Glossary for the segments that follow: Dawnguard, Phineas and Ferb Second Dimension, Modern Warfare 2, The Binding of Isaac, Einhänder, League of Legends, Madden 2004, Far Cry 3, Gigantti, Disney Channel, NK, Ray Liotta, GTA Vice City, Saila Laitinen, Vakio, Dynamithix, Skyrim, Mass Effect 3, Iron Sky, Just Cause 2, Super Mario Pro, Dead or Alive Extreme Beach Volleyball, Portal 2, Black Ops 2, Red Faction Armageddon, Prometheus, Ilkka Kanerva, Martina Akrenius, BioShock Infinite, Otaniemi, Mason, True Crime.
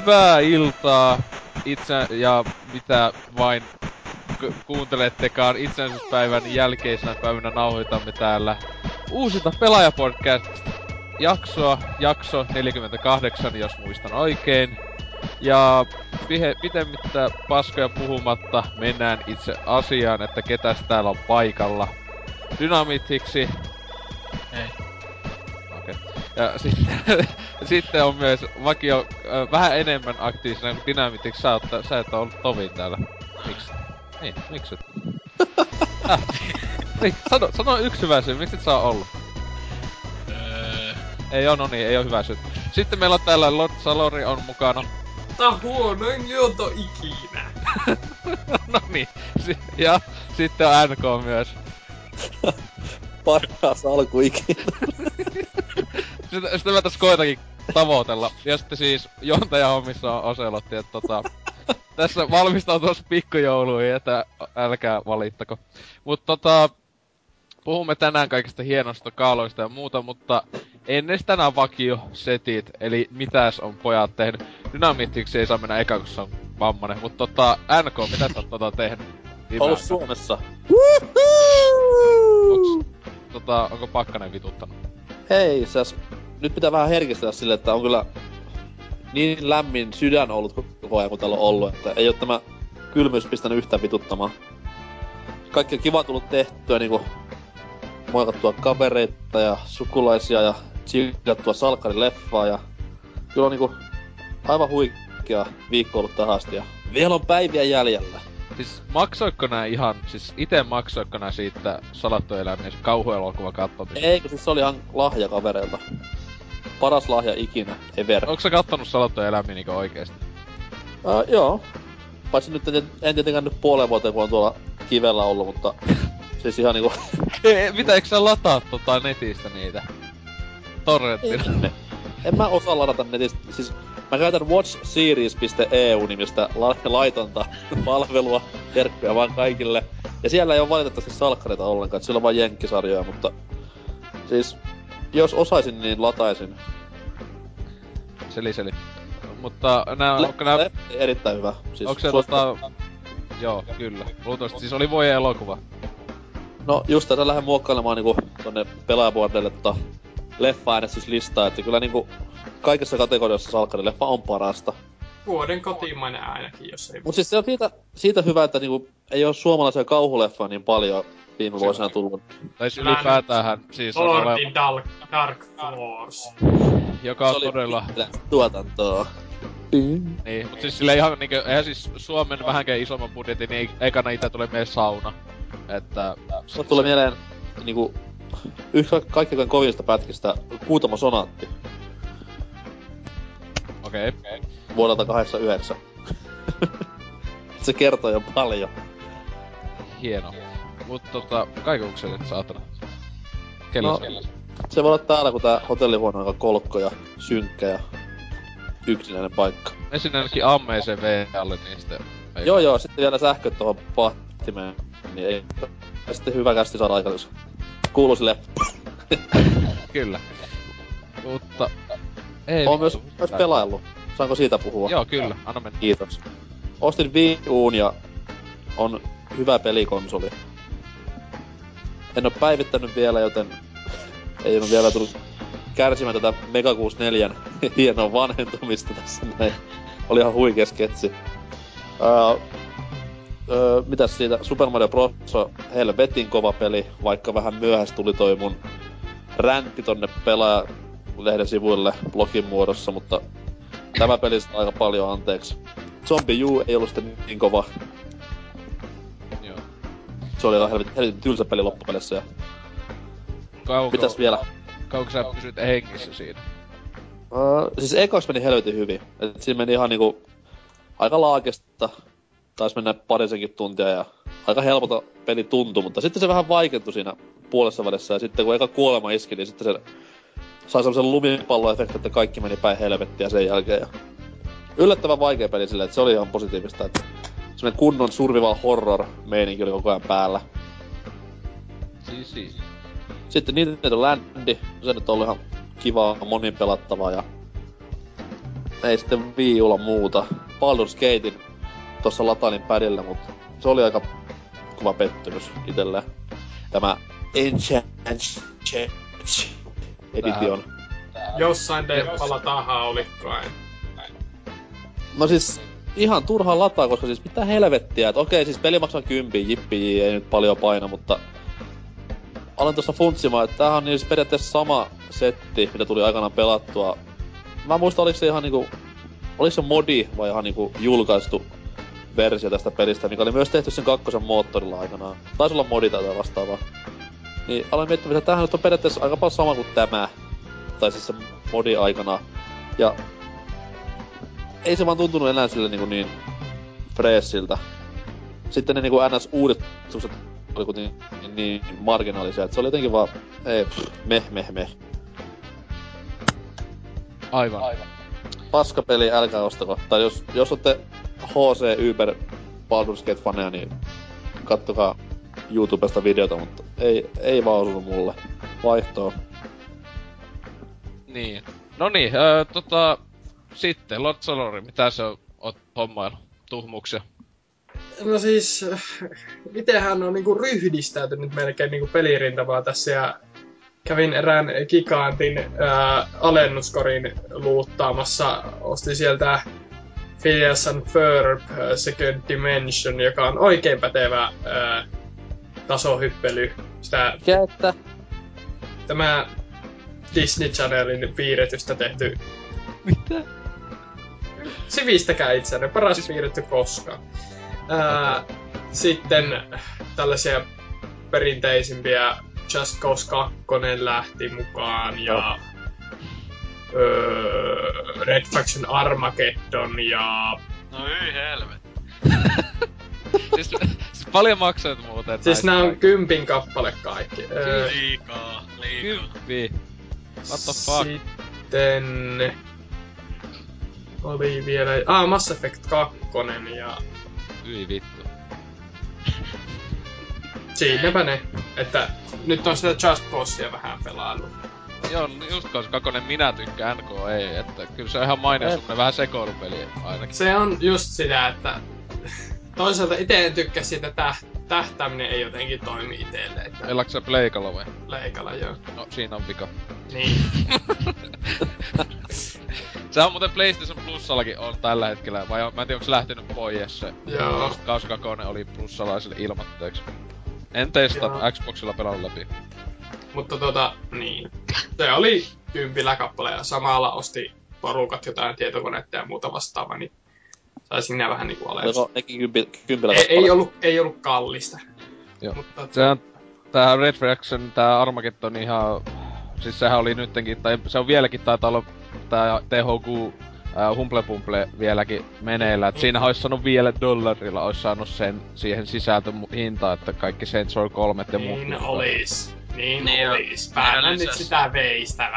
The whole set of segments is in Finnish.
Hyvää iltaa ja mitä vain kuuntelettekaan itsenäisyyspäivän jälkeisenä päivänä nauhoitamme täällä uusinta Pelaajapodcast-jaksoa, jakso 48, jos muistan oikein. Ja pitemmittä paskoja puhumatta mennään itse asiaan, että ketäs täällä on paikalla. Dynamithixi. Hei. Okei. Ja sitten on myös Vakio vähän enemmän aktiivisena kuin Dynamithix. Sä et ollut tovin täällä. Miksi? Niin, miksi? Niin, sano yksi hyvä syy, miksi et saa olla? Ei oo, no niin, ei oo hyvä syy. Sitten meillä on täällä LordZalor on mukana. Tää on huonoin ilta ikinä. No niin, ja sitten on NK myös. Paras alku ikinä. Sitä mä tässä koitakin tavoitella. Ja sitten siis jontajahommissa on Oselotti, että tässä valmistautuu tuossa pikkujouluihin, että älkää valittako. Mut puhumme tänään kaikista hienosta kaaloista ja muuta, mutta ennen tänään vakiosetit, eli mitäs on pojat tehnyt. Dynamithiksi ei saa mennä eka, kun se on vammanen, mut NK, mitä sä oot tehnyt? Ollut Suomessa. Onko pakkanen vituttanut? Hei, nyt pitää vähän herkistää sille, että on kyllä niin lämmin sydän ollut koko ajan, kun täällä on ollut, että ei oo tämä kylmyys pistänyt yhtään vituttamaan. Kaikki on kiva tullut tehtyä, niinku moikattua kavereita ja sukulaisia ja chillattua Salkkarileffaa ja kyllä on niinku aivan huikea viikko ollut tähän asti ja vielä on päiviä jäljellä. Siis maksoiko nää ihan, ite maksoiko nää siitä salattuelämien kauhuelokuva kattomista? Ei, kun siis se oli ihan lahja kavereilta. Paras lahja ikinä, ever. Onko sä kattonut salattuelämiä niinku oikeesti? Joo. Paitsi nyt en tietenkään nyt puoleen vuoteen, kun on tuolla kivellä ollut, mutta siis ihan niinku mitä, eikö sä lataa netistä niitä? Torrenttina. En mä osaa ladata netistä, siis mä käytän watchseries.eu-nimistä laitonta palvelua, terkkuja vaan kaikille. Ja siellä ei oo valitettavasti salkkareita ollenkaan, sillä on vaan jenkkisarjoja, mutta siis jos osaisin, niin lataisin. Seli. Mutta nää onko nää erittäin hyvä. Siis onko se joo, kyllä. Luultavasti siis oli voi elokuva. No just tässä lähden muokkailemaan niinku tonne Pelaajaboardelle leffa-äänestyslistaa, että kyllä niinku kaikessa kategoriassa Salkkari-leffa on parasta. Vuoden kotimainen ainakin, jos ei. Mut siis se on siitä hyvä, että niinku ei oo suomalaisia kauhuleffaa niin paljon viime vuosina tullut. Tai ylipäätään siis on Lordin Dark Floors. Joka on todella tuotantoa. Niin, mut siis sille ihan niinku, eihän siis Suomen vähänkään isomman budjetin, niin ekana itä tulee meidän sauna. Että mut tulee mieleen niinku yksi kaikkein kovista pätkistä, Kuutama sonaatti. Okei. Vuodelta 89. Se kertoo jo paljon. Hieno. Mut kaikuksellit saatana. Kellas. Se voi olla täällä, kun tää hotellihuone on aika kolkko ja synkkä ja yksinäinen paikka. Ensin ainakin ammeeseen VAlle, niin sitten Joo, sitten vielä sähköt tohon pahtimeen. Niin ei sitten hyvä kästi saada aikallis. Kuuluu sille. Kyllä. Mutta ei. Oon myös pelaillut. Saanko siitä puhua? Joo, kyllä. Anna mennä. Kiitos. Ostin Wii Uun ja on hyvä pelikonsoli. En oo päivittänyt vielä, joten ei oo vielä tullut kärsimään tätä Mega 64:n hienoa vanhentumista tässä näin. Oli ihan huikea sketsi. Mitäs siitä? Super Mario Pro, helvetin kova peli, vaikka vähän myöhässä tuli toi mun räntti tonne Pelaajalehden sivuille blogin muodossa, mutta tämä peli saa aika paljon anteeksi. Zombie U ei ollut sitten niin kova. Joo. Se oli aika helvetin tylsä peli loppupeleissä ja mitäs vielä? Kauanko sä pysyt hengissä siinä? Siis ekaks meni helvetin hyvin. Et siinä meni ihan niinku aika laakesta. Taisi mennä parisenkin tuntia ja aika helpota peli tuntui, mutta sitten se vähän vaikentui siinä puolessa välissä ja sitten kun eka kuolema iski, niin sitten se sai semmosen lumipalloefekti, että kaikki meni päin helvettiä sen jälkeen ja yllättävän vaikea peli silleen, että se oli ihan positiivista, että semmonen kunnon survival horror meininki oli koko ajan päällä. Sitten Nintendo Landi, se nyt on ollut ihan kivaa, monin pelattavaa ja ei sitten viiulla muuta. Baldur's Gatein tuossa latailin padilla, mutta se oli aika kova pettymys itellä. Tämä Enchanted Edition. Jossain deppalla tahaa oli kai. No siis ihan turhaan lataa, koska siis mitä helvettiä, että okei siis peli maksaa 10, jippi, ei nyt paljon paina, mutta aloin tuossa funtsimaan, että tämähän on niin siis periaatteessa sama setti, mitä tuli aikanaan pelattua. Mä muistan, oliko se ihan niinku, oliko se modi vai ihan niinku julkaistu versio tästä pelistä, mikä oli myös tehty sen kakkosen moottorilla aikanaan. Taisi olla modi tai vastaavaa. Niin aloin miettimään, että tämähän nyt on periaatteessa aika paljon sama kuin tämä. Tai siis se modi aikana. Ja ei se vaan tuntunut enää sille niinku niin freesiltä. Sitten ne niinku NS-uudistukset oli kuitenkin niin marginaalisia, että se oli jotenkin vaan ei, meh. Aivan. Paskapeli, älkää ostako. Tai jos olette HC Uber Baldur's Gate-faneja, niin kattokaa YouTubesta videota, mutta ei vaan osunut mulle. Vaihtoa. Niin. Noniin, sitten LordZalor, mitä sä oot hommailu? Tuhmuuksia? No siis, mitenhän on niinku ryhdistäytynyt melkein niinku pelirintavaa tässä ja kävin erään Gigantin alennuskorin luuttaamassa. Ostin sieltä Phineas and Ferb Second Dimension, joka on oikein pätevä tasohyppely. Sitä... Jättä. Tämä... Disney Channelin piirretystä tehty. Mitä? Sivistäkää itseänne, paras piirretty koskaan. Sitten tällaisia perinteisimpiä Just Cause 2 lähti mukaan ja Red Faction Armageddon ja... No ei helvetti. Siis paljon maksoit muuten. Siis nää on 10 kappale kaikki. Liikaa. 10. What the fuck? Sitten... oli vielä... Mass Effect 2 ja... Yi vittu. Siinäpä ne. Että nyt on sitä Just Causeia vähän pelailu. Joo, Just Cause 2 minä tykkään, NK ei. Että kyllä se on ihan mainio semmonen vähän sekoilupeli ainakin. Se on just sitä, että... Toisaalta ite en tykkää siitä, että tähtääminen ei jotenkin toimi itelle. Että... Elaks sä pleikalla vai? Pleikalla, joo. No, siinä on vika. Niin. Sehän muuten PlayStation Plusallakin on tällä hetkellä, vai mä en tiedä, onko se lähtenyt pois se. Joo. Kauskakaone oli plussalaisille ilmatteeksi. En testaa, Xboxilla pelaan läpi. Mutta niin. Se oli 10 kappale ja samalla osti porukat jotain tietokonetta ja muuta vastaavaa, niin... Taisin nää vähän niinku alemus. No, nekin kympillä kappaleita. Ei ollut kallista. Joo. Mutta... Tää Red Faction, tää Armageddon ihan... Siis sehän oli nyttenkin, tai se on vieläkin taitaa olla tää THQ Humble Bundle vieläkin meneillä. Et siinähän ois saanut vielä $5, ois saanut sen siihen sisältön hintaan, että kaikki Saints Row 3 ja muut. Niin olis. Väännä nyt sitä veistä,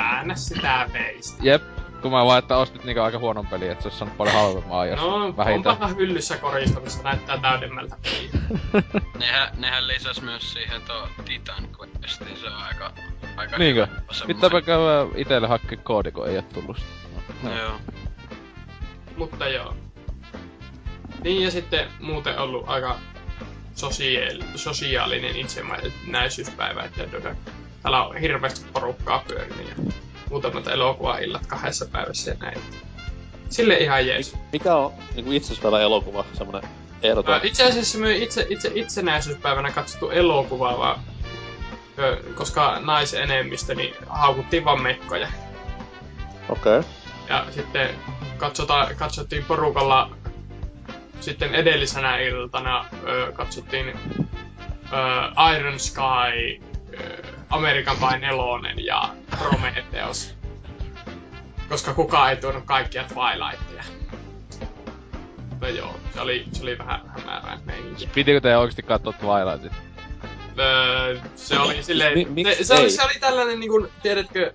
Jep. Kun mä vaan, että ostit niinku aika huonon peli, et se ois saanut paljon halvemmaa, jos no, vähintään. Onpahan hyllyssä koristamissa, näyttää täydemmältä peliä. Nehän lisäs myös siihen tuo Titan Questin, se on aika niinkö? Pitääpä käydä itelle hakkeen koodi, kun ei oo tullu sitä. No. Mutta joo. Niin ja sitten muuten ollu aika sosiaalinen itsenäisyyspäivä, että täällä on hirveästi porukkaa pyörinyt ja... Muutamat elokuva-illat 2 päivässä ja näin. Silleen ihan jees. Mikä on niinku itsenäisyyspäivän elokuva, semmonen ehdoton? Itse asiassa me itsenäisyyspäivänä katsottu elokuvaa, vaan koska naisenemmistö, niin haukuttiin vaan mekkoja. Okei. Okay. Ja sitten katsottiin porukalla, sitten edellisenä iltana katsottiin Iron Sky, Amerikan vain 4 ja Prometheus. Koska kukaan ei tuonut kaikkia Twilightia. No joo, se oli vähän hämärää meininkiä. Pitikö teidän oikeesti kattoo Twilightit? Se oli silleen... Se oli tällainen niinkun, tiedätkö,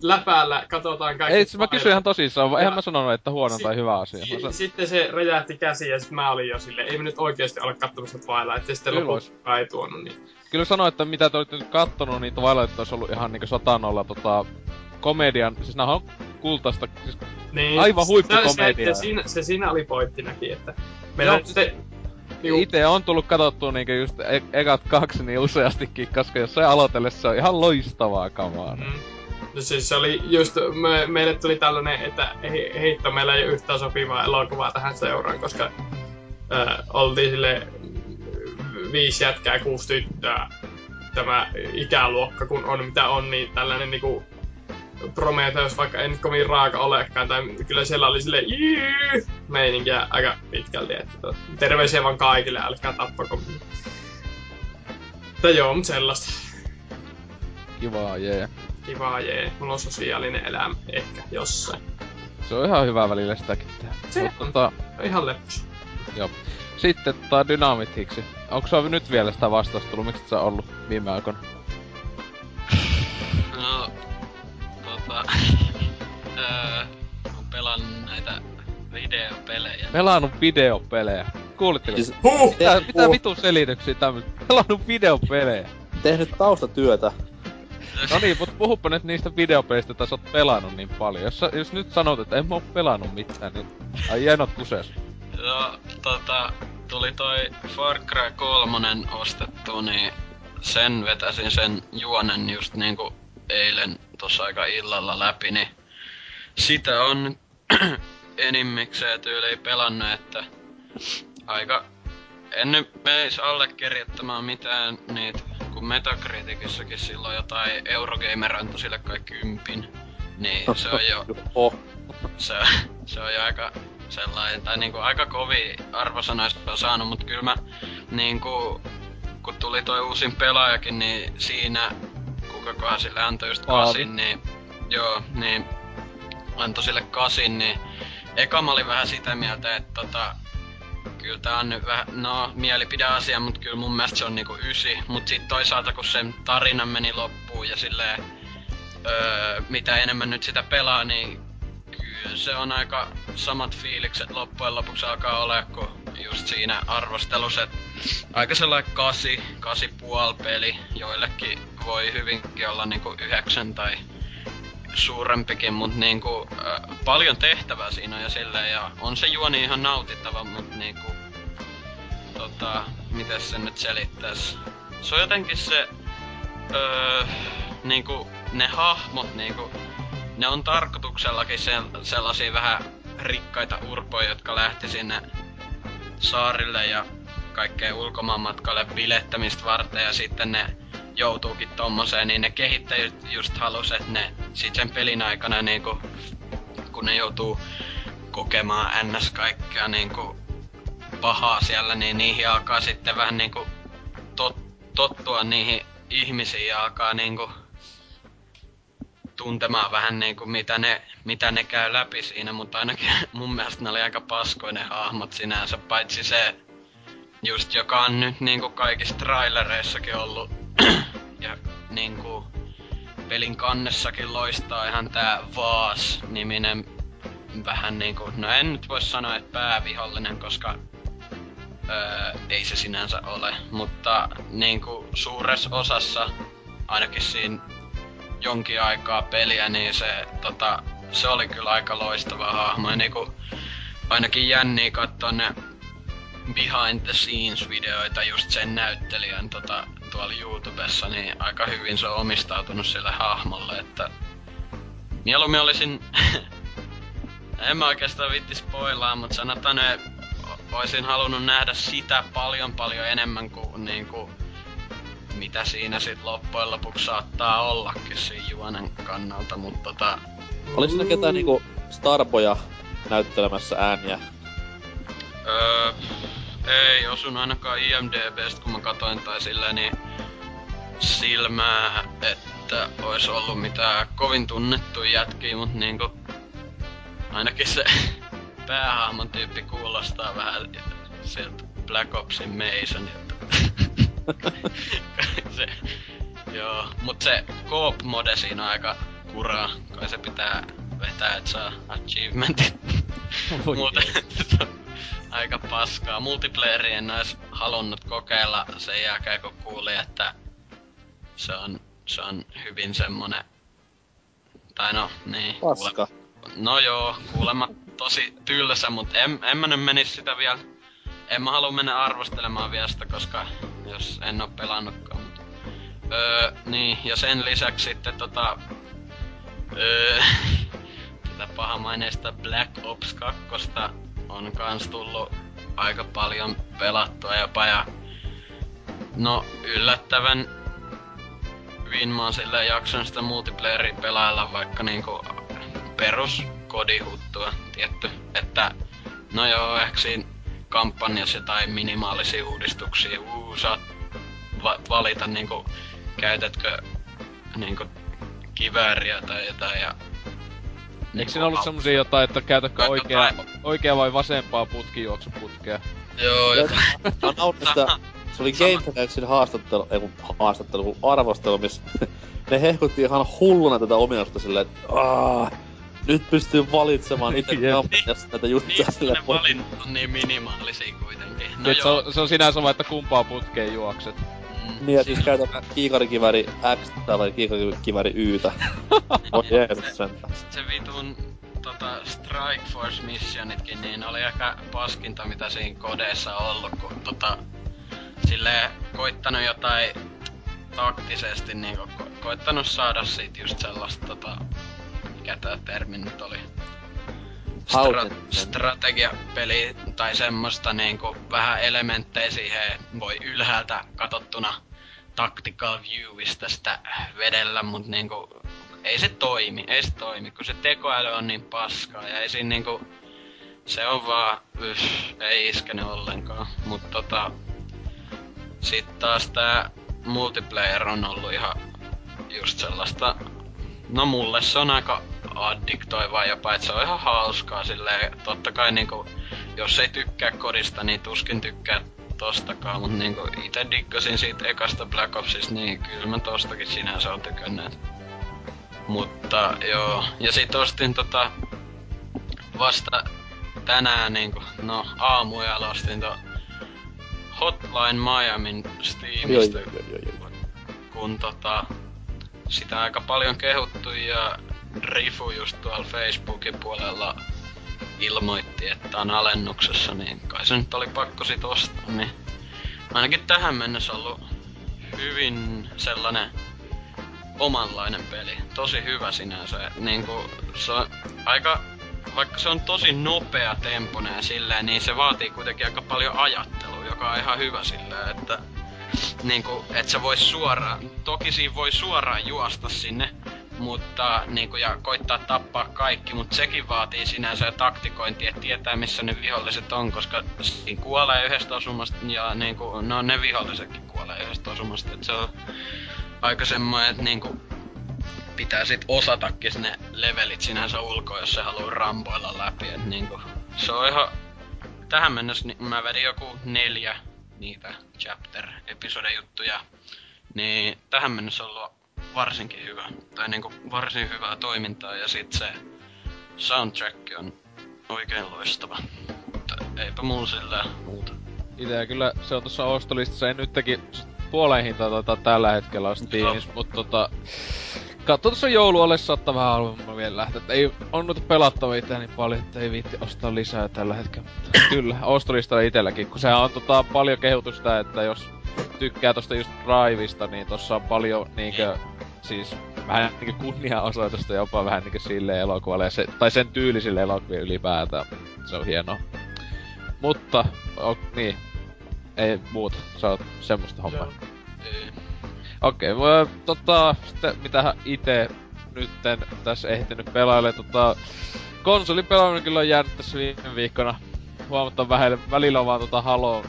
läpäällä katsotaan kaikki... Ei, siis mä kysyin ihan tosissaan, eihän mä sanonut, että huono tai hyvä asia. Sitten se räjähti käsiin ja sit mä olin jo silleen, ei me nyt oikeesti ole kattomassa Twilightia, ja sitten lopulta ei tuonut niin. Kyllä sanoin, että mitä te olitte nyt kattonu, niin Twilight ois ollu ihan niinku satanolla komedian... Siis nää on kultaista, siis niin, aivan huippukomediaa. Se siinä oli pointtinakin, että meillä on se... Ite on tullut katsottua niinku just ekat kaksi niin useastikin, koska jos se aloitelle se on ihan loistavaa kamaa. Mm. No siis se oli just, meille tuli tällainen, että heitto, meillä ei ole yhtään sopivaa elokuvaa tähän seuraan, koska oltiin sille 5 jätkää 6 tyttöä tämä ikäluokka, kun on mitä on, niin tällainen niinku Prometheus, vaikka en kovin raaka olekaan, tai kyllä siellä oli silleen meininkiä aika pitkälti, että terveisiä vaan kaikille, älkää tappako. Mutta joo, mut sellaista. Kivaa jee. Kivaa jee. Mulla on sosiaalinen elämä ehkä jossain. Se on ihan hyvä välillä sitäkin tehdä. Se on ihan leppis. Joo. Sitten tää Dynamithixi. Onko se nyt vielä sitä vastausta tullut? Miksi et sä ollut viime aikoina? No... Oon pelannut näitä videopelejä. Pelannut videopelejä? Kuulitteko? Siis, mitä vitun selityksiä tämmöset? Pelannut videopelejä? Tehnyt taustatyötä. Noniin, mut puhuppa nyt niistä videopeleistä, joita sä oot pelannut niin paljon. Jos nyt sanot, että en mä oo pelannut mitään, niin ai hienot kuses. No, tuli toi Far Cry 3 ostettu, niin sen vetäsin sen juonen just niinku eilen tossa aika illalla läpi, niin sitä on enimmikseen tyyliin pelannut, että aika... En nyt menisi allekirjoittamaan mitään niitä, kun Metacriticissäkin silloin jotain Eurogamer antoi sille kai 10, niin se on jo... Se on jo aika sellainen, tai niinku aika kovia arvosanoista on saanut, mut kyllä mä niinku... Kun tuli toi uusin pelaajakin, niin siinä... Kukakohan sille antoi just 8, niin... Joo, niin... Antoi sille 8, niin... Eka mä olin vähän sitä mieltä, että kyllä tää on nyt vähän... No, mielipideasia, mut kyllä mun mielestä se on niinku 9. Mut sit toisaalta kun sen tarina meni loppuun ja silleen... Mitä enemmän nyt sitä pelaa, niin... Kyllä se on aika samat fiilikset loppujen lopuksi alkaa olemaan kuin just siinä arvostelussa, että aika sellainen 8,5 peli, joillekin voi hyvinkin olla niinku 9 tai suurempikin, mutta niinku, paljon tehtävää siinä on ja silleen, ja on se juoni ihan nautittava, mutta niinku, mites se nyt selittäis? Se on jotenkin se, niinku, ne hahmot niinku, ne on tarkoituksellakin sellaisia vähän rikkaita urpoja, jotka lähti sinne saarille ja kaikkeen ulkomaanmatkalle bilettämistä varten ja sitten ne joutuukin tommoseen, niin ne kehittäjät just halus, että ne sit sen pelin aikana niinku, kun ne joutuu kokemaan ns kaikkea niinku pahaa siellä, niin niihin alkaa sitten vähän niinku tottua niihin ihmisiin ja alkaa niinku tuntemaan vähän niinku mitä ne käy läpi siinä, mutta ainakin mun mielestä ne oli aika paskoinen hahmot sinänsä, paitsi se just joka on nyt niinku kaikissa trailereissakin ollut ja niinku pelin kannessakin loistaa ihan tää Vaas-niminen vähän niinku, no en nyt voi sanoa, että päävihollinen, koska ei se sinänsä ole, mutta niinku suuressa osassa ainakin siinä jonkin aikaa peliä, niin se oli kyllä aika loistava hahmo ja niinku ainakin jänniä kattoo ne behind the scenes videoita just sen näyttelijän tuolla YouTubessa, niin aika hyvin se on omistautunut sille hahmolle, että mieluummin olisin en mä oikeastaan vitti spoilaa, mut sanotaan, että oisin halunnut nähdä sitä paljon enemmän kuin niinku mitä siinä sit loppujen lopuksi saattaa ollakin siinä juonen kannalta, mut Olis siinä ketään niinku starboja näyttelemässä ääniä? Ei osun ainakaan IMDb:stä, kun mä katoin tai sillä niin silmää, että ois ollut mitään kovin tunnettuja jätkiä, mut niinku... Ainakin se päähahmon tyyppi kuulostaa vähän sieltä Black Opsin Masonilta. Se, joo, mut se Coop-mode siinä on aika kuraa, kai se pitää vetää, et saa achievementit. Muuten aika paskaa. Multiplayeri en ois halunnut kokeilla sen jälkeen, kun kuulin, että se on hyvin semmonen... Tai no, niin. Paska. No joo, kuulemma tosi tylsä, mut en mä nyt menis sitä vielä. En mä haluu mennä arvostelemaan vielä sitä, koska jos en oo pelannutkaan. Mut. Niin, ja sen lisäksi sitten tätä pahamaineista Black Ops 2 on kans tullu aika paljon pelattua jopa ja no yllättävän mä oon silleen jaksanut sitä multiplayeria pelailla vaikka niinku perus kodihuttua tietty, että no joo, ehkä siinä kampanjassa tai minimaalisia uudistuksia saat valita niinku käytätkö niinku kivääriä tai jotain ja eikö siinä ollut semmosia jotain, että käytätkö oikea vai vasempaa juoksuputkea? Joo, jotain. Se oli Gameplayksin haastattelu, arvostelu, missä ne hehkutti ihan hulluna tätä ominaisuutta silleen, että nyt pystyy valitsemaan itse kampanjassa näitä juttuja silleen. Niin, ne valinnut on niin minimaalisia kuitenkin. No se on sinänsä vaan, että kumpaa putkeen juokset. Niin, siis käytä kiikarikiväri X tai kiikarikiväri Ytä. On jeesus sentään. Se vitun Strike Force missionitkin, niin oli ehkä paskinta mitä siinä kodeessa on ollut, kun silleen koittanut jotain taktisesti, niin koittanut saada siitä just sellaista mikä tää termi nyt oli? Strategiapeliä tai semmoista niinku vähän elementtejä siihen voi ylhäältä katsottuna tactical viewista sitä vedellä, mut niinku ei se toimi, kun se tekoäly on niin paskaa ja ei siinä niinku se on vaan ei iskene ollenkaan, mut sit taas tää multiplayer on ollut ihan just sellaista, no mulle se on aika addiktoivaa jopa, et se on ihan hauskaa silleen, tottakai niinku, jos ei tykkää kodista, niin tuskin tykkää tostakaan, mut niinku ite diggasin siitä ekasta Black Opsista, niin kyllä mä tostakin sinänsä oon tykännyt. Mutta joo, ja sit ostin vasta tänään niinku, no aamuyöllä ostin Hotline Miamin Steamista, kun sitä aika paljon kehuttu ja Rifu just tuolla Facebookin puolella ilmoitti, että on alennuksessa, niin kai se nyt oli pakko sit ostaa, niin ainakin tähän mennessä on ollut hyvin sellainen omanlainen peli, tosi hyvä sinänsä, niinku se on aika, vaikka se on tosi nopea tempoinen silleen, niin se vaatii kuitenkin aika paljon ajattelua, joka on ihan hyvä silleen, että niinku, et sä vois suoraan, toki siinä voi suoraan juosta sinne, mutta niinku ja koittaa tappaa kaikki, mut sekin vaatii sinänsä taktikointia, että tietää missä ne viholliset on, koska siinä kuolee yhdestä osumasta ja niinku, no ne vihollisetkin kuolee yhdestä osumasta, et se on aika semmoinen, että niinku pitää sit osatakin ne levelit sinänsä ulkoa, jos se haluu rampoilla läpi, et niinku se on ihan tähän mennessä, niin mä vedin joku 4 niitä chapter-episode-juttuja, niin tähän mennessä on ollut varsinkin hyvä, tai niinku varsin hyvää toimintaa, ja sit se soundtrack on oikein loistava, mutta eipä mulla sillä muuta. Itse kyllä se on tossa ostolistassa, en nytkin puoleen hintaan tällä hetkellä on Steamis, mut katso tossa joulualessa saattaa vähän halvemmin vielä lähteä, et ei on noita pelattavia itseä niin paljon, että ei viitti ostaa lisää tällä hetkellä, mutta kyllä, ostolistalla itelläkin, kun sehän on paljon kehutusta, että jos tykkää tosta just Driveista, niin tossa on paljon niinkö, siis vähän niinkö kunniaosoitusta jopa vähän niinkö silleen elokuvalle, ja tai sen tyylisille elokuville ylipäätään, se on hienoa. Mutta, niin, ei muuta, se on semmoista hommaa. Okei, sitten mitähän ite nytten tässä ehtinyt pelailee, konsolin pelaaminen kyllä on jäänyt tässä viime viikkona huomattavan vähelle. Välillä on vaan Halo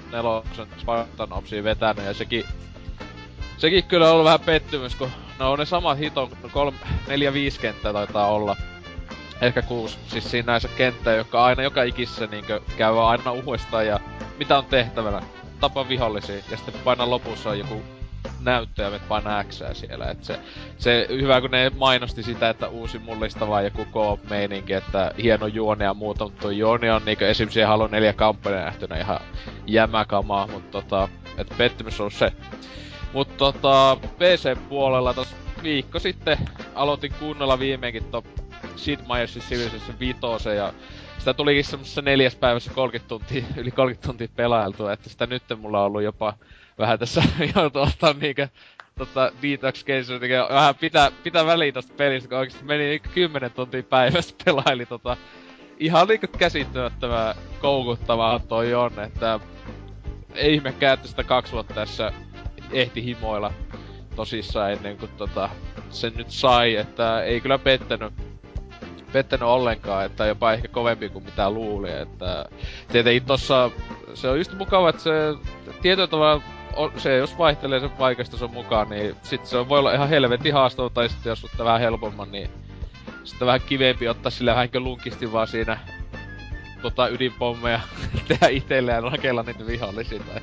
4 Spartan Opsia vetänyt ja sekin kyllä on ollut vähän pettymys, kun no ne samat hiton, 4-5 kenttää taitaa olla. Ehkä 6, siis siinä näissä kenttää, jotka aina joka ikissä niinkö käy aina uudestaan ja mitä on tehtävänä? Tapa vihollisia ja sitten paina lopussa on joku näyttöjä, met painaa X:ää siellä, et se hyvä kun ne mainosti sitä, että uusi mullistava joku co-op-meininki, että hieno juoni ja muuta, mutta tuo juoni on niinkö esim. Siihen Halo 4 kampanjan nähtynä ihan jämäkamaa, mut et pettymys on se. Mut PC-puolella tos viikko sitten aloitin kunnolla viimeinkin Sid Meiersin Civilization 5, ja sitä tulikin semmosessa 4 päivässä 30 tuntia, yli 30 tuntia pelailtua, että sitä nyt mulla on ollut jopa vähän tässä joutu ottaa niinkö detox case, vähän pitää väliin tosta pelistä, kun oikeesti meni 10 tuntia päivässä pelaili ihan niinku käsittämättömää koukuttavaa toi on, että ei ihmekään, että sitä 2 vuotta tässä ehti himoilla tosissaan ennen kuin sen nyt sai, että ei kyllä pettänyt ollenkaan, että jopa ehkä kovempi kuin mitä luuli, että tietenkin tossa se on just mukava, että se tietyllä tavalla se, jos vaihtelee sen paikasta sun mukaan, niin sit se voi olla ihan helvetin haastava, tai sitten jos ottaa vähän helpomman, niin sitten vähän kivempi ottaa sillä vähänkö lunkisti vaan siinä ydinpommeja tehdä itselleen ja rakella niitä vihollisia tai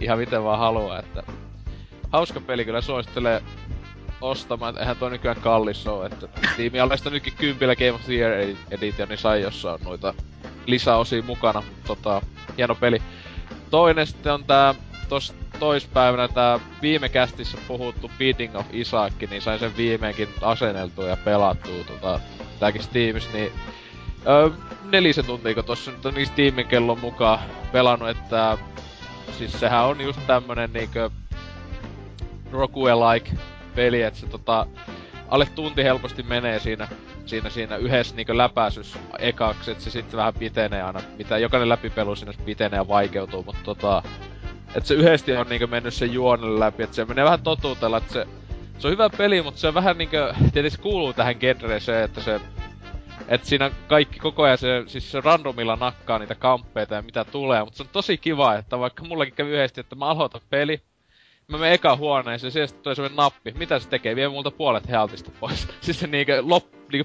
ihan miten vaan haluaa, että hauska peli, kyllä suosittelee ostamaan, että eihän toi nykyään kallis oo, että tiimi alesta nytkin 10 Game of the Year Edition, niin sai, jossa on noita lisäosia mukana, mutta hieno peli. Toinen sitten on tää toispäivänä tää viime kästissä puhuttu Beating of Isaac, niin sain sen viimeinkin asenneltua ja pelattua tääkin Steamis, niin 4 tuntiiko tossa nyt on niin Steamin kellon mukaan pelannut, että siis sehän on just tämmönen niinkö Rogue-like peli, että se alle tunti helposti menee siinä yhdessä niinkö läpäisys ekaksi, että se sitten vähän pitenee aina, mitä jokainen läpipelu siinä pitenee ja vaikeutuu, mutta että se yhdesti on niinkö mennyt sen juonen läpi, että se menee vähän totuutella, että se on hyvä peli, mutta se on vähän niinkö, tietysti kuuluu tähän genreen se, että siinä kaikki koko ajan se randomilla nakkaa niitä kamppeita ja mitä tulee, mutta se on tosi kiva, että vaikka mullakin kävi yhdesti, että mä aloitan peli, mä menen ekaan huoneeseen, ja sitten tulee semmonen nappi, mitä se tekee, vie multa puolet healthista pois. Siis se niinkö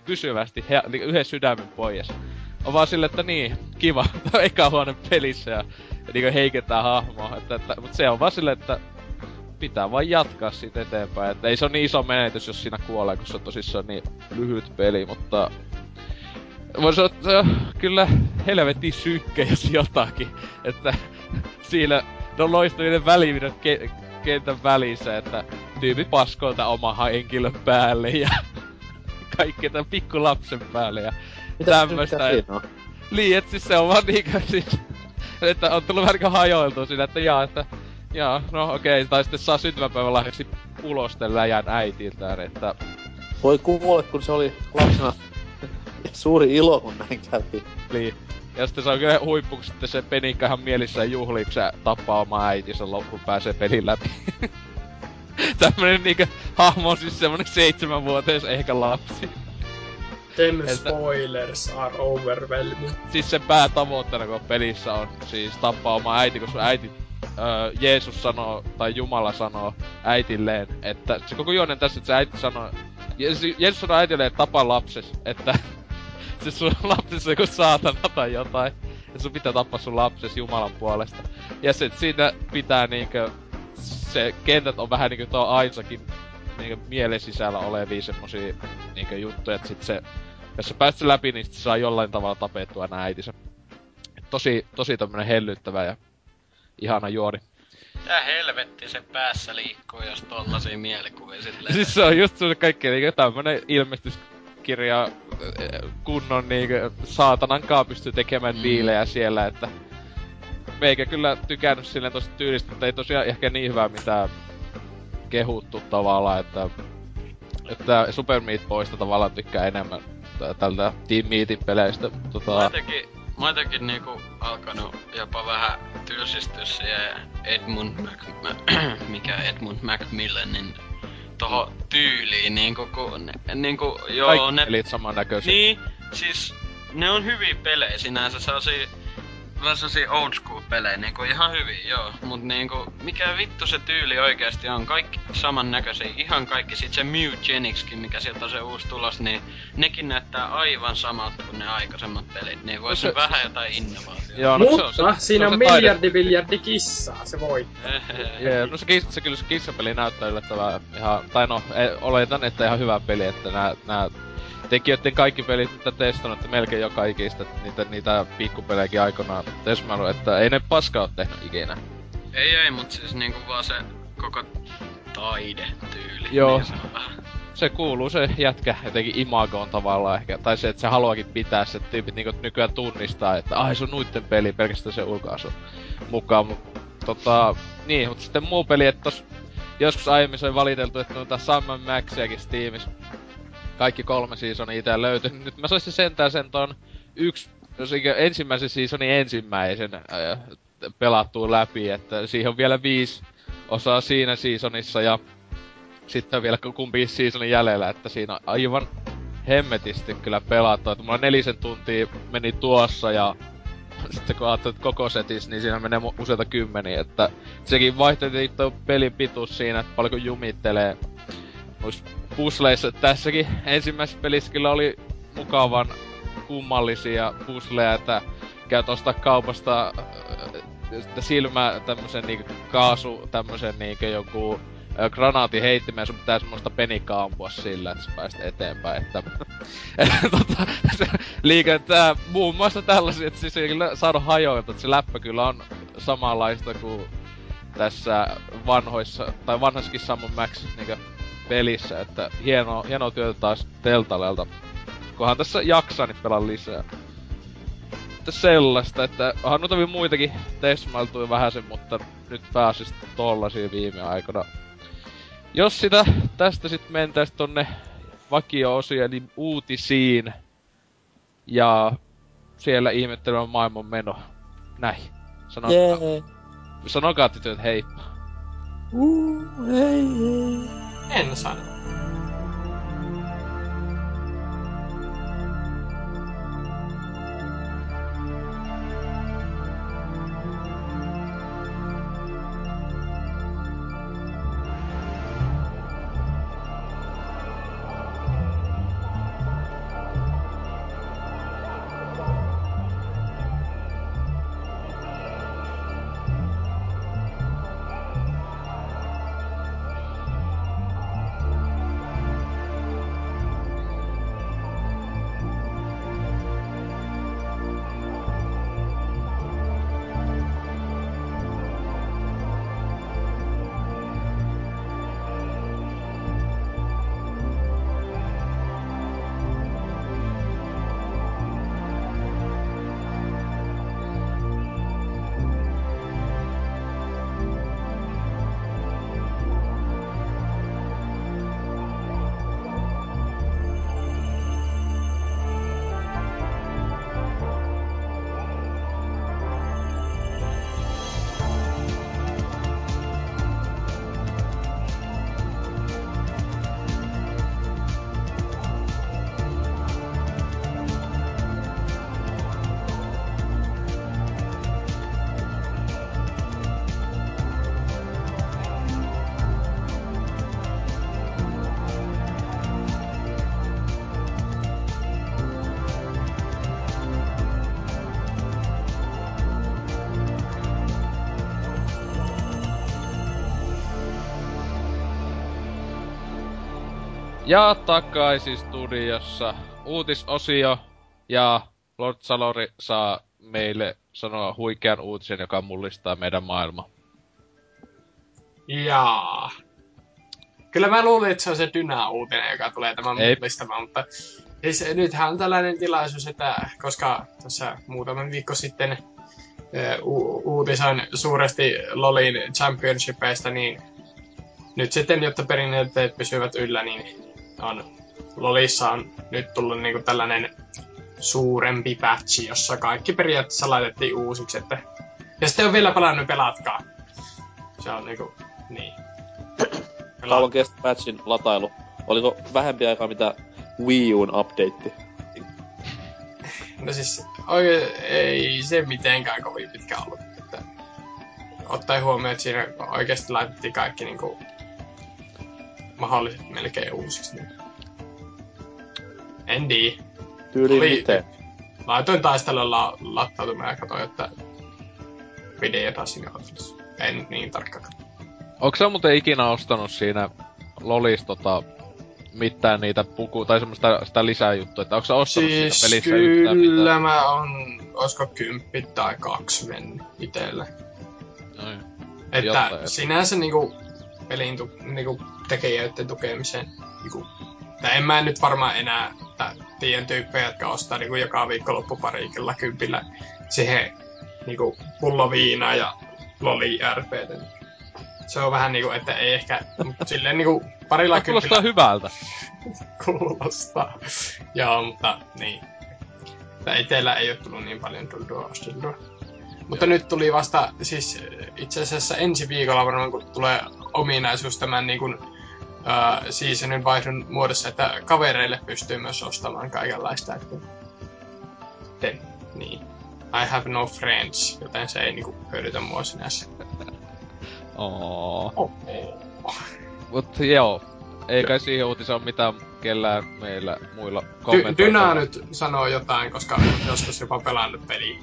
pysyvästi, niinkö yhden sydämen pois. On vaan silleen, että niin, kiva, tää on eka huone pelissä ja niinkö heikentää hahmoa, mut se on vaan silleen, että pitää vaan jatkaa siitä eteenpäin, että ei se oo niin iso menetys, jos siinä kuolee, kun se on tosissaan niin lyhyt peli, mutta voi sanoa, että se on kyllä helvetin synkkä, jos jotakin, että siinä on loistavien välividot kentän välissä, että tyyppi paskoo tän oman henkilön päälle ja kaikki tän pikku lapsen päälle ja tämmöstä. Niin, et siis se on vaan niinkö siis, että on tullut vähän niinkö hajoiltua siinä, että no okei, tai sitten saa syntymäpäivän lahjaksi ulosten läjän äitiltään, että voi kuule, kun se oli lapsena suuri ilo, kun näin kävi. Niin. Ja sitten se on kyllä huippu, kun sitten se penikka ihan mielissään juhlii, kun se tappaa omaa äitinsä loppuun, pääsee pelin läpi. Tämmönen niinkö hahmo on siis semmonen 7-vuotias ehkä lapsi. Them spoilers are overwhelming. Siis sen päätavoitteena, kun pelissä on siis tappaa omaa äiti, kun sun äiti Jeesus sanoo, tai Jumala sanoo äitilleen, että se koko juonen tässä, että se äiti sanoo Jeesus sanoo äitilleen, että tapa lapses, että se sun lapsesi on joku saatana tai jotain, ja sun pitää tappaa sun lapses Jumalan puolesta. Ja sit siinä pitää niinkö, se kentät on vähän niinkö tuo Aitsakin niinkö mielen sisällä olevia semmosia niinkö juttuja, että sit se, jos sä pääset sen läpi, niin sit saa jollain tavalla tapettua nää äitinsä. Tosi tämmönen hellyttävä ja ihana juoni. Mitä helvetti se päässä liikkuu, jos tollasii mielikuvia silleen? Siis se on just semmonen kaikki niinkö tämmönen ilmestyskirja kunnon niinkö saatanankaan pystyy tekemään diilejä siellä, että meikä kyllä tykännyt silleen tosta tyylistä, mutta ei tosiaan ehkä niin hyvää mitään kehuttu tavallaan, että Super Meat Boysta tavallaan tykkää enemmän tältä Team Meatin peleistä. Mä oon jotenkin niinku alkanut jopa vähän tylsistyä siihen Edmund Macmillanin toho tyyliin, niinku joo kaikki ne pelit samannäköisiä. Niin, siis ne on hyviä pelejä sinänsä, sellaisia old school pelejä, niinku ihan hyviä, joo. Mut niinku, mikä vittu se tyyli oikeesti on, kaikki samannäköisiä, ihan kaikki. Sit se Mugenicskin, mikä sieltä on se uusi tulos, niin nekin näyttää aivan samalta kuin ne aikaisemmat pelit, niin vois se vähän jotain innovaatiota. Joo, mutta siinä on miljardi kissaa, se voittaa. No se kissapeli näyttää yllättävää ihan, tai no, oletan, että ihan hyvä peli, että nää tekijöiden kaikki pelit, mitä testannut, että melkein joka ikistä niitä pikkupelejäkin aikanaan testannut, että ei ne paskaa oo tehnyt ikinä. Ei, mut siis niinku vaan se koko taidetyyli. Joo. Niin se kuuluu se jätkä jotenkin imagoon tavallaan ehkä. Tai se, että se haluakin pitää se tyypit niinku nykyään tunnistaa, että ai se on nuitten peli, pelkästään se ulkoasu mukaan. Niin, mutta sitten muu peli, että joskus aiemmin se oli valiteltu, että noita Sam & Maxiakin Steamissa kaikki 3 seasonia itse löytyi. Nyt mä saisin sentään sen ton ensimmäisen seasonin ensimmäisen pelattua läpi, että siihen on vielä 5 osaa siinä seasonissa ja sitten on vielä kumpi seasonin jäljellä, että siinä on aivan hemmetisti kyllä pelattua. Että mulla 4 tuntia meni tuossa ja sitten kun ajattelet koko setis, niin siinä menee useita kymmeniä, että sekin vaihteli tuo pelin pituus siinä, että paljonko jumittelee noissa puzzleissa. Tässäkin ensimmäisessä pelissä kyllä oli mukavan kummallisia puzzleja, että käyt ostaa kaupasta silmä tämmösen niinku kaasu, tämmösen niinku joku granaatin heittimeen ja sun pitää semmoista penikkaa ampua sillä, että sä pääset eteenpäin, että liikentää muun muassa tällaisia, että siis ei kyllä saada hajoilta, että se läppä kyllä on samanlaista kuin tässä vanhoissa, tai vanhassakin Samu Maxissa niinku pelissä, että hienoa työtä taas Teltalelta, kunhan tässä jaksaa, niin pelaa lisää. Sellaista, että onhan noita muitakin tesmailtuja vähäsen, mutta nyt pääsis tollasia viime aikoina. Jos sitä tästä sit mentäis tonne vakio-osia, eli uutisiin ja siellä ihmettelemään maailman meno. Näin. Sanokaa tytöt heippa. Hei. En sano. Ja takaisin studiossa uutisosio, ja LordZalor saa meille sanoa huikean uutisen, joka mullistaa meidän maailmaa. Jaa. Kyllä mä luulin, että se on se Dyna-uutinen, joka tulee tämän mullistamaan, mutta siis nythän on tällainen tilaisuus, että koska tässä muutaman viikko sitten uutisoin suuresti LoLin Championshipeista, niin nyt sitten, jotta perinteet pysyvät yllä, niin LoLissa on nyt tullut niinku tällainen suurempi patchi, jossa kaikki periaatteessa laitettiin uusiksi, että jos te on vielä pelannut, pelatkaa. Se on niinku, niin. Kauan kesti patchin latailu. Oliko vähempi aikaa mitä Wii U:n update? No siis, ei se mitenkään kovin pitkä ollut. Että ottaen huomioon, että siinä oikeesti laitettiin kaikki niinku mahdolliset melkein uusiksi. Endi. Tyyli miten? Laitoin taistelun lattautumaan ja katsoin, että videota sinne ottais. En niin tarkkaan. Onko sä muuten ikinä ostanut siinä LoLissa mitään niitä pukuja tai semmoista sitä lisäjuttua? Että onko sä ostanut siis siinä pelissä yhtään mitään? Kyllä mä oon, olisiko 10 tai 2 mennyt itelle. Että sinänsä niinku pelin niinku tekijäiden tukemiseen. En mä nyt varmaan enää tiedän tyyppejä, jotka ostaa niin kuin joka viikonloppu parikilla kympillä siihen niin kuin pullo viinaa ja loli RPtä. Se on vähän niinku, että ei ehkä, mutta silleen niinku parilla kympillä... Kuulostaa hyvältä. Kuulostaa. Joo, mutta niin. Itellä ei ole tullut niin paljon ostettua. Mutta nyt tuli vasta, siis itse asiassa ensi viikolla varmaan, kun tulee ominaisuus tämän niin kuin seasonin vaihdon muodossa, että kavereille pystyy myös ostamaan kaikenlaista. Että, niin. I have no friends, joten se ei niinku hyödytä mua sinänsä. Mut joo, ei kai siihen uutisa oo mitään kellään meillä muilla kommentoilla. Dynaa nyt sanoo jotain, koska on joskus jopa pelannut peliä.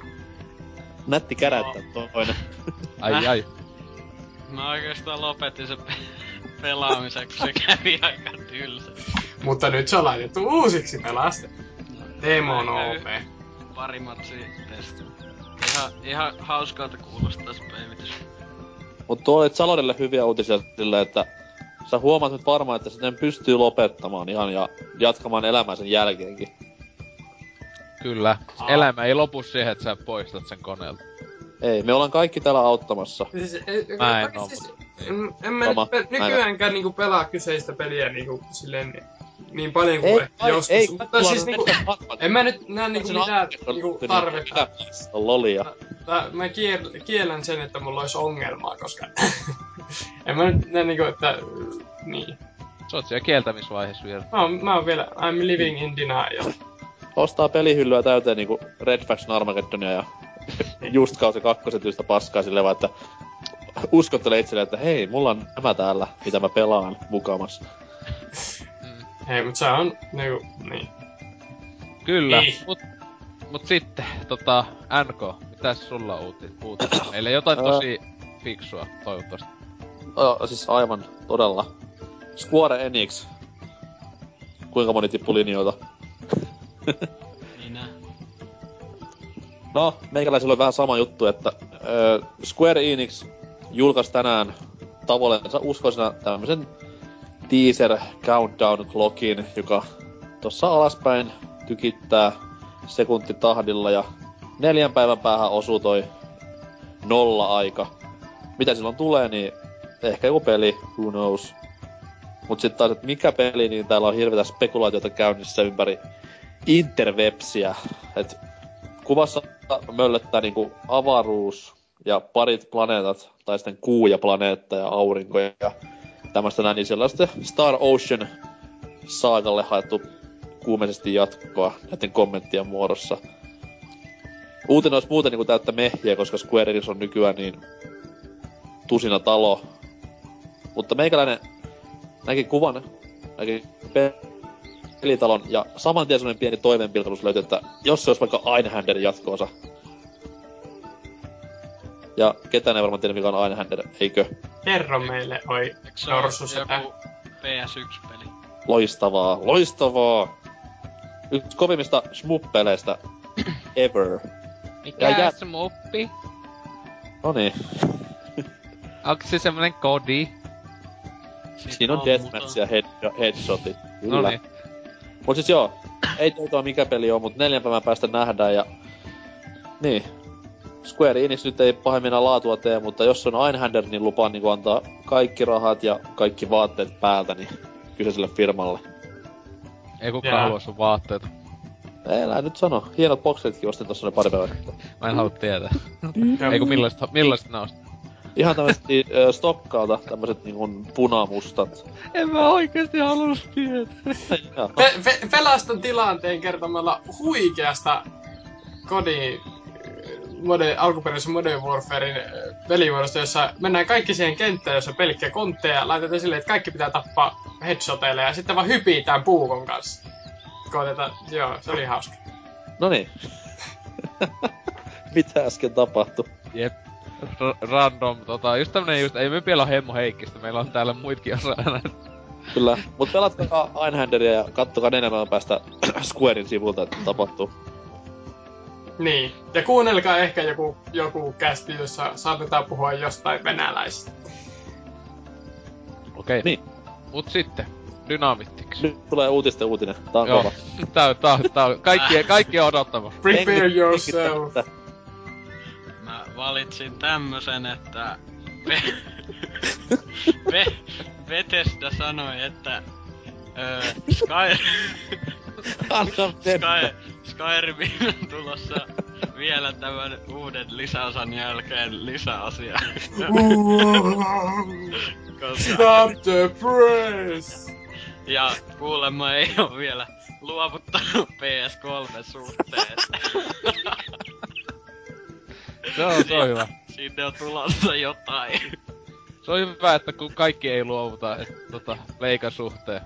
Nätti kärättää toinen. Ai. Mä oikeastaan lopetin sen pelaamisen, kun se kävi aika tylsä. Mutta nyt se on laitettu uusiksi pelaste. Demo on OP. Pari matsia testin. Ihan hauskalta kuulostais päivitys. Mut tuo oli Salorille hyviä uutisia silleen, että sä huomaat nyt varmaan, että sitten pystyy lopettamaan ihan ja jatkamaan elämää sen jälkeenkin. Kyllä. Elämä ei lopu siihen, että sä poistat sen koneelta. Ei, me ollaan kaikki täällä auttamassa. Mä en nykyäänkään niinku pelaa kyseistä peliä niinku silleen niin paljon kuin joskus. En mä nyt näe niinku mitään niinku tarvetta. Lolia. Mä kiellän sen, että mulla olisi ongelmaa, koska en mä nyt näe niinku, että niin. Sä oot siellä kieltämisvaiheessa vielä. Mä oon vielä, I'm living in denial. Ostaa pelihyllyä täyteen niinku Red Faction Armageddonia ja Just Cause 2 tyylistä paskaa silleen vaan, että uskottelee itselleen, että hei, mulla on nämä täällä, mitä mä pelaan mukamassa. Hei, mut se on niinku, niin. Kyllä, mut sitten, NK, mitäs sulla uutista? Meillä jotain tosi fiksua, toivottavasti. Siis aivan, todella. Square Enix. Kuinka moni tippu linjoilta? Minä. No, meikäläisillä on vähän sama juttu, että Square Enix julkaisi tänään tavoilensa uskoisena tämmösen teaser countdown clockin, joka tossa alaspäin tykittää sekuntitahdilla ja 4 päivän päähän osuu toi nolla-aika. Mitä silloin tulee, niin ehkä joku peli, who knows. Mut sit taas, et mikä peli, niin täällä on hirveitä spekulaatioita käynnissä ympäri interwebsiä. Et kuvassa möllöttää niinku avaruus ja parit planeetat, tai sitten kuu ja planeetta ja aurinko ja tämmöstä näin, niin siellä on sitten Star Ocean saagalle haettu kuumeisesti jatkoa näiden kommenttien muodossa. Uutinen olisi muuten niinku täyttä mehjää, koska Square Enix on nykyään niin tusina talo. Mutta meikäläinen näki kuvan, näki pelitalon ja samantien semmonen pieni toiveenpilkallus löytyi, että jos se olisi vaikka Einhanderin jatkoosa. Ja ketään ei varmaan tiedä, mikä on Einhander, eikö? Kerro meille, oi norsus. Joku PS1-peli. Loistavaa! Yksi kovimmista shmuppeleistä ever. Mikä smuppi? Noniin. Onks se semmonen kodi? Siinä on deathmatch ja headshotit. Kyllä. Noniin. Mut siis joo, ei tietoa mikä peli on, mut 4 päivän päästä nähdään ja... Niin. Square Enix nyt ei pahemmin laatua tee, mutta jos on Einhander, niin lupaan niin antaa kaikki rahat ja kaikki vaatteet päältä niin kyseiselle firmalle. Ei kukaan halua sun vaatteita. Elää nyt sano. Hienot bokseritkin ostin tossa ne pari päivää. Mä en halua tietää. Eiku millaiset ne ostin? Ihan tämmöset Stockkaalta tämmöset niinkun punamustat. En mä oikeesti halus tietää. Pelastan tilanteen kertomalla huikeasta kodin... alkuperäisen Modern Warfarein pelivuodosta, jossa mennään kaikki siihen kenttään, jossa on pelkkiä kontteja, laitetaan silleen, että kaikki pitää tappaa headshoteille ja sitten vaan hypitään puukon kanssa. Koitetaan, joo, se oli hauska. Noniin. Mitä äsken tapahtui? Jep. Random, just tämmönen ei me vielä ole Hemmo Heikkistä, meillä on täällä muitkin osaajana. Kyllä, mut pelatkaa Einhanderia ja kattokaa enemmän päästä Squarein sivulta, että tapahtuu. Niin, ja kuunnelkaa ehkä joku kästi, jossa saatetaan puhua jostain venäläisistä. Okei. Niin. Mut sitten, Dynamithix. Nyt tulee uutisten uutinen, tää on kova. Tää on kaikkia odottava. Prepare yourself. Mä valitsin tämmösen, että... Bethesda sanoi, että... Skyrimin on tulossa vielä tämän uuden lisäosan jälkeen lisäasia. Stop the press! Ja kuulemma ei oo vielä luovuttanut PS3-suhteen. Se on soiva. Sinne on tulossa jotain. Se on hyvä, että kun kaikki ei luovuta leikan suhteen.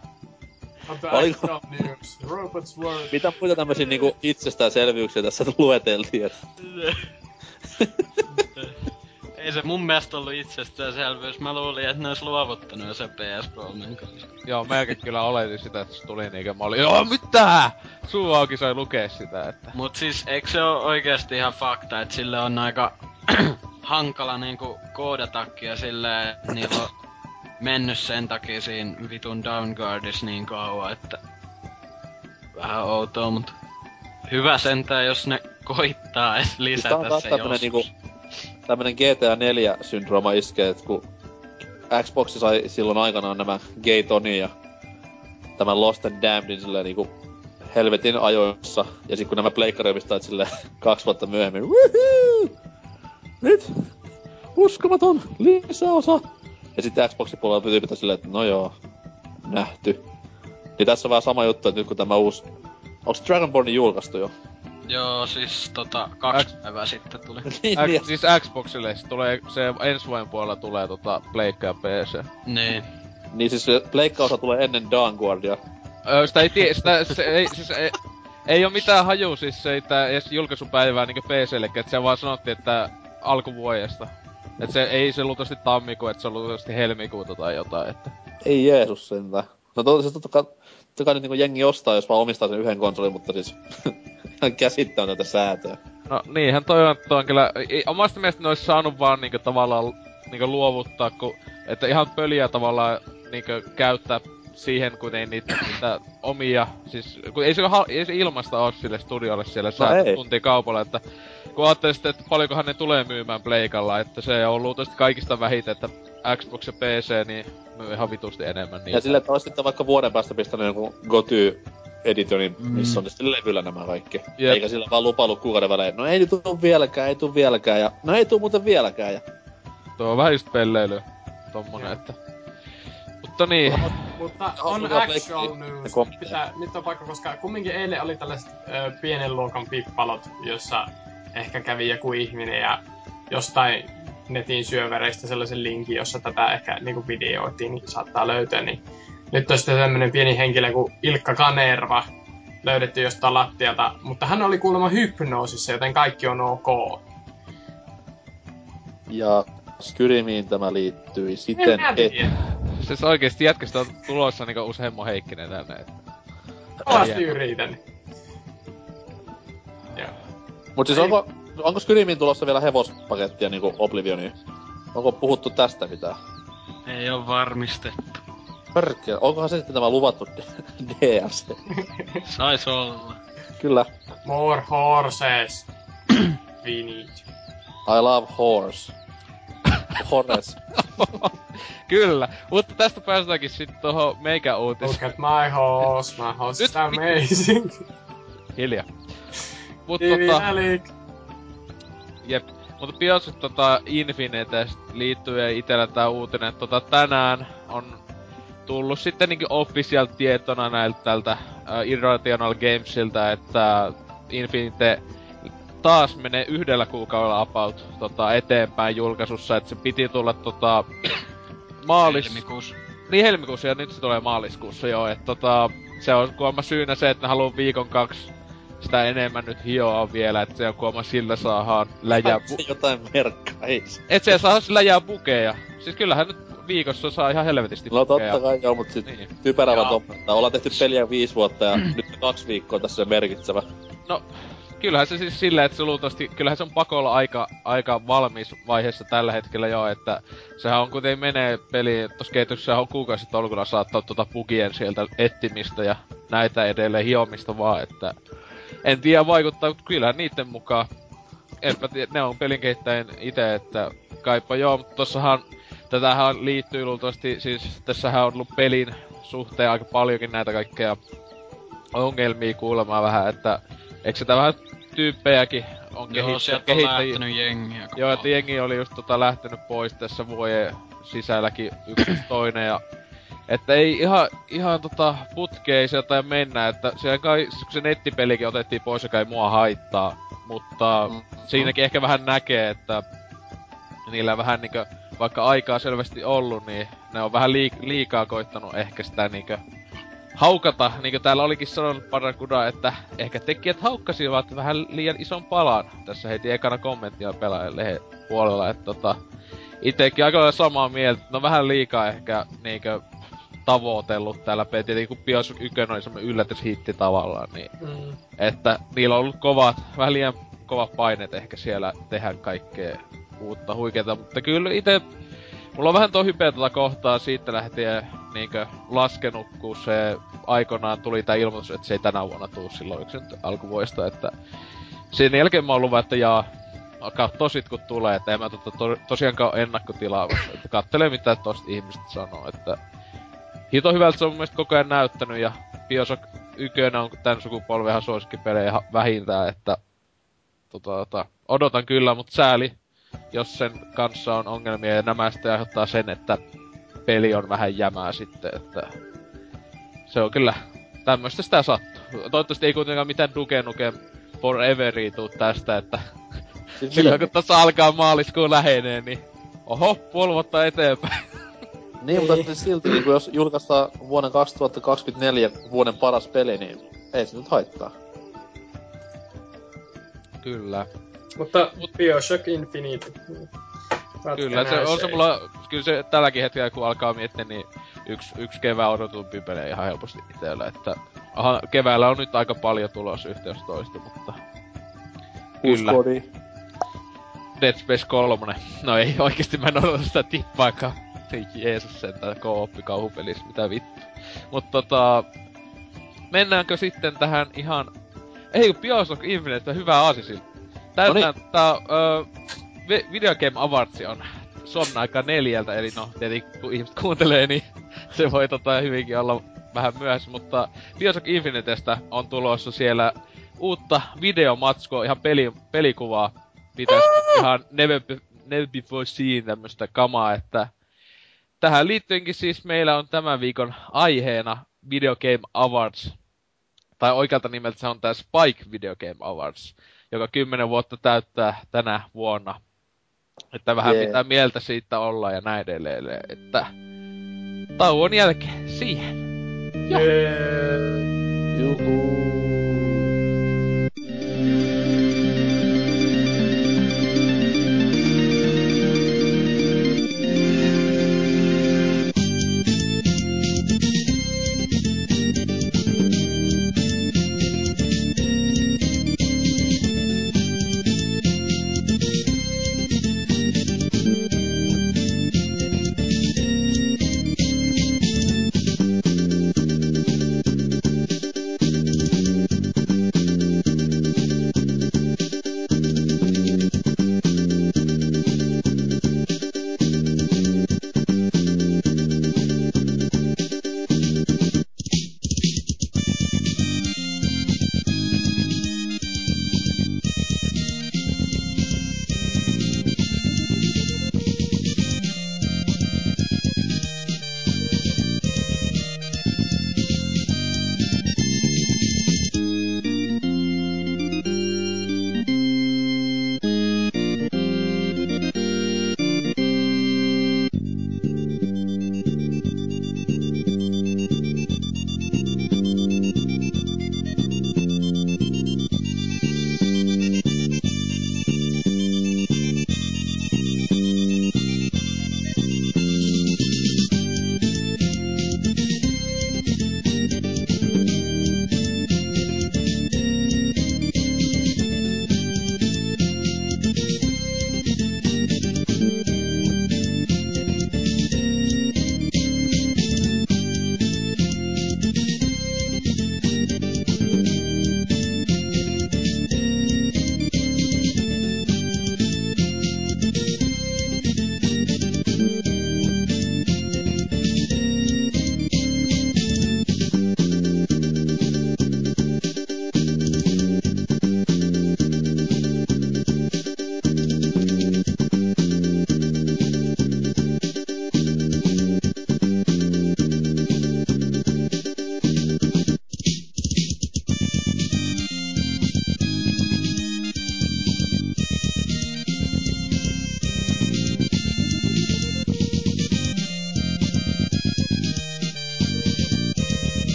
Mitä muita tämmösiä niinku itsestäänselvyyksiä tässä lueteltiin, että... Ei se mun mielestä ollu itsestäänselvyys, mä luulin, että ne ois luovuttanu sen PS3 kanssa. Joo, melkein kyllä oletin sitä, että se tuli niinkö mä olin, joo mitä? Suu auki sai lukee sitä, että... Mut siis, eikö se oo oikeesti ihan fakta, että sille on aika hankala niinku koodatakkia silleen, että niillä on mennyt sen takia siinä vitun Downguardissa niin kauan, että... Vähän outoa, mut... Hyvä sentään, jos ne koittaa edes lisätä se joskus. Niinku... Tämmönen GTA 4-syndrooma iskee, et ku Xbox sai silloin aikanaan nämä Gay Tony ja tämän Lost and Damnedin silleen niinku helvetin ajoissa. Ja sit kun nämä pleikkarimistajat silleen 2 vuotta myöhemmin, woohoo! Nyt! Uskomaton! Lisäosa! Ja sitten Xboxin puolella pytyypitä silleen, että no joo, nähty. Niin tässä on vähän sama juttu, että nyt kun tämä uusi... Onks Dragonborn julkaistu jo? Joo, siis 2 päivää sitten tuli. Siis Xboxille tulee, se ensi vuoden puolella tulee Pleikka ja PC. Niin. Niin siis Pleikka-osa tulee ennen Dawnguardia. Sitä ei tiedä, ei oo mitään hajuu siis sitä edes julkaisupäivää niinku PC:llekään, että se vaan sanottiin, että alkuvuodesta. Et se ei se luultavasti tammikuun, et se on luultavasti helmikuuta tai jotain, että... Ei Jeesus sentään. No totta kai nyt niinku jengi ostaa, jos vaan omistaa sen yhden konsolin, mutta siis... Käsittää tätä säätöä. No niinhän toi on kyllä... Omasta mielestä ne ois saanut vaan niinku tavallaan niinku luovuttaa, kun... Että ihan pöliä tavallaan niinku käyttää siihen, kun ei niitä omia... Siis kun ei se ilmasta oo sille studiolle siellä säätötuntikaupalla, että... Kun ajattelin sitten, että paljonkohan ne tulee myymään pleikalla, että se on luultavasti kaikista vähiten, että Xbox ja PC niin myy ihan vitusti enemmän niitä. Ja sillä, että olis sitten vaikka vuoden päästä pistänyt joku Goty Editionin, missä on sitten levyllä nämä kaikki. Yep. Eikä sillä vaan lupailu kuukauden välein, no ei nyt tuu vieläkään, ja no ei tuu muuten vieläkään, ja... Tuo on vähän just pelleilyä, tommonen, että... Mutta niin... Mutta on actual news, nyt on vaikka, koska kumminkin eilen oli tällaiset pienen luokan pippalot, jossa... Ehkä kävi joku ihminen ja jostain netin syövereistä sellaisen linkin, jossa tätä ehkä niinku videoitiin, niin saattaa löytyä. Niin nyt on sitten tämmönen pieni henkilö kuin Ilkka Kanerva löydetty jostain lattialta, mutta hän oli kuulemma hypnoosissa, joten kaikki on ok. Ja Skyrimiin tämä liittyi siten, että... Siis oikeesti jätkästä on tulossa niinku Usheimmo Heikkinen tänne. Kovasti yritän. Mut siis onko Skyrimin tulossa vielä hevospakettia niinku Oblivioniin? Onko puhuttu tästä mitään? Ei oo varmistettu. Pörkkiä, onkohan se sitten tämä luvattu DLC? Sais olla. Kyllä. More horses. We need. I love horse. Horses. Kyllä, mutta tästä päästäänkin sitten tohon meikä uutis. Look at my horse is amazing. Hiljaa. Mut jep. Mutta pian sit Infinitestä liittyen itellä tää uutinen, että tänään on tullut sitten niinkin official tietona näiltä tältä Irrational Gamesilta, että Infinite taas menee 1 kuukaudella about eteenpäin julkaisussa, että se piti tulla helmikuussa. Niin helmikuussa, ja nyt se tulee maaliskuussa joo, että se on kuulemma syynä se, että ne haluu 1-2 sitä enemmän nyt hioa vielä, et se joku oma sillä saadaan läjää... jotain merkkaa, ei se. Et se saadaan läjää bukeja. Siis kyllähän nyt viikossa saa ihan helvetisti bukeja. No totta kai joo, mut sit niin. Typerä vaan ollaan tehty peliä 5 vuotta ja nyt 2 viikkoa tässä merkitsevä. No, Kyllähän se siis silleen, että se luultavasti, kyllähän se on pakolla aika valmis vaiheessa tällä hetkellä jo, että sehän on kuitenkin menee peli, tossa kehityksessä on kuukausitolkulla saattaa tuota bugien sieltä etsimistä ja näitä edelleen hiomista vaan, että en tiedä vaikuttaa, mutta kyllähän niitten mukaan, enpä tiedä, ne on pelinkehittäjien itse, että kaipa joo, mutta tossahan tätähän liittyy luultavasti, siis tässähän on ollut pelin suhteen aika paljonkin näitä kaikkea ongelmia kuulemaan vähän, että eikö sitä vähän tyyppejäkin on kehittäjiä? Jengiä. Joo, että jengi oli just lähtenyt pois tässä vuoden sisälläkin yksi toinen ja... Että ei ihan putkeen sieltä mennä, että siellä kai, kun se nettipelikin otettiin pois, joka ei mua haittaa. Mutta siinäkin ehkä vähän näkee, että niillä vähän niinkö, vaikka aikaa selvästi ollut, niin ne on vähän liikaa koittanut ehkä sitä niinkö... haukata, niinku täällä olikin sanonut Parakuda, että ehkä tekijät haukkasivat vähän liian ison palan. Tässä heti ekana kommenttia pelaajalehden puolella, että itekin aika lailla samaa mieltä, no vähän liikaa ehkä niinkö tavoitellut täällä peli, tietenkin kun BioShock 1 oli semmonen yllätyshitti tavallaan, niin että niillä on ollut vähän liian kovat paineet ehkä siellä tehdä kaikkea uutta huikeeta, mutta kyllä ite mulla on vähän tuo hypeä tuota kohtaa siitä lähtien niinkö laskenut, kun se aikanaan tuli tää ilmoitus, että se ei tänä vuonna tuu silloin yksin alkuvuodesta, että sen jälkeen mä oon luvan, että jaa, katso sit kun tulee, että en mä tosiaankaan ole ennakkotilaamassa, että kattelee mitä tosta ihmiset sanoo, että hito hyvältä se on mun mielestä koko ajan näyttänyt ja BioShock 1 on tän sukupolven ihan suosikkipelejä vähintään, että odotan kyllä, mut sääli. Jos sen kanssa on ongelmia ja nämä sitten aiheuttaa sen, että peli on vähän jämää sitten, että... Se on kyllä... Tämmöstä sitä sattuu. Toivottavasti ei kuitenkaan mitään Duke Nukem Foreveri tuu tästä, että... Silloin kun tässä alkaa maaliskuun lähenee, niin... Oho, puoli vuotta eteenpäin. Niin, mutta silti, niin jos julkaistaan vuoden 2024 vuoden paras peli, niin... Ei se nyt haittaa. Kyllä. Mutta BioShock Infinite. Kyllä se on semmolla, kyllä se tälläkin hetkellä kun alkaa miettiä, niin yksi kevään odotumpi pelejä ihan helposti itsellä, että aha, keväällä on nyt aika paljon tulos yhteys toista, mutta... Kyllä. Dead Space 3. No ei oikeesti mä en odota sitä tippaakaan. Jeesus sentään, co-oppi kauhupelissä, mitä vittu. Mut mennäänkö sitten tähän ihan... Ei kun BioShock Infinite, hyvää aasisilta. Täytään, tää Video Game Awards on Suomen aikaa 4, eli no tietenkin kun ihmiset kuuntelee, niin se voi hyvinkin olla vähän myöhässä, mutta BioShock Infinitestä on tulossa siellä uutta videomatskua, ihan pelikuvaa, pitäis ihan never before seen tämmöstä kamaa, että tähän liittyenkin siis meillä on tämän viikon aiheena Video Game Awards, tai oikealta nimeltä se on tää Spike Video Game Awards, joka 10 vuotta täyttää tänä vuonna. Että vähän pitää mieltä siitä olla ja näin edelleen. Että tauon jälkeen siihen. Joo.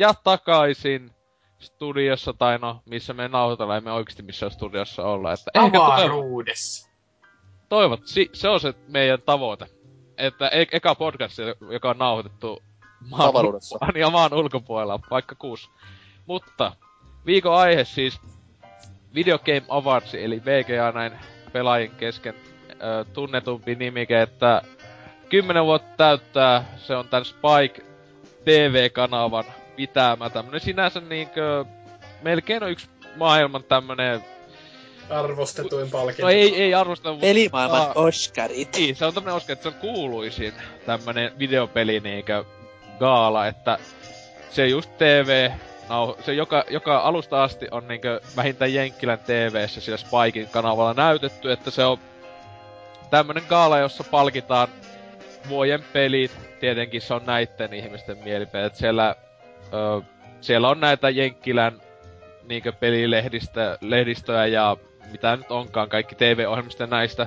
ja takaisin studiossa, tai no, missä me nauhoitellaan, emme oikeasti missään studiossa olla. Että avaruudessa. Se on se meidän tavoite. Että eka podcast, joka on nauhoitettu maan ulkopuolella, vaikka 6. Mutta viikon aihe siis Video Game Awards, eli VGA näin pelaajien kesken tunnetumpi nimike, että 10 vuotta täyttää, se on tän Spike TV-kanavan pitämä tämmönen sinänsä niinkö melkein on yksi maailman tämmönen arvostetuin palkinto. No ei arvostettu. Pelimaailman Oscarit. Niin, se on tämmönen Oscar, että se on kuuluisin tämmönen videopeli niinkö gaala, että se just TV, se joka alusta asti on niinkö vähintään Jenkkilän TV:ssä siellä Spiken kanavalla näytetty, että se on tämmönen gaala, jossa palkitaan vuoden pelit. Tietenkin se on näitten ihmisten mielipiteet. Siellä on näitä Jenkkilän niinkö pelilehdistöä ja mitä nyt onkaan, kaikki TV-ohjelmista näistä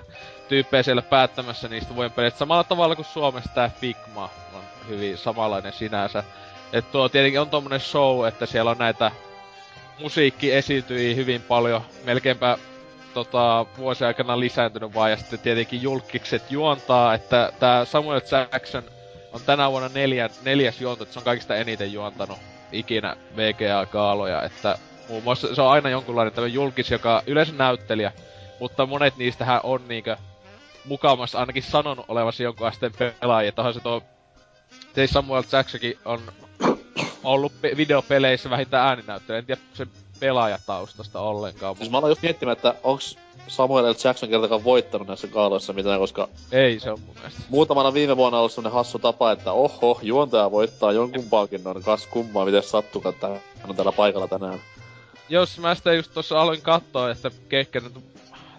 tyyppejä siellä päättämässä niistä vuoden peleistä. Samalla tavalla kuin Suomessa tää Figma on hyvin samanlainen sinänsä. Et tuo tietenkin on tommonen show, että siellä on näitä musiikkiesiintyjiä hyvin paljon, melkeinpä vuosien aikana lisääntynyt vaan, ja sitten tietenkin julkkikset juontaa, että tää Samuel Jackson on tänä vuonna neljäs juonto, että se on kaikista eniten juontanut ikinä VGA-gaaloja, että muun muassa se on aina jonkunlainen tämmönen julkis, joka yleensä näyttelijä, mutta monet niistähän on niinkö mukavasti ainakin sanonut olevasi jonkun asteen pelaajia, että onhan se tuo Samuel Jacksonkin on ollut videopeleissä vähintään ääninäyttelijä, en tiedä se pelaajataustasta ollenkaan. Siis mä aloin just miettimään, että onks Samuel L. Jackson kertakaan voittanut näissä gaaloissa mitään, koska... Ei se on mun mielestä. Muutamana viime vuonna on ollut semmonen hassu tapa, että oho, juontaja voittaa jonkun palkinnon, kas kummaa, miten sattukaan, että hän on täällä paikalla tänään. Jos mä sitä just tossa aloin katsoa, että ketkä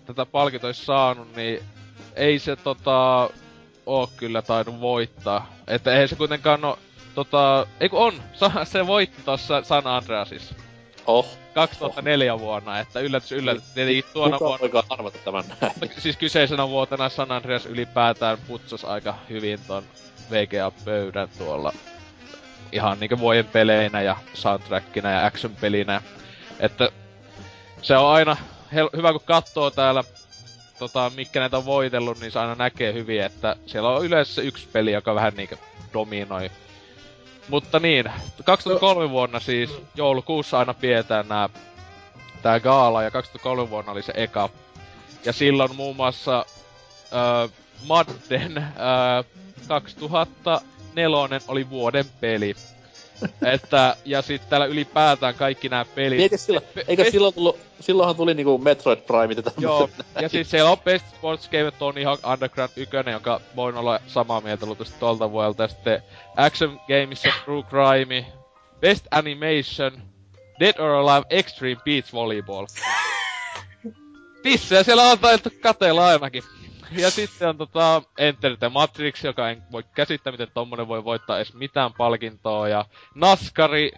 tätä palkintoa ois saanut, niin ei se oo kyllä tainnut voittaa. Että ei se kuitenkaan eiku on, se voitti tossa San Andreasissa. 2004 vuonna, että yllätys, tietenkin tuona vuonna... Kuka voikaan arvata tämän näin? Siis kyseisenä vuotena San Andreas ylipäätään putsas aika hyvin ton VGA-pöydän tuolla. Ihan niinkö vuoden peleinä ja soundtrackina ja action-pelinä. Että se on aina hyvä, kun katsoo täällä, mitkä näitä on voitellut, niin se aina näkee hyvin, että siellä on yleensä yksi peli, joka vähän niinkö dominoi. Mutta niin, 2003 vuonna siis joulukuussa aina pidetään tää gaala, ja 2003 vuonna oli se eka. Ja silloin muun muassa Madden 2004 oli vuoden peli. Että, ja sit täällä ylipäätään kaikki nämä pelit... Silloinhan tuli niinku Metroid Prime tätä. Joo, ja siis siellä on Best Sports Game Tony Hawk Underground 1, joka voin olla samaa mieltä luultavasti tuolta vuodelta. Ja sitten Action Gameissa True Crime, Best Animation, Dead or Alive Extreme Beach Volleyball. Tissejä siellä on taidettu kateella ainakin. Ja sitten on Enter the Matrix, joka en voi käsittää, miten tommonen voi voittaa edes mitään palkintoa, ja NASCARi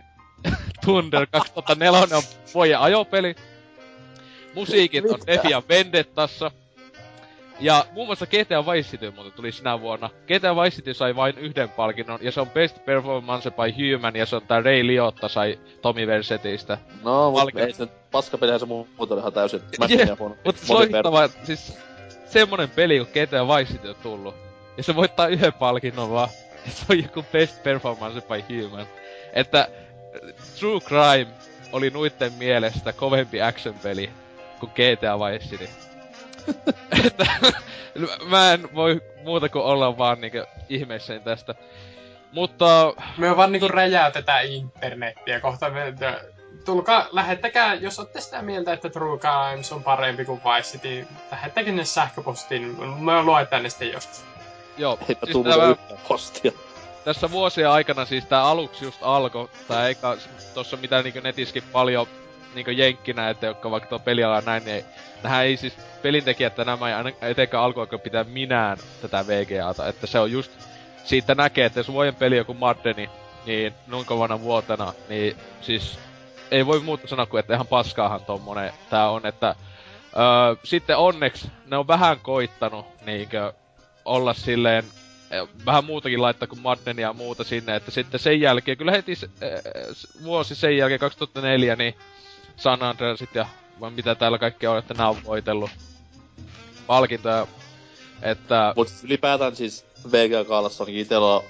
Thunder 2004 on vuoden ajopeli. Musiikit on Defian Vendettassa. Ja muun muassa GTA Vice City muuten tuli sinä vuonna. GTA Vice City sai vain yhden palkinnon, ja se on Best Performance by Human, ja se on tää Ray Liotta sai Tommy Vercettistä. No, mut ei se paskapelihän se muuta oli ihan täysin. Mut soittava, siis... Semmonen peli, kun GTA Vice City on tullu. Ja se voittaa yhden palkinnon vaan. Ja se on joku Best Performance by Human. Että True Crime oli nuitten mielestä kovempi action-peli kuin GTA Vice City. Että mä en voi muuta kuin olla vaan niinku ihmeessäni tästä. Mutta... Me vaan niinku räjäytetään internettiä kohta. Lähettäkää, jos ootte sitä mieltä, että True Crimes on parempi kuin Vice City, lähettäkää ne sähköpostiin, me luetaan ne sitten joskus. Joo, eipä siis postia. Tässä vuosien aikana siis tää aluksi just alkoi, tää eikä tossa mitään niinku netiskin paljon niinku jenkkinä, että jotka vaikka tuo peliala näin, niin nähän ei siis pelintekijät nämä ei etenkään alkuaikoina pitää minään tätä VGAta, että se on just, siitä näkee, että jos vuoden peli joku Maddeni, niin noin kovana vuotena, niin siis ei voi muuta sanoa kuin, että ihan paskaahan tommonen tää on, että... sitten onneksi ne on vähän koittanut niinkö olla silleen vähän muutakin laittaa kuin Madden ja muuta sinne, että sitten sen jälkeen, kyllä heti vuosi sen jälkeen, 2004, niin San Andreasit ja mitä täällä kaikkea on, että nää on voitellut palkintoja, että... Mut ylipäätään siis VG-kaalassa onkin itellä on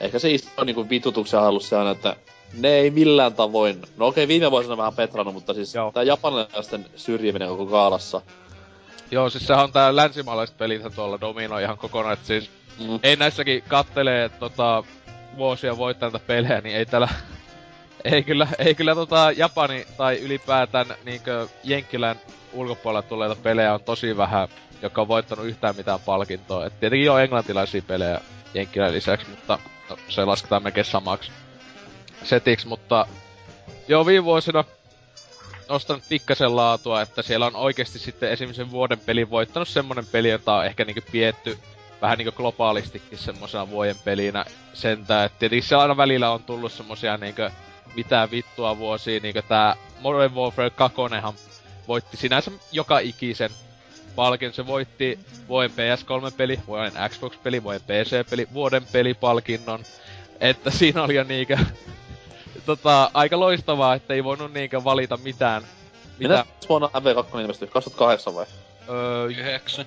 ehkä se iso niinku vitutuksen hallussa aina, että ne ei millään tavoin... No okei, viime vuosina vähän petrannut, mutta siis joo, tää japanilaisten syrjiminen koko kaalassa. Joo, siis sehän on tää länsimaalaiset pelit tuolla dominoi ihan kokonaan, että siis... Mm. Ei näissäkin kattelee vuosia voittaneita pelejä, niin ei täällä... Ei kyllä Japani tai ylipäätään niinkö Jenkkilän ulkopuolella tulleita pelejä on tosi vähän, joka on voittanut yhtään mitään palkintoa. Et tietenkin on englantilaisia pelejä Jenkkilän lisäksi, mutta no, se lasketaan melkein samaksi setiksi, mutta joo, viime vuosina nostan pikkasen laatua, että siellä on oikeesti sitten esimerkiksi vuoden pelin voittanut semmonen peli, jota on ehkä niinku pietty vähän niinku globaalistikin semmosena vuoden pelinä sentään, että tietenkin siellä aina välillä on tullut semmosia niinku mitään vittua vuosia, niinku tää Modern Warfare 2 voitti sinänsä joka ikisen palkin. Se voitti vuoden PS3-peli, vuoden Xbox-peli, vuoden PC-peli, vuoden pelipalkinnon. Että siinä oli jo niinkö aika loistavaa, että ei voinut niinkö valita mitään. Minä vuonna MV2 ilmestyi? 2008 vai? 9.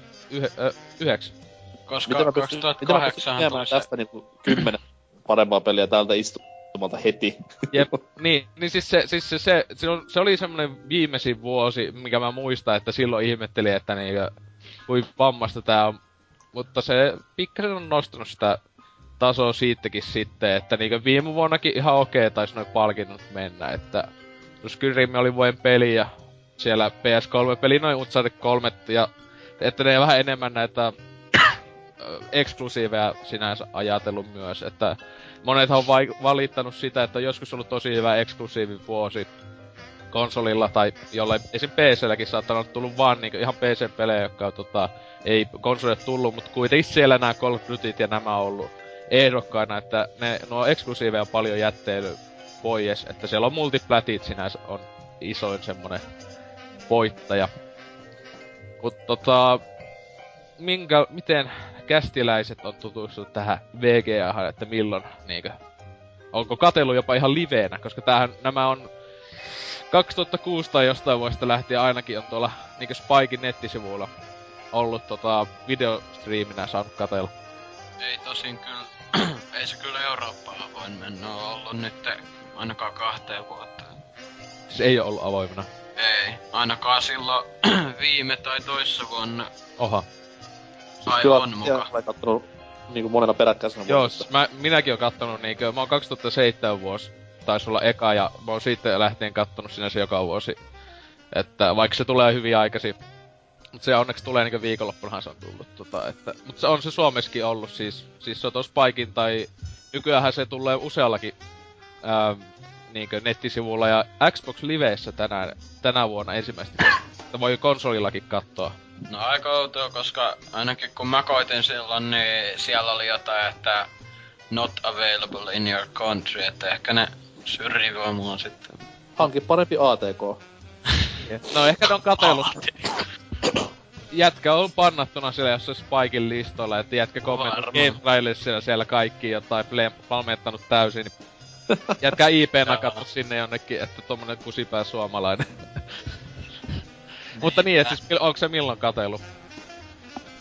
9. Koska 2008 taisi... tästä niinku 10 parempaa peliä täältä istumalta heti. Jep, niin se oli semmonen viimeisin vuosi, mikä mä muistan, että silloin ihmettelin, että niinkö... Kui vammasta tää on. Mutta se pikkasen on nostanut sitä tasoa siitäkin sitten, että niinkö viime vuonnakin ihan okei taisi noin palkinnut mennä, että... Skyrim oli vuoden peli ja siellä PS3-peli, noin Uncharted 3, ja... Että ne vähän enemmän näitä... eksklusiiveja sinänsä ajatellut myös, että monethan on valittanut sitä, että on joskus ollut tosi hyvä eksklusiivi vuosi konsolilla tai jollain, esim. PC-lläkin saattaa olla tullut vaan niinku ihan PC-pelejä, jotka on, ei konsolille tullut, mutta kuitenkin siellä nämä Call of Dutyt ja nämä on ollut ehdokkaina, että ne, nuo eksklusiiveja on paljon jätteily pois, että siellä on multiplatit sinänsä on isoin semmonen voittaja. Mutta miten kästiläiset on tutustunut tähän VGAhan, että milloin niinkö... Onko katsellut jopa ihan liveenä, koska tämähän nämä on... 2006 tai jostain vuodesta lähtien ainakin on tuolla niinkö Spiken nettisivuilla ollut videostriiminä saanut katsella. Ei tosin kyllä... ei se kyllä Eurooppaan avoimena ole ollut nyt ainakaan 2 vuoteen. Siis ei ole ollut avoimena? Ei, ainakaan silloin viime tai toissa vuonna. Oha. Ai kyllä, on muka. Olen kattonut niinku monena peräkkäisenä vuodesta. Joo, minäkin oon kattonut niinkö, mä oon 2007 vuosi, taisi olla eka, ja mä oon siitä lähtien kattonut sinänsä joka vuosi. Että vaikka se tulee hyvin aikaisin, mut se onneksi tulee niinkö viikonloppunahan se on tullut että... Mut se on se Suomessakin ollut siis se on tossa Spiken tai... Nykyäänhän se tulee useallakin niinkö nettisivulla ja Xbox Liveissä tänä vuonna ensimmäistä. Voi konsolillakin katsoa. No aika outoa, koska ainakin kun mä koitin silloin, niin siellä oli jotain, että not available in your country, että ehkä ne syrjivät mua sitten. Hankin parempi ATK. No ehkä ne on katsellut. Jätkä on pannattuna siellä jossain Spiken listoilla, että jätkä kommentoi Game siellä kaikki jotain palmettanut täysin. Niin jätkä IP-nakattu sinne jonnekin, että tommonen kusipää suomalainen. Mutta niin, että siis onko se milloin katsellut?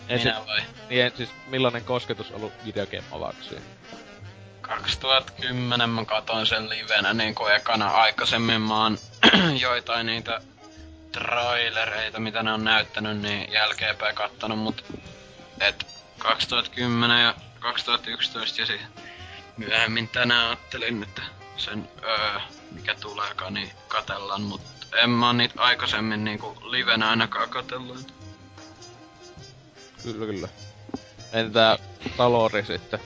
Minä vai? Niin, siis millainen kosketus ollut Video Game Awardsiin? 2010 mä katoin sen livenä niinku ekana. Aikaisemmin mä oon joitain niitä trailereita, mitä ne on näyttänyt, niin jälkeenpäin kattonut, mut... Et 2010 ja 2011 ja siis myöhemmin tänään ajattelin, että sen mikä tuleekaan, niin katellaan, mut... En mä oo niit aikaisemmin niinku livenä ainakaan katsellut. Kyllä. Entä Talori sitten?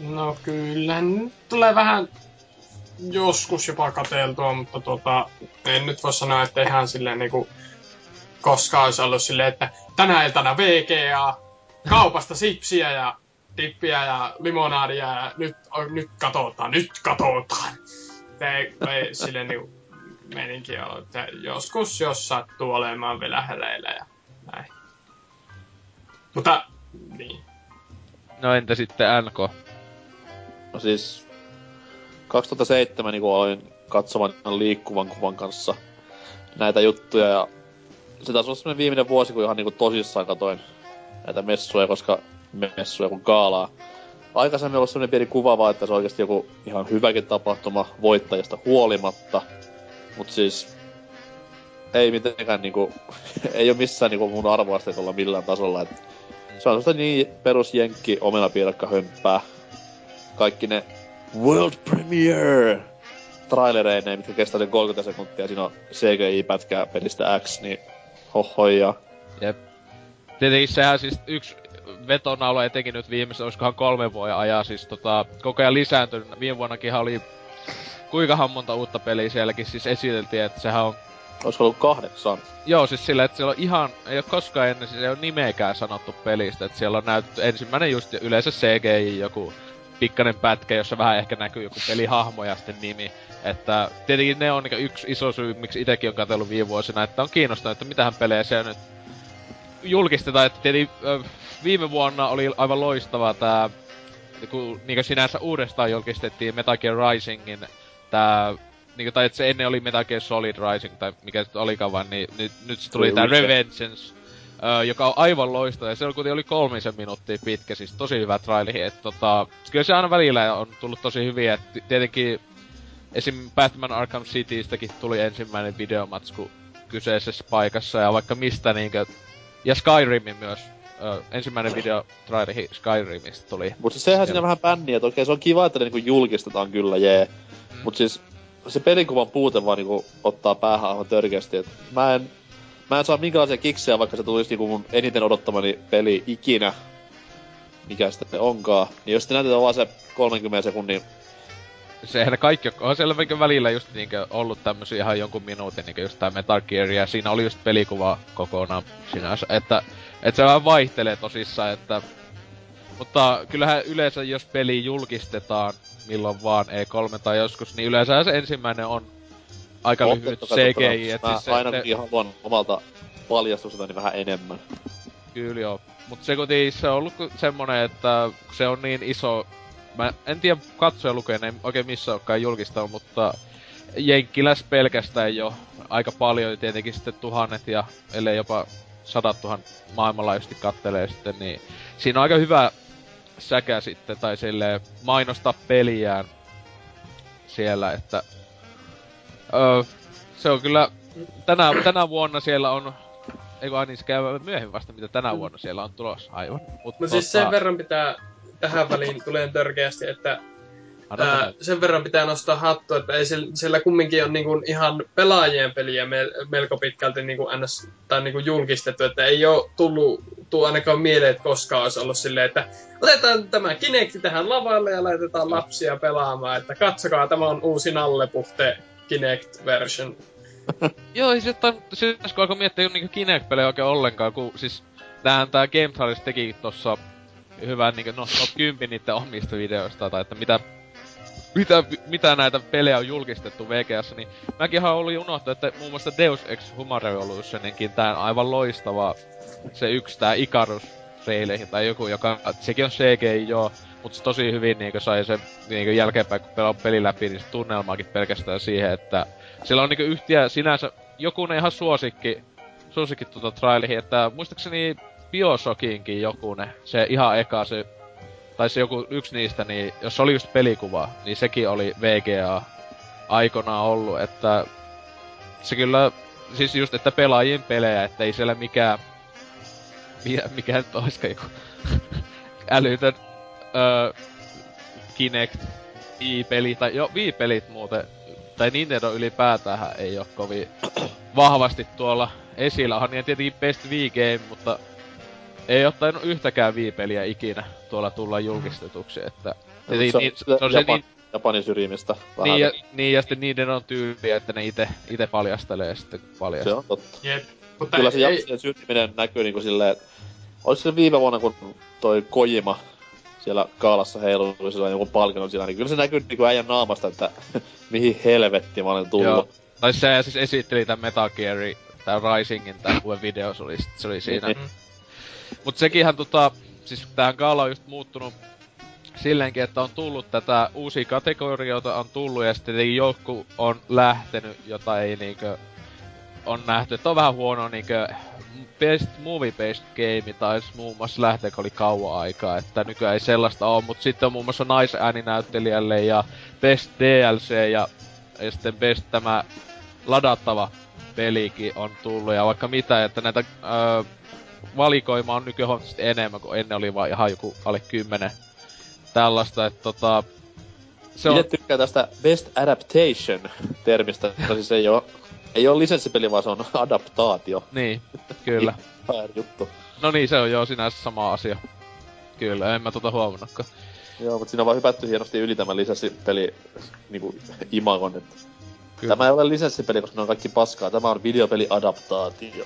No kyllä, nyt tulee vähän joskus jopa katseltua, mutta en nyt voi sanoa, että ihan silleen niinku koskaan ois ollut silleen, että tänä iltana VGA, kaupasta sipsiä ja dippiä ja limonaadia ja nyt katootaan. Ei silleen niinku... Meninkin on, että joskus, jos sattuu olemaan vielä hereillä ja näin. Mutta, niin. No entä sitten NK? No siis 2007 niin aloin katsomaan liikkuvan kuvan kanssa näitä juttuja ja se taas on semmoinen viimeinen vuosi, kun ihan niinku tosissaan katoin näitä messuja, koska messuja kun gaalaa. Aikaisemmin oli semmoinen pieni kuva vaan, että se on oikeesti joku ihan hyväkin tapahtuma voittajasta huolimatta. Mut siis ei mitenkään niinku, ei oo missään niinku mun arvoasteikolla millään tasolla. Et se on semmoista niin perusjenkki omenapiirakka hömppää. Kaikki ne World Premiere trailereineen, mitkä kestää sen 30 sekuntia, siinä on CGI-pätkää pelistä X, niin hohoja. Jep. Tietenkin sehän siis yksi vetonaula etenkin nyt viimeisen, olisikohan 3 vuoden ajaa, siis koko ajan lisääntynyt. Viime vuonnakinhan oli kuinkahan monta uutta peliä sielläkin siis esiteltiin, että sehän on... Olisiko ollut 8? Joo, siis sillä, että siellä on ihan, ei oo koskaan ennen, siis ei oo nimeäkään sanottu pelistä, että siellä on näytetty ensimmäinen just yleensä CGI joku pikkainen pätkä, jossa vähän ehkä näkyy joku pelihahmo ja sitten nimi. Että tietenkin ne on yksi iso syy, miksi itekin on katsellut viime vuosina, että on kiinnostanut, että mitähän pelejä siellä nyt julkistetaan. Että tietenkin viime vuonna oli aivan loistavaa tää, kun niinku sinänsä uudestaan julkistettiin Metal Gear Risingin tää, niinku, tai että se ennen oli Metal Gear Solid Rising, tai mikä se olikaan vaan, niin nyt se tuli tää Revengeance. Joka on aivan loistava, ja se oli 3 minuuttia pitkä, siis tosi hyvä traili, että kyllä se aina välillä on tullut tosi hyviä, että tietenkin esim. Batman Arkham Citystäkin tuli ensimmäinen videomatsku kyseisessä paikassa, ja vaikka mistä niinkö, ja Skyrimin myös, ensimmäinen videotraili Skyrimistä tuli. Mut siis sehän siinä vähän bänniä, että oikein se on kiva, että ne niinku julkistetaan kyllä, jee, mut siis se pelikuvan puute vaan niinku ottaa päähän aivan törkeästi, että Mä en saa minkälaisia kiksejä, vaikka se tulisi niinku mun eniten odottamani peli ikinä, mikä sitten onkaan. Niin jos te näytetään vaan se 30 sekunnin... Sehän kaikki on selväkin välillä just niinkö ollut tämmösiä ihan jonkun minuutin, niinkö just tää Metal Gear, ja siinä oli just pelikuva kokonaan sinänsä, että se vähän vaihtelee tosissaan, että... Mutta kyllähän yleensä jos peli julkistetaan milloin vaan, E3 tai joskus, niin yleensä se ensimmäinen on aika lyhyt CGI, että siis se... Mä ainakin haluan omalta paljastusitani vähän enemmän. Kyllä joo. Mut se kuitenkin se on ollut semmonen, että se on niin iso... Mä en tiedä katsoja lukeen, ei oikein missä olekaan julkistanut, mutta... Jenkkiläs pelkästään jo aika paljon, tietenkin sitten 1,000 ja ellei jopa 100,000 maailmanlaajuisesti kattelee sitten, niin... Siinä on aika hyvä säkä sitten, tai silleen mainostaa peliään siellä, että... Se on kyllä... Tänä vuonna siellä on... Eiku aina se käy myöhemmin vasta, mitä tänä vuonna siellä on tulossa, aivan. Mut no siis sen verran pitää... Tähän väliin tulee törkeästi, että... sen verran pitää nostaa hattua, että ei siellä kumminkin on niinku ihan pelaajien peliä melko pitkälti niinku ns, tai niinku julkistettu, että ei oo tuu ainakaan mieleen, että koskaan olisi ollut silleen, että otetaan tämä Kinecti tähän lavalle ja laitetaan lapsia pelaamaan, että katsokaa, tämä on uusi nallepuhte. Kinect-version. Joo, ei se kun alkoi miettiä niinku Kinect-pelejä oikein ollenkaan, kun siis... Tää GameTrailers teki tossa hyvän niinku top 10 niitten omista videoista, tai että mitä näitä pelejä on julkistettu VG:ssä, niin... Mäkinhan olin unohtanut, että muun muassa Deus Ex Humanity oli just senkin tää aivan loistava... Se yks tää Icarus-reileihin tai joku, joka... Sekin on CGI, joo. Mut se tosi hyvin niinku sai sen niinku jälkeenpäin, kun pelaa peli läpi, niin se tunnelmaakin pelkästään siihen, että... Siellä on niinku yhtiä sinänsä... Jokunen ihan suosikki trailihin, että muistaakseni BioShockinkin jokunen. Se ihan eka se... Tai se joku yks niistä, niin jos oli just pelikuva, niin sekin oli VGA aikanaan ollut, että... Se kyllä... Siis just, että pelaajien pelejä, että ei siellä mikään... Mikä nyt oiskaan joku... älytön... Kinect, Wii-peli, tai jo Wii-pelit muuten, tai Nintendo ylipäätään ei oo kovin vahvasti tuolla esillä. Onhan niitä tietenkin Best Wii Game, mutta ei oo tainnut yhtäkään Wii-peliä ikinä tuolla tulla julkistetuksi, että... Japanin syrjimistä vähän. Niin, ja sitten niiden on tyyliä, että ne ite paljastelee sitten paljasta. Se on totta. Yep. Mutta kyllä se Japanin syrjiminen näkyy niinku silleen, että... Olis se viime vuonna, kun toi Kojima siellä kaalassa heilui silloin joku palkinnon sillä, niin kyllä se näkyy niinku äijän naamasta, että mihin helvettiin mä olen tullut. Joo. Tai se siis esitteli tän Metal Gearin, tän Risingin, tän uuden videos oli, se oli siinä. Mut sekinhän siis tähän gaala on just muuttunut silleenkin, että on tullut tätä uusia kategorioita on tullut ja sitten joku on lähtenyt, jota ei niinkö on nähty, että on vähän huono niinkö best movie based game taisi muun muassa lähteä, kun oli kauan aikaa, että nykyään ei sellaista oo, mut sitten on muun muassa naisääninäyttelijälle ja best DLC ja sitten best tämä ladattava pelikin on tullut ja vaikka mitä, että näitä valikoima on nykyään huomattavasti enemmän, kun ennen oli vaan ihan joku alle 10 tällaista, että se on... Miten tykkää tästä best adaptation-termistä, siis ei oo lisenssipeli, vaan se on adaptaatio. Niin, kyllä. Haer juttu. No niin, se on joo sinänsä sama asia. Kyllä, en mä huomannutkaan. Joo, mut siinä on vaan hypätty hienosti yli tämän lisenssipeli niinku imagon, että... Kyllä. Tämä ei ole lisenssipeli, koska ne on kaikki paskaa. Tämä on videopeliadaptaatio.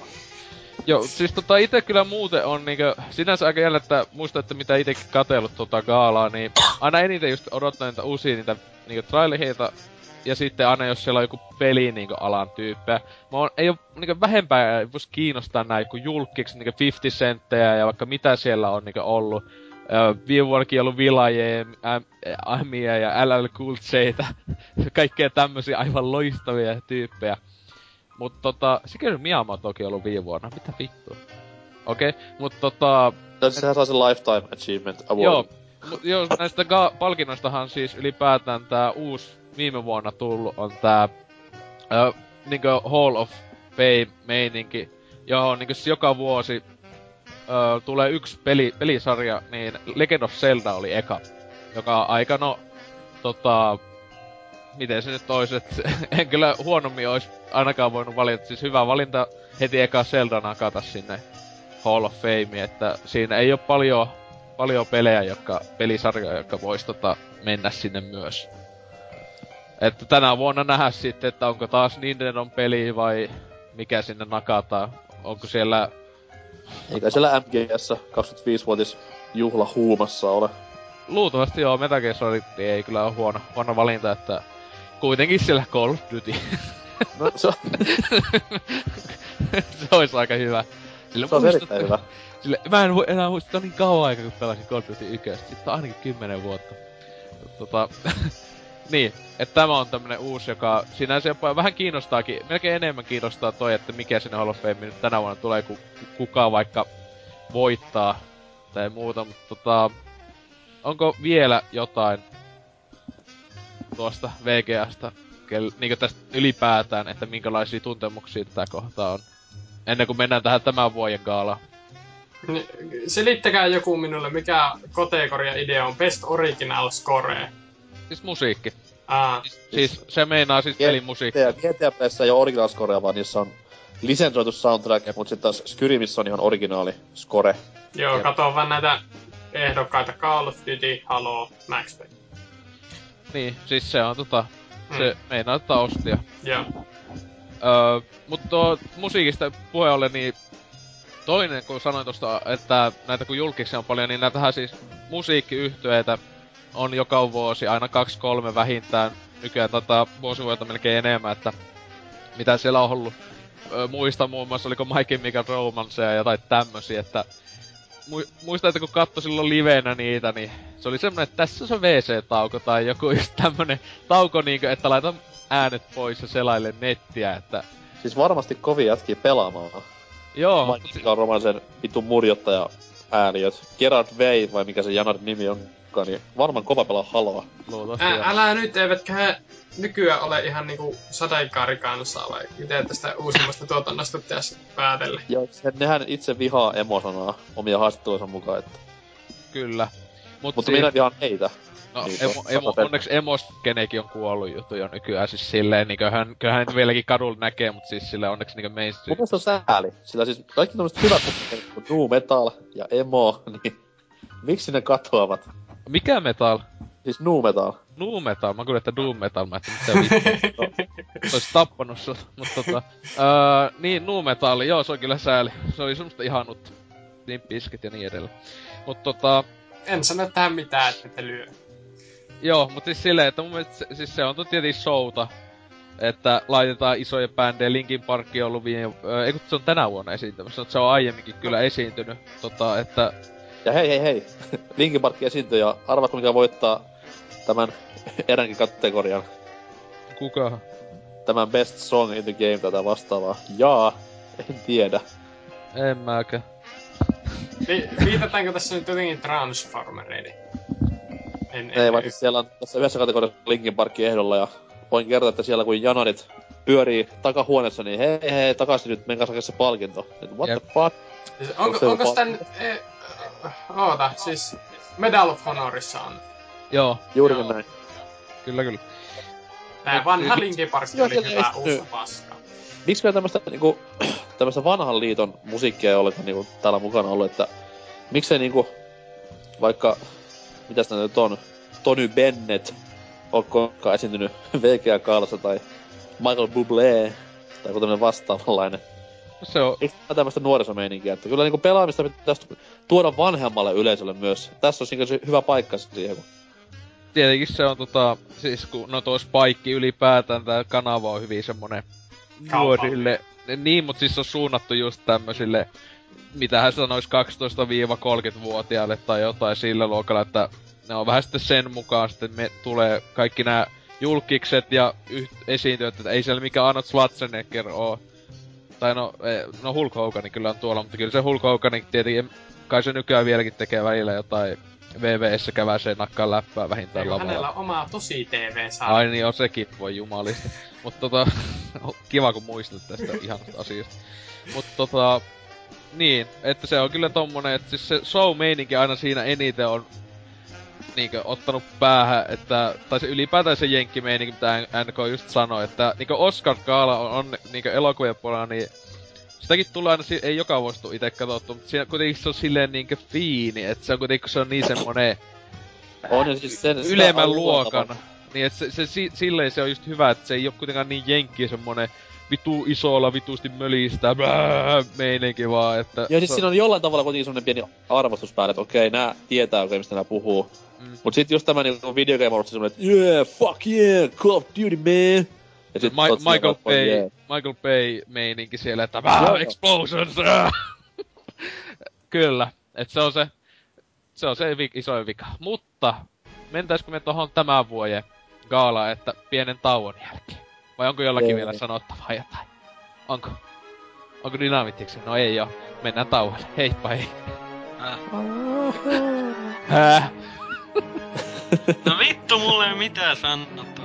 Joo, siis ite kyllä muuten on niinkö... Sinänsä aika jäljellä, että muista, että mitä itekin katsellut gaalaa, niin... Aina eniten just odottaa niitä uusia niitä niinkö trailereita. Ja sitten aina jos siellä on joku peli niinkö alan tyyppejä. Ei oo niinkö vähempää, vois kiinnostaa nää joku julkkiksi niinkö 50 senttejä ja vaikka mitä siellä on niinkö ollut. Viime vuonnakin on ollut Vilajeja, Amia ja LL Cool J:tä. Kaikkea tämmösiä aivan loistavia tyyppejä. Mut Shigeru Miyamotokin on ollut viime vuonna. Mitä vittua? Okei, mut sehän saa se Lifetime Achievement Award. Joo, joo näistä palkinnoistahan siis ylipäätään tää uusi viime vuonna tullut on tää niinkö Hall of Fame-meininki, johon niinkö joka vuosi tulee yksi pelisarja, niin Legend of Zelda oli eka, joka aika miten se nyt ois, et en kyllä huonommin ois ainakaan voinut valita, siis hyvä valinta heti eka Zelda nakata sinne Hall of Fame, että siinä ei oo paljon pelejä, pelisarjoja, jotka vois mennä sinne myös. Että tänä vuonna nähdä sitten, että onko taas Nintendon peli vai mikä sinne nakataan, onko siellä... Eikä siellä MGS 25-vuotis juhla huumassa ole. Luultavasti joo, Metal Gear Solid ei kyllä ole huono valinta, että kuitenkin siellä Call of Duty. No se ois aika hyvä. Sillä se on erittäin hyvä. Sillä, mä en enää muista niin kauan aikaa, kun pelasin Call of Duty 1. Sitten on ainakin 10 vuotta. Niin, että tämä on tämmönen uusi, joka sinänsä jopa vähän kiinnostaakin, melkein enemmän kiinnostaa toi, että mikä sinne Hall of Fame nyt tänä vuonna tulee, kun kuka vaikka voittaa tai muuta, mutta onko vielä jotain tuosta VGAsta, niinkö tästä ylipäätään, että minkälaisia tuntemuksia tätä kohtaa on, ennen kuin mennään tähän tämän vuoden gaalaan? Selittäkää joku minulle, mikä kategoria idea on Best Original Score? Siis musiikki. Siis se meinaa siis pelimusiikki. GTA:ssä ei oo original scorea, vaan niissä on lisensoitu soundtrack, mut sit taas Skyrimissä on ihan originaali score. Joo, kato vaan näitä ehdokkaita. Call of Duty, Halo, Max Payne. Niin, siis se on se meinaa ostia. Joo. Mut musiikista puhe ollen, niin toinen kun sanoin tosta, että näitä kun julkiksi on paljon, niin näitähän siis musiikkiyhtyeitä on joka vuosi aina 2-3 vähintään, nykyään vuosivuotta melkein enemmän, että mitä siellä on ollut. Muista muun muassa, oliko Mike Mikan Romanceja ja jotain tämmösiä, että muista, että kun katsoi silloin livenä niitä, niin se oli semmonen, että tässä on se WC-tauko tai joku just tämmönen tauko niinkö, että laita äänet pois ja selaille nettiä, että... Siis varmasti kovin jätkii pelaamaan. Joo. Mike Mikan Romancen vitun murjottaja ääniöt. Gerard Way, vai mikä se Janard nimi on? Niin varmaan kova pelaa Haloa. Älä nyt, eivätkä he nykyään ole ihan niinku sateenkaarikansaa, vai miten tästä uusimmasta tuotannosta pitäisi päätellä? Joo, nehän itse vihaa emosanaa omia haastatteluissa mukaan, että... Kyllä. Mutta minä vihaan heitä. No, niin, onneksi emoskenekin on kuollut jutu jo nykyään, siis silleen, niin kyllähän niitä vieläkin kadulla näkee, mutta siis silleen onneksi niinkö mainstream. Mun mielestä on sääli, sillä siis kaikki tommoset hyvät, kun nu metal ja emo, niin miksi ne katoavat? Mikä metal? Siis nu metal. Nu metal? Mä kuulin, että doom metal. Mä ajattelin, mitä vittua. Ois tappanut sut, mut niin, nu metal, joo, se on kyllä sääli. Se oli semmoista ihanutta. Limp Bizkit ja niin edelleen. Mut en sano tähän mitään, että te lyö. Joo, mut siis silleen, että mun mielestä siis se on tietenkin showta. Että laitetaan isoja bändejä, Linkin Park on ollut ei kun se on tänä vuonna esiintymässä, mutta se on aiemminkin kyllä esiintynyt, että... Ja hei, Linkin Park esiintyy ja arvatko mikä voittaa tämän eräänkin kategorian. Kuka? Tämän Best Song in the Game tätä vastaavaa. Jaa, en tiedä. En mäkään. Viitataanko tässä nyt jotenkin Transformereihin? Ei, vaan siellä on tässä yhdessä kategoriassa Linkin Parkin ehdolla ja voin kertoa, että siellä kun janarit pyörii takahuoneessa, niin hei, takaisin nyt, menkää saakka se palkinto. What the fuck? Onko tän... Oota, siis Medal of Honorissa on. Joo. Juurikin näin. Kyllä. Tää vanha Linkin Parkki oli hyvä, uusi paska. Miks meillä tämmöstä niinku... tämmöstä vanhan liiton musiikkia ei ole niinku täällä mukana ollut, että... Miksei niinku... Vaikka... Mitäs nää nyt on? Tony Bennett on koskaan esiintynyt VGA Kaalassa tai... Michael Bublé tai joku tämmönen vastaavanlainen. Se on... Eiks tää tämmöstä nuorisomeininkiä, että kyllä niinku pelaamista pitäis tuoda vanhemmalle yleisölle myös. Tässä on niinku hyvä paikka siihen, kun... Tietenkin se on siis kun no toi Spike ylipäätään tää kanava on hyvin semmonen nuorille. Niin, mut siis se on suunnattu just tämmösille, mitähän sanois 12-30-vuotiaille tai jotain sillä luokalla, että ne on vähän sitten sen mukaan sitten me tulee kaikki nää julkikset ja esiintyöt, että ei siellä mikään Arnold Schwarzenegger oo. Tai no Hulk Hoganin kyllä on tuolla, mutta kyllä se Hulk Hoganin tietenkin, kai se nykyään vieläkin tekee välillä jotain VVS kävää sen nakkaan läppää vähintään lavalla. Hänellä on omaa tosi TV-sarja. Ai niin on sekin, voi jumalista. Mut kiva kun muistelet tästä ihanasta asiasta. Mut niin, että se on kyllä tommonen, että siis se show-meininki aina siinä eniten on niinkö ottanut päähän, että, tai se ylipäätään se jenkkimeininki, mitä NK just sanoi, että niinkö Oscar-gaala on niinkö elokuvien puolella, niin sitäkin tulee aina, ei joka vuosi tuu ite katsottu, mutta siinä kuitenkin se on silleen niinkö fiini, että se on kuitenkin, se on niin semmonen ylemmän luokan. Niin, että silleen se on just hyvä, että se ei oo kuitenkaan niin jenkkiä semmonen vitu isolla vitusti mölistä meininki vaan, että... Joo, siis siinä on jollain tavalla kuitenkin semmonen pieni arvostus päälle, että okei, nää tietää oikein, mistä nää puhuu. Mut sit just tämä niinku Video Game Awards semmonen, että yeah, fuck yeah, Call of Duty man! Ja sit Michael Bay meininki siellä, että explosions! Kyllä, et se on se isoin vika. Mutta, mentäisikö me tohon tämän vuoden gaalaan, että pienen tauon jälkeen? Vai onko jollakin vielä sanottavaa jotain? Onko Dynamithixen? No ei oo. Mennään tauolle. Heippa hei. No vittu, mulle ei mitään sanottavaa.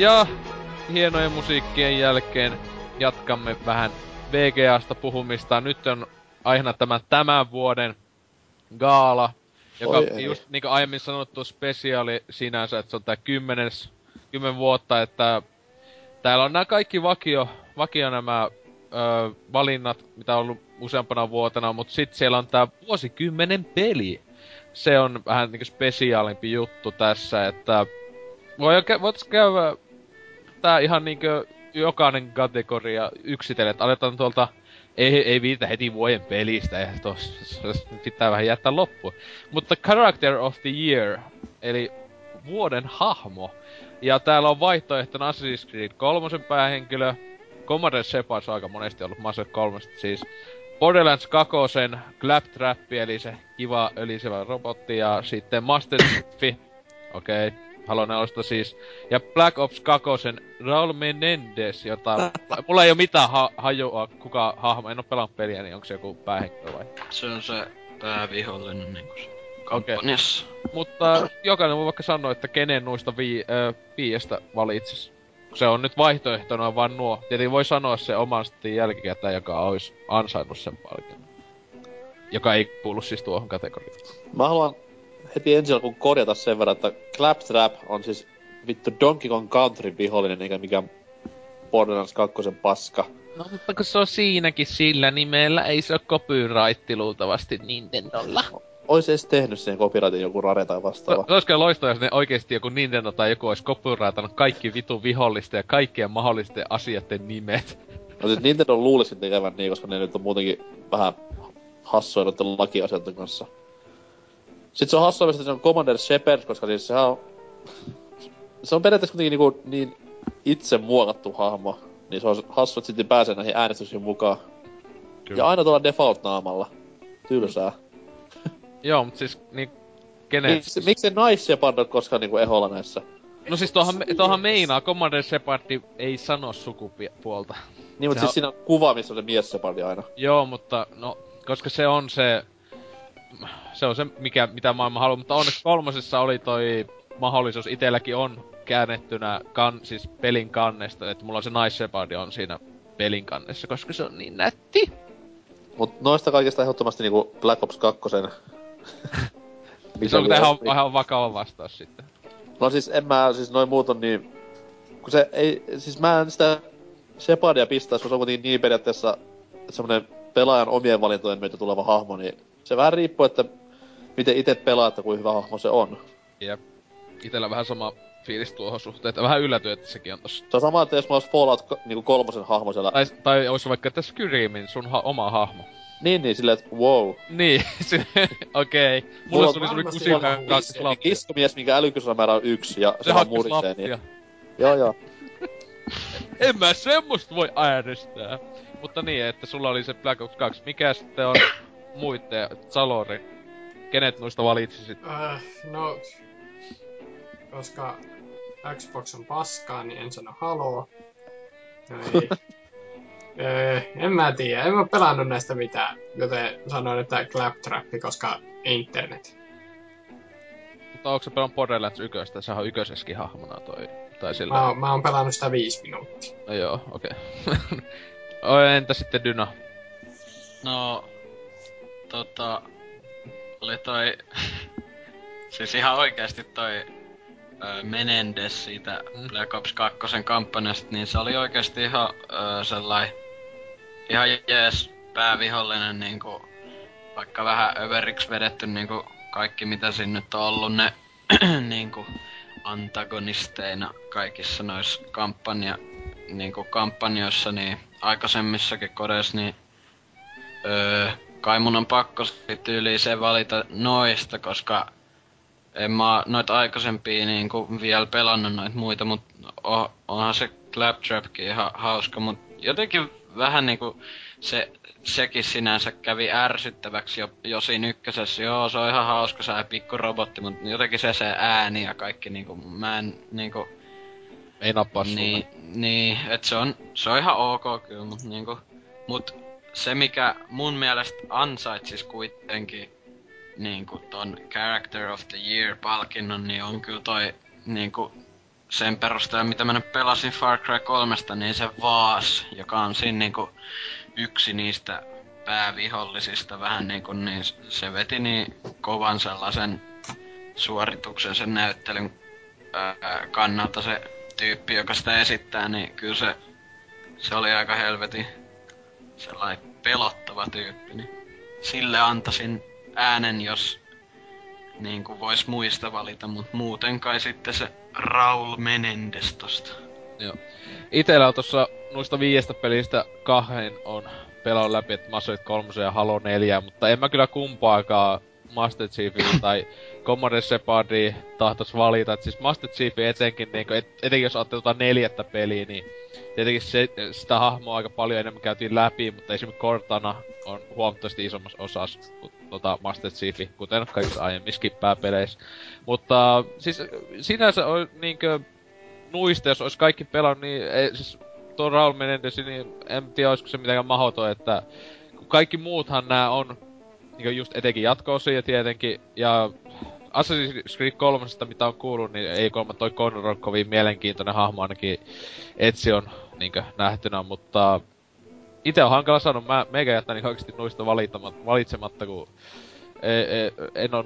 Ja hienojen musiikkien jälkeen jatkamme vähän VGAsta puhumista. Nyt on aiheena tämän vuoden gaala, joka just niin kuin aiemmin sanottu spesiaali sinänsä, että se on tää 10 vuotta, että täällä on nämä kaikki vakio nämä valinnat, mitä on ollut useampana vuotena, mutta sitten siellä on tää vuosikymmenen peli. Se on vähän niinku spesiaalimpi juttu tässä, että voit käydä tää ihan niinku jokainen kategoria yksitellen, että aletaan tuolta, ei viitä heti vuoden pelistä, eihän pitää vähän jättää loppuun. Mutta Character of the Year, eli vuoden hahmo. Ja täällä on vaihtoehtona Assassin's Creed 3 päähenkilö, Commodore Shepard on aika monesti ollut Mass Effect 3 siis, Borderlands 2, Claptrap, eli se kiva ölisevä robotti, ja sitten Master Chief, okei, haluan ostaa siis, ja Black Ops 2, Raul Menendez, jota... Mulla ei oo mitään hajua, kuka hahmo, en oo pelannut peliä, niin onko se joku päähenkilö vai? Se on se päävihollinen niinku se kampanjassa. Okay. Mutta jokainen voi vaikka sanoa, että kenen noista viiestä valitsis. Se on nyt vaihtoehtona vaan nuo. Tietenkin voi sanoa se omasti jälkikäteen, joka olisi ansainnut sen palkinnon. Joka ei kuulu siis tuohon kategoriaan. Mä haluan heti ensi alkuun korjata sen verran, että Claptrap on siis vittu Donkey Kong Country vihollinen, eikä mikään Borderlands 2 paska. No mutta kun se on siinäkin sillä nimellä, ei se oo copyrightti luultavasti Nintendolla. Ois ees tehny siihen copyrightin joku Rare tai vastaava. Se ois kyllä loistavaa, jos ne oikeesti joku Nintendo tai joku ois copyrightannut kaikki vitun vihollisten ja kaikkien mahdollisten asioiden nimet. No siis Nintendo luulisin tekevän niin, koska ne nyt on muutenkin vähän hassoja noitten lakiasioiden kanssa. Sit se on hassoa, että se on Commander Shepard, koska siis sehän on... Se on periaatteessa kuitenkin niinku niin itse muokattu hahmo. Niin se on hassu, että silti pääsee näihin äänestyksiin mukaan. Kyllä. Ja aina tuolla default-naamalla. Tylsää. Joo, mut siis niin kenen... Miksi naissepard on koskaan niinku eholla näissä? No siis tuohan meinaa, Commander Shepardi ei sano sukupuolta. Niin, mut siis siinä on kuva, missä on se miessepardi aina. Joo, mutta no, koska se on se... Se on se, mitä maailma haluaa, mutta onneksi kolmosessa oli toi mahdollisuus, itelläkin on käännettynä siis pelin kannesta, että mulla on se naissepard on siinä pelin kannessa, koska se on niin nätti. Mut noista kaikista ehdottomasti niinku Black Ops 2. Se on ihan vakava vastaus sitten. No siis siis noin muut on niin... Kun se ei... Siis mä en sitä Shepardia pistäis, kun se on kuitenkin niin periaatteessa semmonen pelaajan omien valintojen myötä tuleva hahmo, niin se vähän riippuu, että miten ite pelaa, että kuin hyvä hahmo se on. Jep. Itellä vähän sama fiilis tuohon suhteen, että vähän yllätyy, että sekin on tossa. Se on sama, että jos mä olis Fallout niinku kolmosen hahmo siellä... Tai ois vaikka tässä Skyrimin sun oma hahmo. Niin, silleen, että wow. Niin, okei. Mulla tuli semmoinen kusimään kakkislappi. Kiskomies, minkä älykysynämäärä on 1, ja se on murisee niin. Joo. En mä semmoista voi äänestää. Mutta niin, että sulla oli se Black Ops 2. Mikä sitten on muitten, Salori? Kenet noista valitsisit? No... Koska Xbox on paskaa, niin en sano haloo. Ei. En mä tiedä, en mä pelannut näistä mitään, joten sanoin, että Claptrap, koska internet. Mutta onko se pelannut Borderlands 1? Sehän on ykkösessäkin hahmona toi, tai sillä... Mä oon pelannut sitä 5 minuuttia. No joo, okei. Okay. Entä sitten Dyna? No... Oli toi... siis ihan oikeesti toi... Menendez siitä Black Ops 2 kampanjasta, niin se oli oikeesti ihan sellainen ihan jees päävihollinen niinku vaikka vähän överiksi vedetty niinku kaikki mitä siinä nyt on ollut ne niinku antagonisteina kaikissa noissa kampanjoissa niin aikaisemmissakin kodeissa niin kai mun on pakko tyyliin se valita noista, koska en mä noita aikaisempia niinku vielä pelannut noita muita, mut onhan se Claptrapkin ihan hauska, mut jotenkin vähän niinku sekin sinänsä kävi ärsyttäväksi jo siinä ykkösessä. Joo, se on ihan hauska, se pikku robotti, mut jotenkin se ääni ja kaikki niinku, mä en niinku... Ei nappaa niin, et se on ihan ok kyllä, mut niinku... Mut se mikä mun mielestä ansaitsis kuitenkin niinku ton Character of the Year -palkinnon, niin on kyllä toi niinku sen perusteella, mitä mä nyt pelasin Far Cry 3, niin se Vaas, joka on siinä niinku yksi niistä päävihollisista vähän niinku, niin se veti niin kovan sellaisen suorituksen, sen näyttelyn kannalta se tyyppi, joka sitä esittää, niin kyllä se oli aika helvetin sellainen pelottava tyyppi, niin sille antaisin äänen, jos niinku vois muista valita, mut muuten kai sitten se Raul Menendez tosta. Joo. Itellä on tossa noista 5 pelistä 2 on pelannut läpi, et Mass Effect 3 ja Halo 4, mutta en mä kyllä kumpaakaan Master Chiefia tai Commodore Shepardia tahtois valita. Et siis Master Chief etenkin, niinku, etenkin jos ajattelee tota 4. peliä, niin tietenkin sitä hahmoa aika paljon enemmän käytiin läpi, mutta esimerkiksi Cortana on huomattavasti isommassa osassa Master Chief, kuten kaikissa aiemmissakin pääpeleissä. Mutta siis sinänsä on niinkö nuista, jos olisi kaikki pelannut, niin ei, siis tuo Raul Menendez, niin en tiedä olisiko se mitenkään mahdoton, että kaikki muuthan nämä on niinkö just etenkin jatko-osia tietenkin, ja Assassin's Creed 3, mitä on kuullut, niin ei kolme toi Connor on kovin mielenkiintoinen hahmo ainakin Ezion niinkö nähtynä, mutta ite on hankala sanoa, mä meikä jättää niin oikeesti nuista valitsematta, kun en oo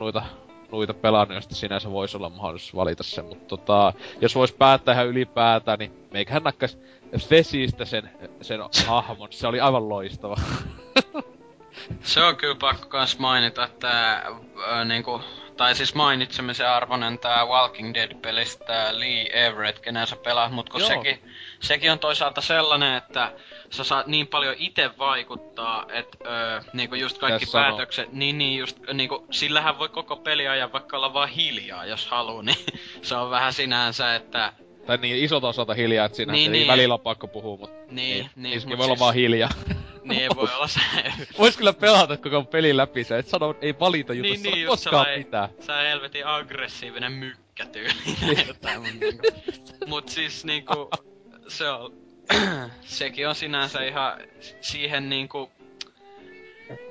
noita pelannut, josta sinänsä vois olla mahdollisuus valita se, mutta jos vois päättää ihan ylipäätään, niin meikähän nakkas Fesistä sen hahmon, se oli aivan loistava. Se on kyllä pakko kans mainita, että niinku, tai siis mainitsemisen arvoinen tää Walking Dead-pelistä tää Lee Everett, kenään sä pelaat, mut kun sekin on toisaalta sellainen, että sä saat niin paljon ite vaikuttaa, et niinku just kaikki päätökset, niin just niinku, sillähän voi koko peli ajan vaikka olla vaan hiljaa, jos haluu, niin se on vähän sinänsä, että tai niin isot osalta hiljaa, et siinähän niin, välillä on pakko puhua, mut niin voi siis olla vaan hiljaa. Niin ei voi olla se. Vois kyllä pelata koko pelin läpi, sä et sano, ei valita jutusta, niin, koskaan pitää. Sä helvetin aggressiivinen mykkätyyli jotain mun niinku. Mut siis niinku, se on, sekin on sinänsä ihan siihen niinku,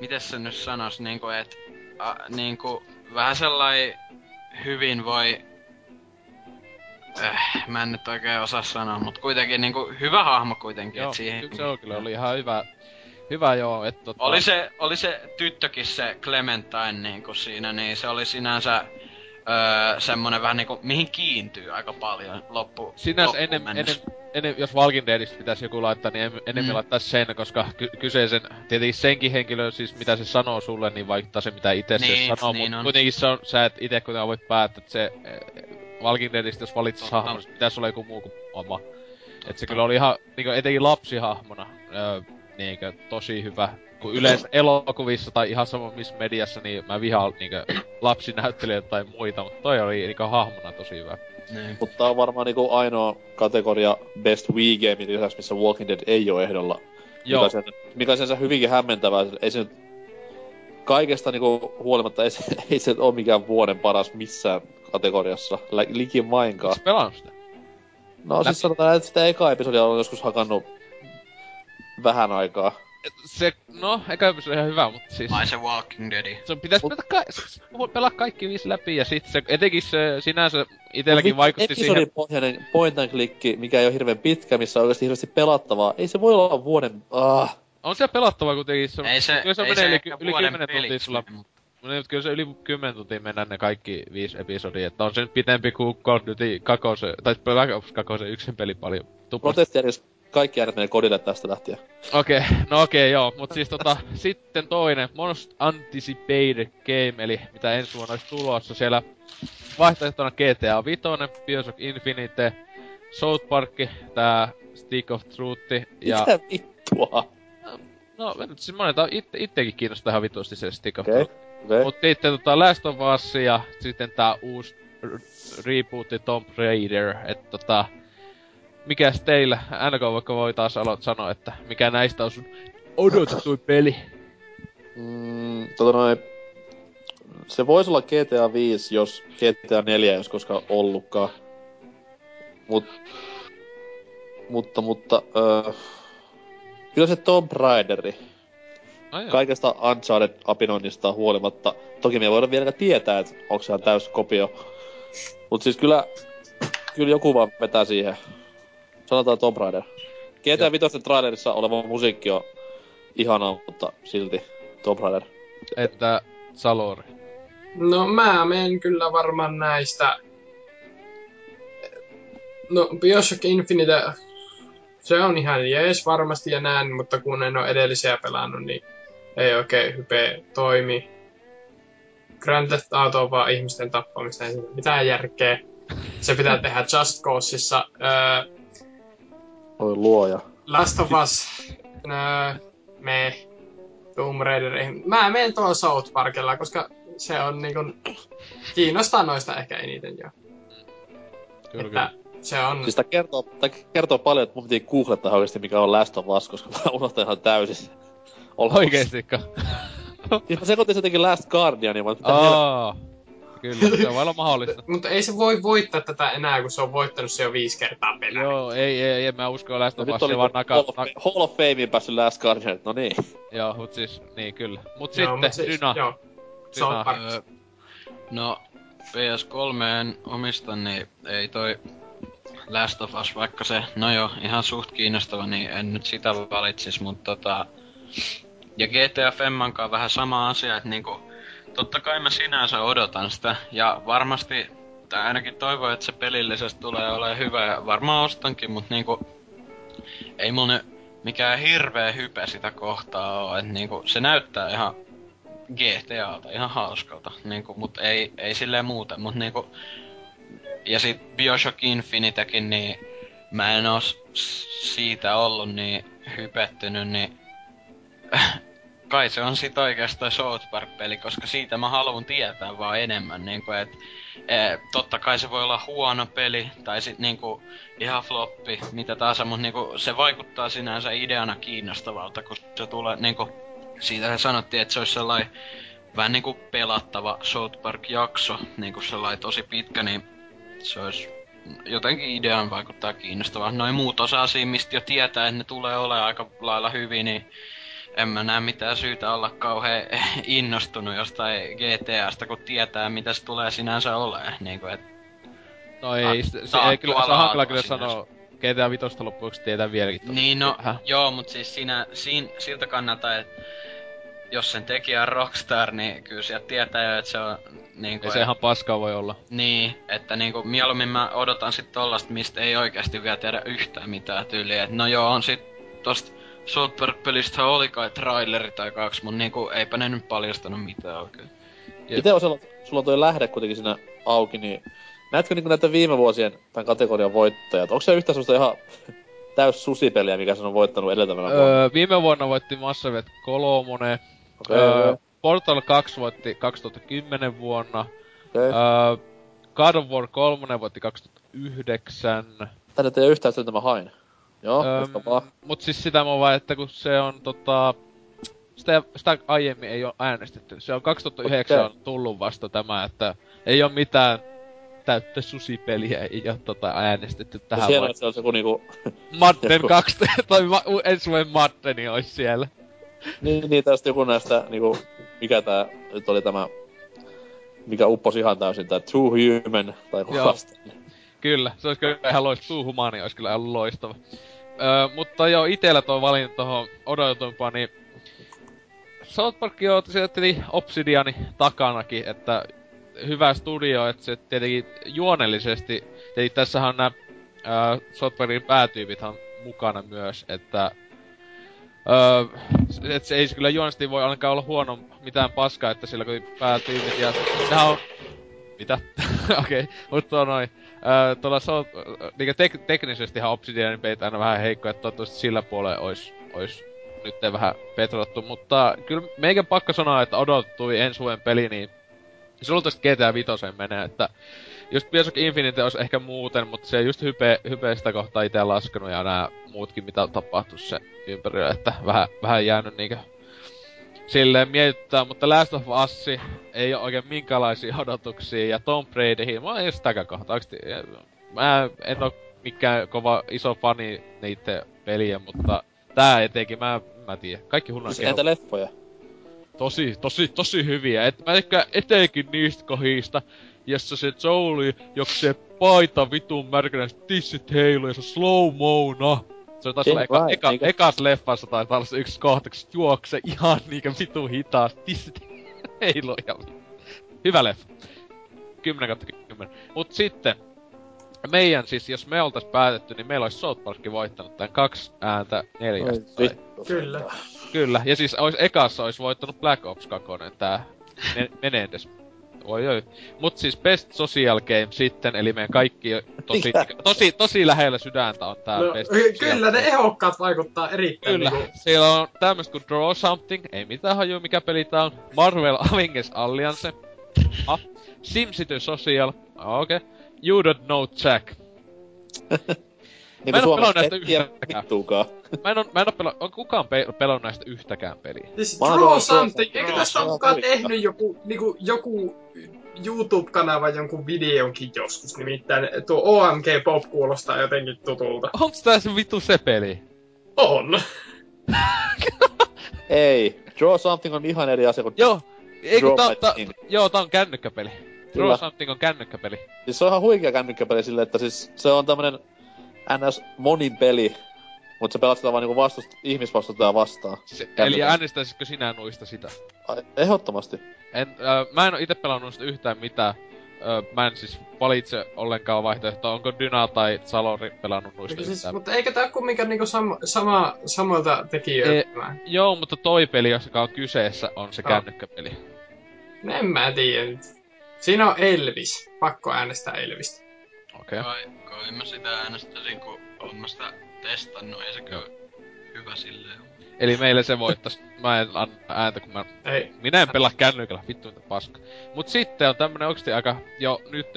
mites se nyt sanois niinku, et niinku, vähän sellai hyvin voi mä en nyt oikein osaa sanoa, mut kuitenkin niinku hyvä hahmo kuitenkin, joo, et siihen se on kyllä, oli ihan hyvä joo, et Oli se tyttökin se Clementine niinku siinä, niin se oli sinänsä semmonen vähän niinku, mihin kiintyy aika paljon loppu. Sinänsä ennen jos Walking Deadistä pitäisi joku laittaa, niin enemmän laittaisi sen, koska kyseisen, tietenkin senkin henkilö, siis mitä se sanoo sulle, niin vaikuttaa se mitä itse se sanoo, niin mut kuitenkin se on, sä et ite kuitenkaan voit päättää, että se Walking Deadistä, jos valitsis hahmon, niin pitäis olla joku muu kuin oma. Et se kyllä oli ihan, niinku etenkin lapsihahmona, niinkö tosi hyvä. Kun yleensä elokuvissa tai ihan sama missä mediassa, niin mä vihaan niinkö lapsinäyttelijöitä tai muita, mutta toi oli niinkö hahmona tosi hyvä. Niin. Mutta tää on varmaan niinku ainoa kategoria Best Wii Gamein lisäksi, missä Walking Dead ei oo ehdolla. Joo. Mikä sinänsä hyvinkin hämmentävää, ei se nyt kaikesta niinku huolimatta ei se oo mikään vuoden paras missään kategoriassa, likin vainkaan. Olis pelannut sitä? No siis sanotaan, että sitä ekaa episodia on joskus hakannut vähän aikaa. Se, no, eka episodi on ihan hyvä, mutta siis ai se Walking Dead. Se pitäis pelaa kaikki 5 läpi, ja sit se, etenkin se sinänsä itelläkin vaikutti siihen episodipohjainen point and click, mikä ei oo hirveen pitkä, missä on oikeesti hirveesti pelattavaa. Ei se voi olla vuoden on se pelattavaa kuitenkin, se kyllä se menee yli 10 tuntia sulla. Mutta kyllä se yli 10 tuntia mennään ne kaikki 5 episodia, että on se nyt pitempi kuin Call of Duty 2, tai Black Ops 2 yksin peli paljon. Protestijärjestö, kaikki äänet menee kodille tästä lähtien. Okei, joo, mut siis sitten toinen, Most Anticipated Game, eli mitä ensi vuonna olisi tulossa siellä. Vaihtoehtona GTA 5, BioShock Infinite, South Park, tää Stick of Truth ja mitä vittua? No, siis monet ittekin kiinnostaa ihan vitusti se Stick of Truth. Mut sitten Last of Us ja sitten tää uusi rebootti Tomb Raider, et mikäs teillä? NK vaikka voi taas sanoa, että mikä näistä on sun odotettu peli? Se vois olla GTA 5, jos GTA 4 jos koskaan ollutkaan. Mutta kyllä se Tomb Raideri. Kaikesta Uncharted-apinoinnista huolimatta. Toki me ei voida vieläkään tietää, että onko se ihan täys kopio. Mut siis kyllä kyllä joku vaan vetää siihen. Sanotaan Tomb Raider. GTA Vitoisten trailerissa oleva musiikki on ihanaa, mutta silti Tomb Raider. Että Salori? No mä menen kyllä varmaan näistä. No BioShock Infinite, se on ihan jees varmasti ja näin, mutta kun en ole edellisiä pelannut, niin ei oikein hypeä toimi. Grand Theft Auto on vaan ihmisten tappamista, ei mitään järkeä. Se pitää tehdä Just Causeissa. Oi luoja. Last of Us. Tomb Raider. Mä menen tuolla South Parkilla, koska se on niinkun... Kiinnostaa noista ehkä eniten jo. Kyllä, että se on... Siis tää kertoo paljon, että mun piti googlettaa oikeesti mikä on Last of Us, koska mä unohtan ihan täysin. Oikeestikka. Mä sekoitin jotenkin Last Guardiania, vaan pitää Kyllä, se on vailla mahdollista. Mutta ei se voi voittaa tätä enää, kun se on voittanut se jo 5 kertaa pelää. Joo, ei, mä usko Last of Us, se vaan Hall of Fameen päässyt Last Guardian, no niin. Joo, mut siis, niin kyllä. Mut joo, sitten, Dyna. Joo, se on parkassa. No, PS3 en omista, niin ei toi Last of Us, vaikka se, no joo, ihan suht kiinnostava, niin en nyt sitä valitsis, mut ja GTA Femmankaan vähän sama asia, että niinku... Totta kai mä sinänsä odotan sitä, ja varmasti, tai ainakin toivon, että se pelillisesti tulee olemaan hyvä, ja varmaan ostankin, mut niinku, ei mun nyt mikään hirveä hype sitä kohtaa oo, et niinku, se näyttää ihan GTAlta, ihan hauskalta, niinku, mut ei silleen muuten, mut niinku, ja sit BioShock Infinitekin, niin mä en oo siitä ollu niin hypettynyt, niin... Kai se on sit oikeastaan South Park-peli, koska siitä mä haluun tietää vaan enemmän, niinku et... totta kai se voi olla huono peli, tai sit niinku ihan floppi, mitä tahansa, mut niinku se vaikuttaa sinänsä ideana kiinnostavalta, kun se tulee niinku... Siitähän sanottiin, että se ois sellainen vähän niinku pelattava South Park-jakso, niinku sellainen tosi pitkä, niin se ois... Jotenkin ideaan vaikuttaa kiinnostavaa. Noin muut osaa siinä, mistä jo tietää, että ne tulee olemaan aika lailla hyvin, niin... En mä näe mitään syytä olla kauhean innostunut jostain GTAsta, kun tietää, mitä se tulee sinänsä olemaan. Niinku et... No ei, ei kyllä, Hankala kyllä sanoo GTA Vitosta loppuksi tietää vieläkin. Niin no, joo, mut siis siltä kannalta, että jos sen tekijä on Rockstar, niin kyllä sieltä tietää jo, että se on... Niinku, se ihan paskaa voi olla. Niin, että niinku mieluummin mä odotan sit tollasta, mistä ei oikeesti vielä tiedä yhtään mitään tyyliä. Et no joo, on sit tosta... South Park-pelistä oli kai traileri tai 2, mut niinku eipä ne nyt paljastanu mitään oikein. Miten sulla on toi lähde kuitenkin siinä auki, niin... Näetkö niinku näitä viime vuosien tän kategorian voittajat? Onko se yhtään semmoista ihan täys susipeliä, mikä sen on voittanut edeltävänä vuonna? Viime vuonna voitti Mass Effect 3. Okay. Portal 2 voitti 2010 vuonna. Okay. God of War 3 voitti 2009. Tänne ei oo yhtään sitä, mä hain. Joo, mut siis sitä mä oon vaan, että kun se on sitä aiemmin ei oo äänestetty. Se on 2009 okay. On tullut vasta tämä, että ei oo mitään täyttä susipeliä, ei oo äänestetty tähän. Siellä on se on joku niinku... Madden 2 tai ensimmäinen Maddeni ois siellä. Niin tästä joku näistä niinku, mikä tää nyt oli tämä, mikä upposi ihan täysin, tää True Human tai vasta. Kyllä, se ois kyllä ihan loistava. Humani ois kyllä ollut loistava. Mutta joo, itellä toi valinta tohon odotetumpaan, niin... South Park joo, tietenkin Obsidianin takanakin, että... Hyvä studio, että se tietenkin juonellisesti... Tietenkin tässähän on nää South Parkin päätyypithan mukana myös, että... et se ei kyllä juonellisesti voi ainakaan olla huono mitään paskaa, että sillä kun päätyypit ja... Sehän on... Mitä? Okei, mutta noin. Tuolla niinku teknisestihan Obsidianin peitä aina vähän heikko, että toivottavasti sillä puolella ois nytten vähän petrottu, mutta kyllä meikän pakko sanoa, että odottui ensi vuoden peli, niin se luultavasti GTA Vitoseen menee, että just BioShock Infinite ois ehkä muuten, mutta se just hype sitä kohtaa itse laskenut ja nää muutkin mitä tapahtuu se ympärillä, että vähän jäänyt niinkö silleen mietittää, mutta Last of Us ei oo oikein minkälaisia odotuksia, ja Tomb Raiderihin, mä oon ei sitäkään kohtaa, mä en oo mikään kova iso fani niitten peliä, mutta tää etenkin, mä tiedän, kaikki hunnan kehot. Entä leffoja? Tosi hyviä, mä tykkään etenkin niistä kohista, jossa se Joel juoksee paita vitun märkänä, tissit heiluu ja se slow-mona. Se on taas olla ekas leffassa tai taas yksi kohtaksi juokse ihan niinkö vitun hitaasti, tissit heiluu ja... Hyvä leffa. 10/10. Mut sitten... Meidän siis, jos me oltais päätetty, niin meillä ois South Park voittanut tän 2-4. Kyllä. Kyllä, ja siis ekassa ois voittanut Black Ops 2, tää menee edes. Oi oi. Mut siis Best Social Game sitten, eli meidän kaikki tosi lähellä sydäntä on tää no, Best Kyllä, ne ehokkaat vaikuttaa erittäin. Kyllä, niin siellä on tämmöstä kuin Draw Something, ei mitään hajua mikä peli tää on, Marvel Avengers Alliance, SimCity Social, okei. Okay. You don't know Jack. Mä en oo pelannut näistä yhtäkään. On kukaan pelannut näistä yhtäkään peliä. Siis Draw Something, eikö tästä oo kukaan tehnyt joku YouTube-kanava jonkun videonkin joskus? Nimittäin tuo OMG Pop kuulostaa jotenkin tutulta. Onks tää se vitu se peli? On. Ei, Draw Something on ihan eri asia kuin tää on kännykkäpeli. True Something on kännykkäpeli. Siis se on ihan huikea kännykkäpeli silleen, että siis se on tämmönen NS-monin peli, mut se pelastetaan vaan niinku ihmisvastustajaa vastaan. Siis, eli äänestäisitkö sinä nuista sitä? Ehdottomasti. Mä en oo ite pelannut nuista yhtään mitään. Mä en siis valitse ollenkaan vaihtoehtoa, onko Dyna tai Salori pelannut nuista yhtään. Siis, mutta eikä tää oo kumminkaan niinku samalta tekijöiltä. Joo, mutta toi peli, joka on kyseessä, on se kännykkäpeli. En mä tiedä nyt. Siinä on Elvis. Pakko äänestää Elvistä. Okei. Okay. Kai mä sitä äänestäisin, kun oon mä sitä testannut, ei sekö hyvä silleen. Eli meille se voittais. Mä en anna ääntä, kun mä... Ei. Minä en pelaa kännykällä, vittu mitä paska. Mut sitten on tämmönen oikeesti aika jo nyt,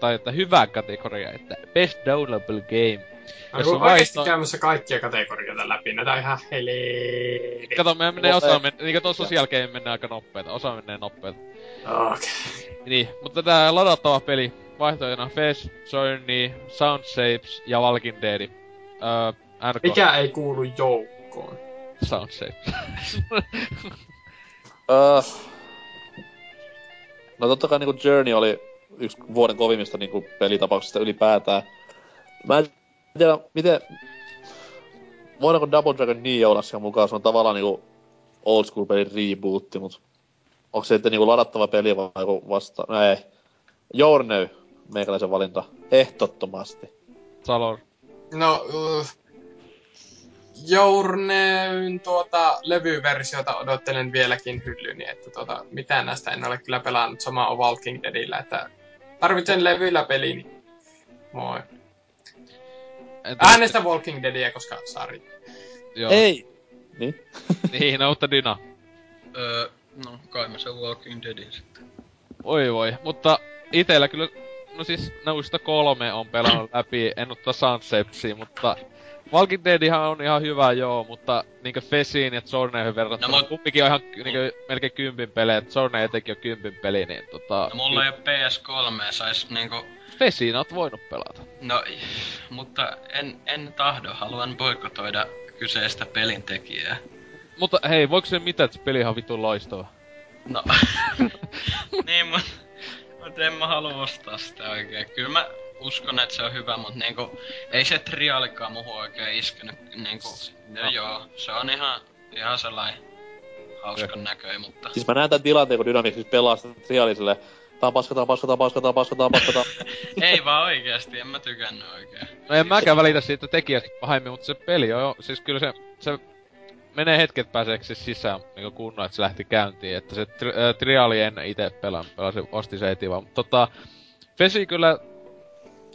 tai hyvä kategoria, että Best Downloadable Game. Mä oon oikeesti käymässä kaikkia kategorioita läpi, näitä on ihan helee. Kato, meidän menee niin tuossa jälkeen mennään aika nopeeta, osa menee nopeeta. Okei. Niin, mutta tää ladattava peli, vaihtoehtona Fez, Journey, Soundscapes ja Walking Dead. Mikä ei kuulu joukkoon? Soundscapes. No tottakai niinku Journey oli yksi vuoden kovimmista niinku pelitapauksista ylipäätään. Mä en tiedä, miten... Voidaanko Double Dragon Neo olla siellä mukaan, se on tavallaan niinku old school pelin rebootti, mut... Onko se sitten niinku ladattava peli vai joku vasta... No ei. Journey, meikäläisen valinta. Ehtottomasti. Salor. No... Journeyn levyversiota odottelen vieläkin hyllyni, että mitään näistä en ole kyllä pelannut samaa Walking Deadillä, että... Tarvitsen levyillä pelini. Moi. Äänestä Walking Deadia, koska Sari. Joo. Ei! Niin? Niin, mutta Dyna. No, kai mä se Walking Deadin sitten. Oi voi, mutta itellä kyllä... No siis, noista 3 on pelannut läpi, en ottaa Sunsepsia, mutta... Walking Deadihan on ihan hyvä joo, mutta niinkö Fesiin ja Zorneihin verrattuna... No, kumpikin on ihan niinkö melkein 10 pelejä, et Zornei etenkin on 10 peli, niin No mulla ei oo PS3, sais niinku... Fesiin oot voinut pelata. No, mutta en tahdo, haluan boikotoida kyseistä pelintekijää. Mutta hei, voiko se mitään, että se pelihan on vitun loistava? No. Niin, mut en mä haluu ostaa sitä oikein. Kyllä mä uskon, että se on hyvä, mut niinku... Ei se triaalikaan muhun oikein iskenyt, niinku... No joo, se on ihan sellainen hauskan näköinen, mutta... Siis mä näen tän tilanteen, kun Dynamithix pelaa sitä triaalia silleen... Paskataan. Ei vaan oikeesti, en mä tykänny oikein. No en mäkään välitä siitä tekijästä pahemmin, mut se peli on jo... Siis kyllä se... Menee hetket pääseeksi sisään niinku kunnolla, että se lähti käyntiin, että se triaali en ite pelasi, osti se eti vaan. Fesi kyllä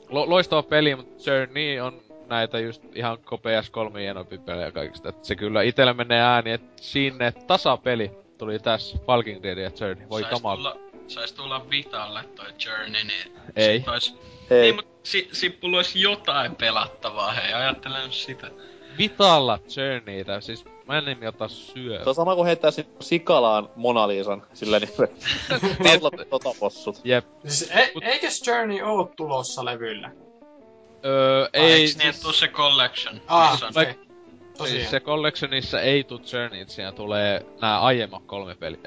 loistava peli, mutta Journey on näitä just ihan PS3 hienompi pelejä kaikista. Et se kyllä itellä menee ääni, että sinne tasapeli tuli tässä Walking Dead ja Journey, voi kamala. Sais tulla Vitalle toi Journey, niin... Ei. Ei mut Sippulla ois jotain pelattavaa, hei, ajattelen sitä. Vitalla Journeytä, siis mä en nimi ota syö. Se on sama kuin heittää sikalaan Mona Lisan, silleen niinku... Totapossut. Jep. Siis eikös Journey oo tulossa levyllä? Ei... Eiks niin tuu se Collection? Okei. Siis se Collectionissa ei tuu Journey, siinä tulee nää aiemmat 3 peli...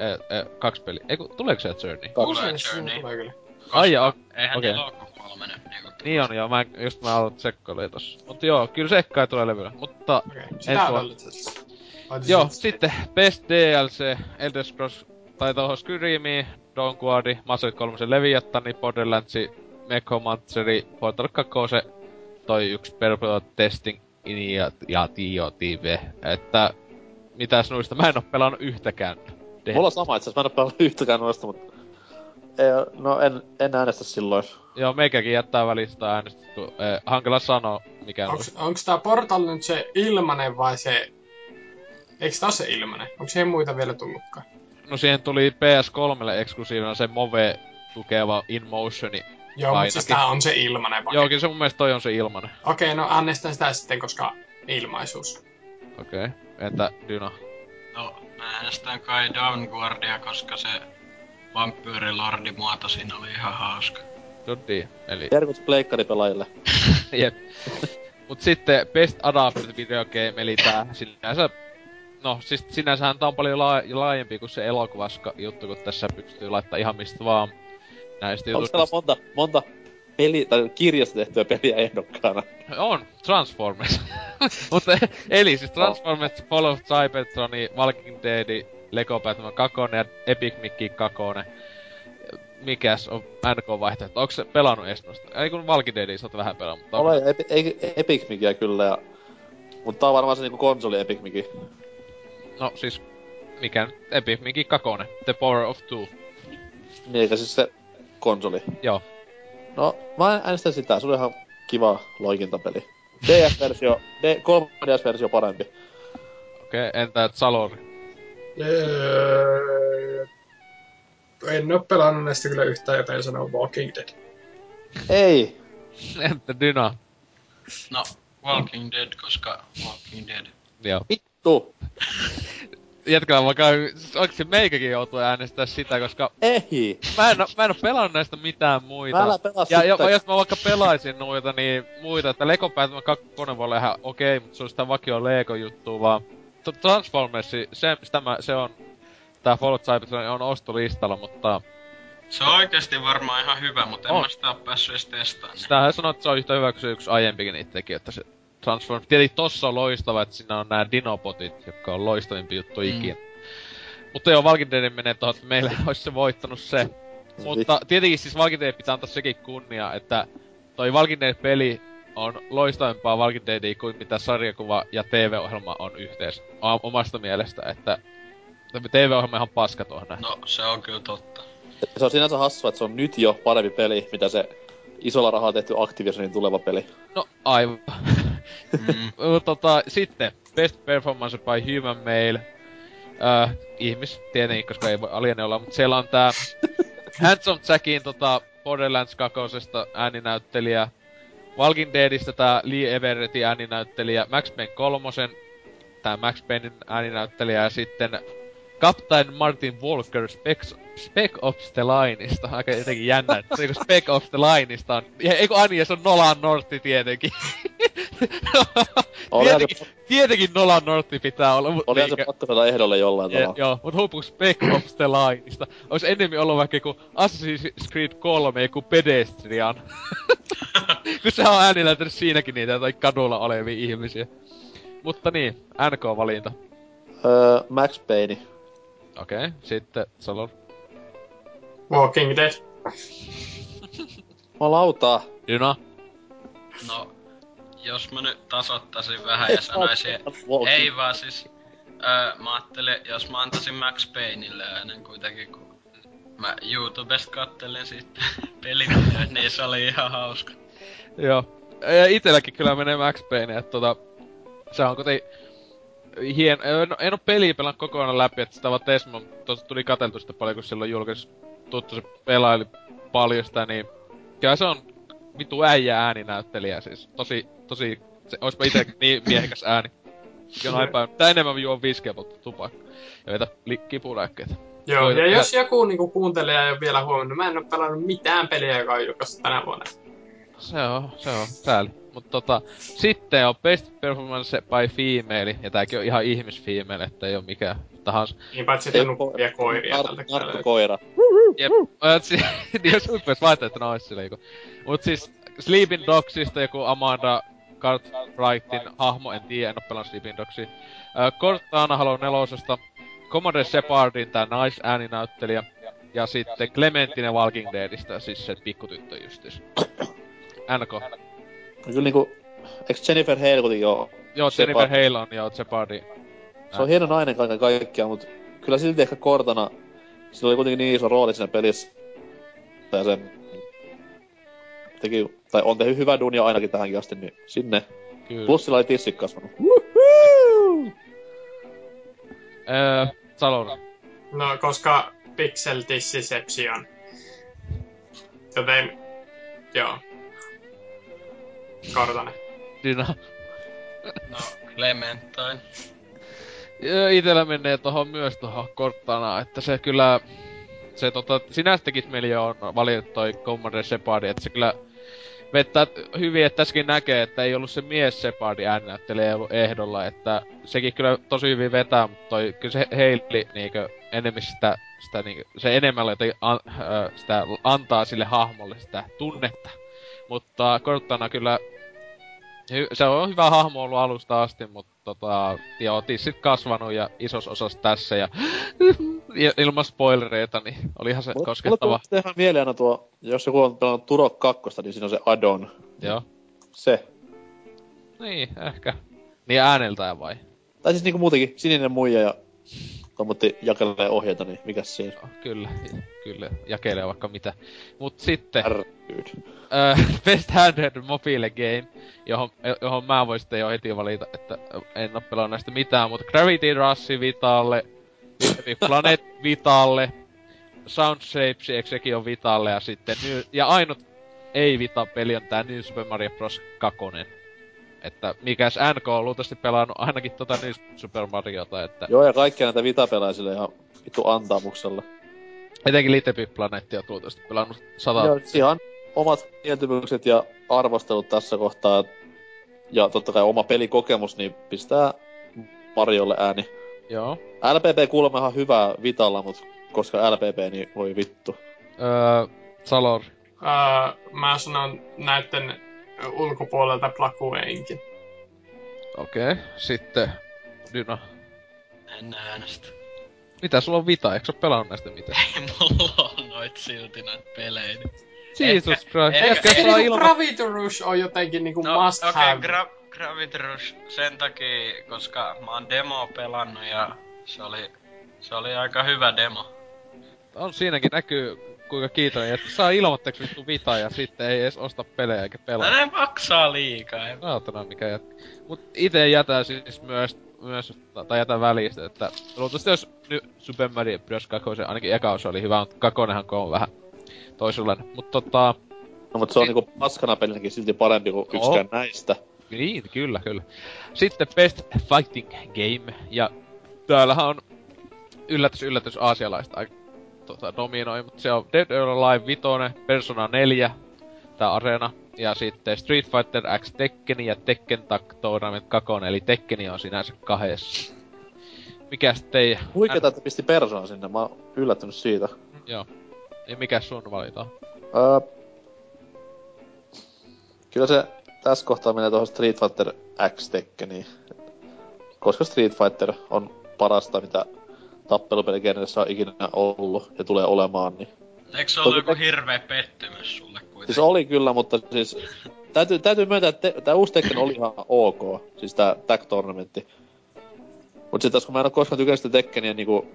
2 peli... Eiku, tuleeko se Journey? Tulee Journey. Tulee kyllä. Ai jaa, okei. Eihän niillä oo 3 nyt niinku... Niin on joo, mä aloin tsekkoilin tossa. Mut joo, kyllä se ehkä ei tule levyllä, mutta... Okei, sitä joo, sitten Best DLC, Elder Scrolls, tai tohon Skyrimiin, Dawn Guardi, Mass Effect 3 Leviathani, Borderlandsi, Necromanceri, Portal 2, se toi yksi Perpetual Testing Initiative, että... Mitäs nuista? Mä en oo pelannut yhtäkään. Mulla on sama itseasiassa, mä en oo pelannut yhtäkään nuista, mutta... No en äänestä silloin. Joo, meikäkin jättää välistä äänestä, kun hankala sanoo mikä on. Onks tää Portal nyt se ilmanen vai se... Eiks tää oo se ilmanen? Onks siihen muita vielä tullutkaan? No siihen tuli PS3:lle eksklusiivina se Move tukeva In Motioni. Joo, ainakin. Mut siis tää on se ilmanen vai? Joo, kyllä se mun mielestä toi on se ilmanen. Okei, no äänestän sitä sitten, koska ilmaisuus. Okei, entä Dyna? No, mä äänestän kai Dawn Guardia, koska se... Vampyyrilordi muoto siinä oli ihan hauska. Toddi, eli... Terkut pleikkaripelaajille. Jep. Mut sitten Best Adapted Video Game, eli tää sinänsä... No, siis sinänsähän tää on paljon laajempi kuin se elokuvaska juttu, kun tässä pystyy laittaa ihan mistä vaan näistä jutusta. Onko täällä monta peli, tai kirjasta tehtyä peliä ehdokkaana? On, Transformers. Mutta, eli siis Transformers, Fall of Cybertroni, Walking Dead, Lego Batman 2 ja Epic Mickey 2. Mikäs on NK-vaihtoehto? Onks pelannut edes noista? Ei kun Walking Deadia sä oot vähän pelannut, mutta... Olen Epic Mickeyä kyllä ja... Mut tää on varmaan se niinku konsoli Epic Mickey. No siis... Mikä nyt? Epic Mickey 2. The Power of Two. Niin eikä siis se... Konsoli. Joo. No mä äänestän sitä, se oli ihan kiva loikintapeli. DS-versio... 3DS-versio parempi. Okei, entä Salori? En oo pelannut näistä kyllä yhtään, joten sanoo Walking Dead. Ei! Entä Dyna? No, Walking Dead, koska Walking Dead. Joo. Vittu! Jätkään vaikka, oikeesti meikäkin joutuu äänestää sitä, koska... Ei! Mä en oo pelannut näistä mitään muita. Mä älä pelaa sitä. Ja jos mä vaikka pelaisin noita, niin muita, että Lego Batman 2 voi olla ihan okei, mut se on sitä vakio Lego-juttua vaan... Transformersi, se on... Tää Fallout Cybertron on ostolistalla, mutta... Se on oikeesti varmaan ihan hyvä, mutta en mä sitä oo päässyt edes testaamaan. Sitähän sanoo, että se on yhtä hyvä kuin se yksi aiempikin niitä tekijöitä. Transformers, tietenkin tossa on loistava, että siinä on nää dinobotit, jotka on loistavimpi juttu ikinä. Mutta joo, Walking Deadin menee tohon, että meillä olisi se voittanut se. Mutta tietenkin siis Walking Dead pitää antaa sekin kunnia, että... Toi Walking Dead-peli... on loistavimpaa Walking Deadia kuin mitä sarjakuva ja TV-ohjelma on yhteensä. Omasta mielestä, että... TV-ohjelma on ihan paska tuohon näin. No, se on kyllä totta. Se on sinänsä hassua, että se on nyt jo parempi peli, mitä se isolla rahalla tehty Activisionin tuleva peli. No, aivan. Sitten, Best Performance by Human Male. Ihmis, tietenkin, koska ei voi alieni olla, mutta siellä on tää... Handsome Jackin Borderlands 2:sta ääninäyttelijä. Walking Deadistä tää Lee Everettin ääninäyttelijä, Max Payne 3, tää Max Paynein ääninäyttelijä ja sitten Captain Martin Walker Spec Ops The Lineista. Aika jotenkin jännä, että Spec Ops The Lineista on... Eiku Anja, se on Nolan North tietenkin. Tietenkin Nolan North pitää olla. Olihan se pakko tätä ehdolle jollain tavalla. Joo, mut huippu Spec Ops The Lineista. Ois enemmän ollut vaikka joku Assassin's Creed 3, joku Pedestrian. Kun sehän on ääninäytänyt siinäkin niitä tai kadulla olevia ihmisiä. Mutta niin, NK-valinta. Max Payne. Okei, sitten Salon. Walking Dead. Mä lautaa. Dyna. No, jos mä nyt tasoittaisin vähän ja sanoisin, ei vaan siis... mä ajattelin, jos mä antaisin Max Payneille äänen kuitenkin, kun mä YouTubesta kattelin siitä pelivideoita, niin se oli ihan hauska. Joo. Ja itelläkin kyllä menee Max Payne, että se on kuitenkin hieno. En oo peliä pelannut kokonaan läpi, että sitä vaan Tesmo tuli katseltu sitä paljon, kun silloin julkaisu tuttu se pelaili paljon sitä, niin... Kyllä se on vitu äijä ääninäyttelijä siis. Tosi... Oispa itekin niin miehekäs ääni. Tää enemmän juon viskeä polttu tupakka. Ja vetä kipulääkkeitä. Joo, voit ja jos joku niinku kuuntelee ja ei oo vielä huomannut, mä en oo pelannut mitään peliä, joka on julkaistu tänä vuonna. Se on, sääli. Mut sitten on Best Performance by Female, ja tääkin on ihan ihmisfemale, ettei oo mikään tahansa. Niin paitsi että nukkuvia koiria tältä koira. Jep, jos ympärys vaihtaa, että ne ois silleen. Mut siis, Sleeping Dogsista joku Amanda Cartwrightin hahmo, en tiedä, en oo pelannut Sleeping Dogsia. Cortana Halo 4:sta, Commodore Shepardin tää naisääninäyttelijä, ja sitten Clementine Walking Deadistä, siis sen pikkutyttö justis. NK. Kyllä niinku, eiks Jennifer Hale kuitenkin joo? Joo, Jennifer Hale on joo, Shepardi. Se on hieno nainen kaiken kaikkiaan, mut kyllä silti ehkä Cortana, sillä oli kuitenkin niin iso rooli siinä pelissä. Tai se teki, tai on tehnyt hyvää duunia ainakin tähänkin asti, niin sinne. Kyllä. Plus sillä oli tissit kasvanut. Woohoo! Salona. No, koska Pixel-tissisepsion. Joten, joo. Cortana. Dina. No, Clementine. Itellä menee tohon myös tohon Cortanaan, että se kyllä... Se sinästäkin meillä jo on valittu toi Commodore Shepardi, että se kyllä vettää hyvin, että tässäkin näkee, että ei ollut se mies Shepardi äänenäyttelijä, ei ollut ehdolla, että sekin kyllä tosi hyvin vetää, mutta toi kyllä se Heili niinkö enemmän sitä niinkö, se enemmän jotenkin sitä antaa sille hahmolle sitä tunnetta, mutta Cortana kyllä se on hyvä hahmo ollut alusta asti, mutta joo, tissit kasvanut ja isos osas tässä ja ilman spoilereita, niin olihan se koskettava. Mulla tuli ihan mieleen tuo, jos joku on pelannut Turok 2, niin siinä on se addon. Joo. Se. Niin, ehkä. Niin ääneltään vai? Tai siis niinku muutenkin, sininen muija ja tommotti jakelee ohjeita, niin mikäs siinä on? Kyllä, kyllä, jakelee vaikka mitä. Mut sitten... Best Handheld Mobile Game, johon mä voin sitten jo heti valita, että en oo pelannut näistä mitään, mutta Gravity Rush Vitalle, Planet Vitalle, Sound Shapes Execution Vitalle ja sitten... Ja ainut ei-Vita-peli on tää New Super Mario Bros. 2. Että mikäs NK on luultavasti pelannut ainakin tota New Super Mariota, että... Joo, ja kaikkia näitä Vita-pelejä sille ihan vittu antaamuksella. Etenkin Little Big Planetia on luultavasti pelannut 100. Joo, ihan omat mieltymykset ja arvostelut tässä kohtaa. Ja totta kai oma pelikokemus, niin pistää Mariolle ääni. Joo. LPP kuulemma ihan hyvää Vitalla, mut koska LPP, niin voi vittu. Salor. Mä sanon näitten ulkopuolelta Plakueinkin. Okei, sitten Dyna. En äänestä. Mitä sulla on Vita? Eikö sä oo pelannut näistä mitään? Ei mulla oo noit silti noit pelejä. Jesus Christ. Eikö Gravity Rush on jotenkin niinku must have? Gravity Rush sen takia, koska mä oon demoa pelannut ja se oli aika hyvä demo. On siinäkin näkyy kuinka kiitollinen, että saa ilmoitteeksi vittu Vitaa ja sitten ei edes osta pelejä eikä pelaa. Ne maksaa liikaa. En aatana mikä jätkä. Mut ite jätän siis myös tai jätän välistä, että luultavasti jos nyt Super Mario Bros. 2 ainakin eka osa oli hyvä, mutta kakonenhan on vähän toisenlainen. Mut No mut se on niinku paskana pelinäkin silti parempi kuin yksikään näistä. Niin, kyllä. Sitten Best Fighting Game, ja täällähän on yllätys aasialaista dominoi, mutta se on Dead or Alive 5, Persona 4, tää Arena, ja sitten Street Fighter X Tekken ja Tekken Tag Tournament 2, eli Tekkeni on sinänsä kahdessa. Mikäs teijä? Huikeeta, että pisti Persona sinne, mä oon yllättynyt siitä. Joo. Ja mikäs sun valita on? Kyllä se tässä kohtaa menee tohon Street Fighter X Tekkeniin. Koska Street Fighter on parasta, mitä tappelupeligenressä on ikinä ollut ja tulee olemaan, niin... Eikö se ollut joku hirveä pettymys sulle kuitenkin? Siis oli kyllä, mutta siis... Täytyy myöntää, että tää uusi Tekken oli ihan ok. Siis tää Tag Tournamentti. Mut sit taas kun mä en oo koskaan tykännyt sitä Tekkeniä niinku...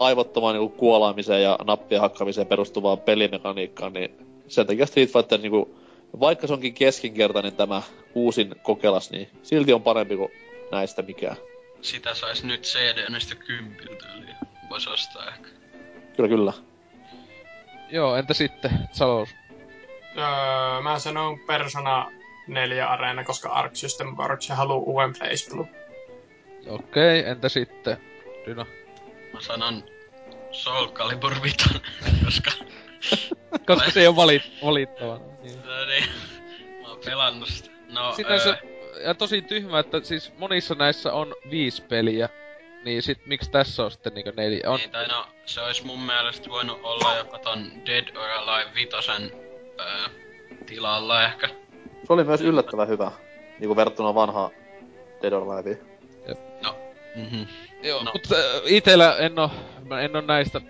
Aivottomaan niinku kuolaamiseen ja nappien hakkaamiseen perustuvaan pelimekaniikkaan, niin... Sen takia Street Fighter niinku... Vaikka se onkin keskinkertainen tämä uusin kokelas, niin... Silti on parempi kuin näistä mikään. Sitä sais nyt CD-näistä 10 yli. Vois ostaa ehkä. Kyllä. Joo, entä sitten? Salor? Mä sanon Persona 4 Arena, koska Arc System Works haluu uuden Blazblue. Okei, entä sitten? Dyna? Mä sanon Soul Calibur 5, koska se ei oo valittava. Niin. No niin, mä oon pelannut sitä. No, ja tosi tyhmä, että siis monissa näissä on 5 peliä, niin sit miksi tässä on sitten niinku 4? On... Niin, tai no, se ois mun mielestä voinut olla jopa ton Dead or Alive 5 tilalla ehkä. Se oli myös yllättävän hyvä, niinku verrattuna vanhaan Dead or Alive. No. Mm-hmm. Joo, no. Mutta itellä en oo näistä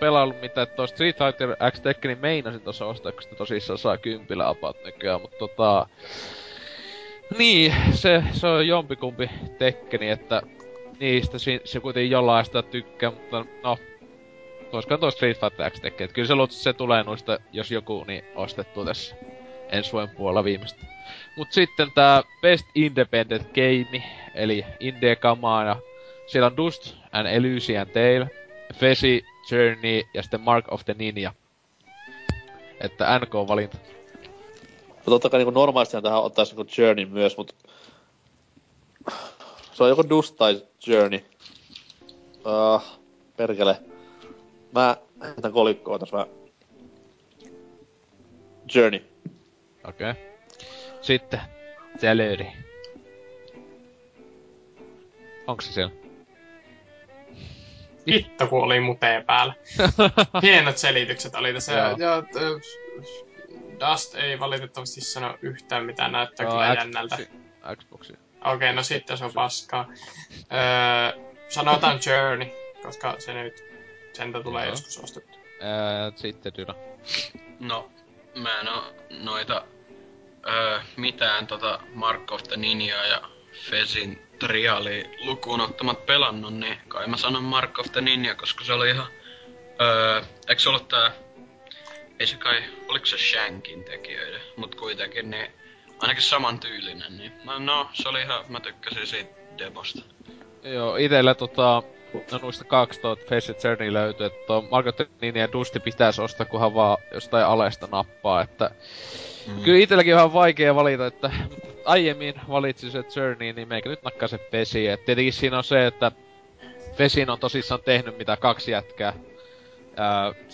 pelaillut mitään, että Street Fighter X Tekkenin meinasin tossa ostaa, kun sitä tosissaan saa kympillä apaat nykyään, mutta niin, se on jompikumpi Tekkeni, että niistä se kuitenkin jollain sitä tykkää, mutta no, olisikohan toi Street Fighter X Tekkeni, kyllä se luultavasti se tulee noista, jos joku, niin ostettu tässä ensi vuoden puolella viimeistä. Mut sitten tää Best Independent Game, eli Indie-kamaa, ja siellä on Dust and Elysian Tale, Fesi, Journey ja sitten Mark of the Ninja. Että NK-valinta. No totta kai niinku normaalistihan tähän ottais niinku Journey myös, mut se on joko Dust tai Journey. Perkele. Mä jätän kolikkoon tässä vähän. Journey. Okei. Okay. Sitten. Se löydi. Onks se siellä? Vittu kun oli muteen päällä. Hienot selitykset oli tässä. Ja Dust ei valitettavasti sano yhtään mitään, näyttää kyllä jännältä. Xboxia. Okei, no sitten se on paskaa. Sanotaan Journey, koska se nyt sentä tulee joskus ostettu. Sitten Dyna. No, mä en oo noita mitään Mark of the Ninjaa ja Fezin trialia lukuun ottamat pelannut, niin kai mä sanon Mark of the Ninja, koska se oli ihan eikö se ollut tää, ei se kai, oliko se Shankin tekijöiden, mut kuitenkin niin ainakin samantyylinen, niin no se oli ihan, mä tykkäsin siitä demosta. Joo, itellä no noista 12 Face the Journey löytyy, että tuo Mark of the Ninja ja Dusti pitäis ostaa, kunhan vaan jostain alesta nappaa, että kyllä itselläkin on vähän vaikea valita, että aiemmin valitsin se Journey, niin meikä nyt nakkaa se Fesi. Et tietenkin siinä on se, että Fesin on tosissaan tehnyt mitä kaksi jätkää.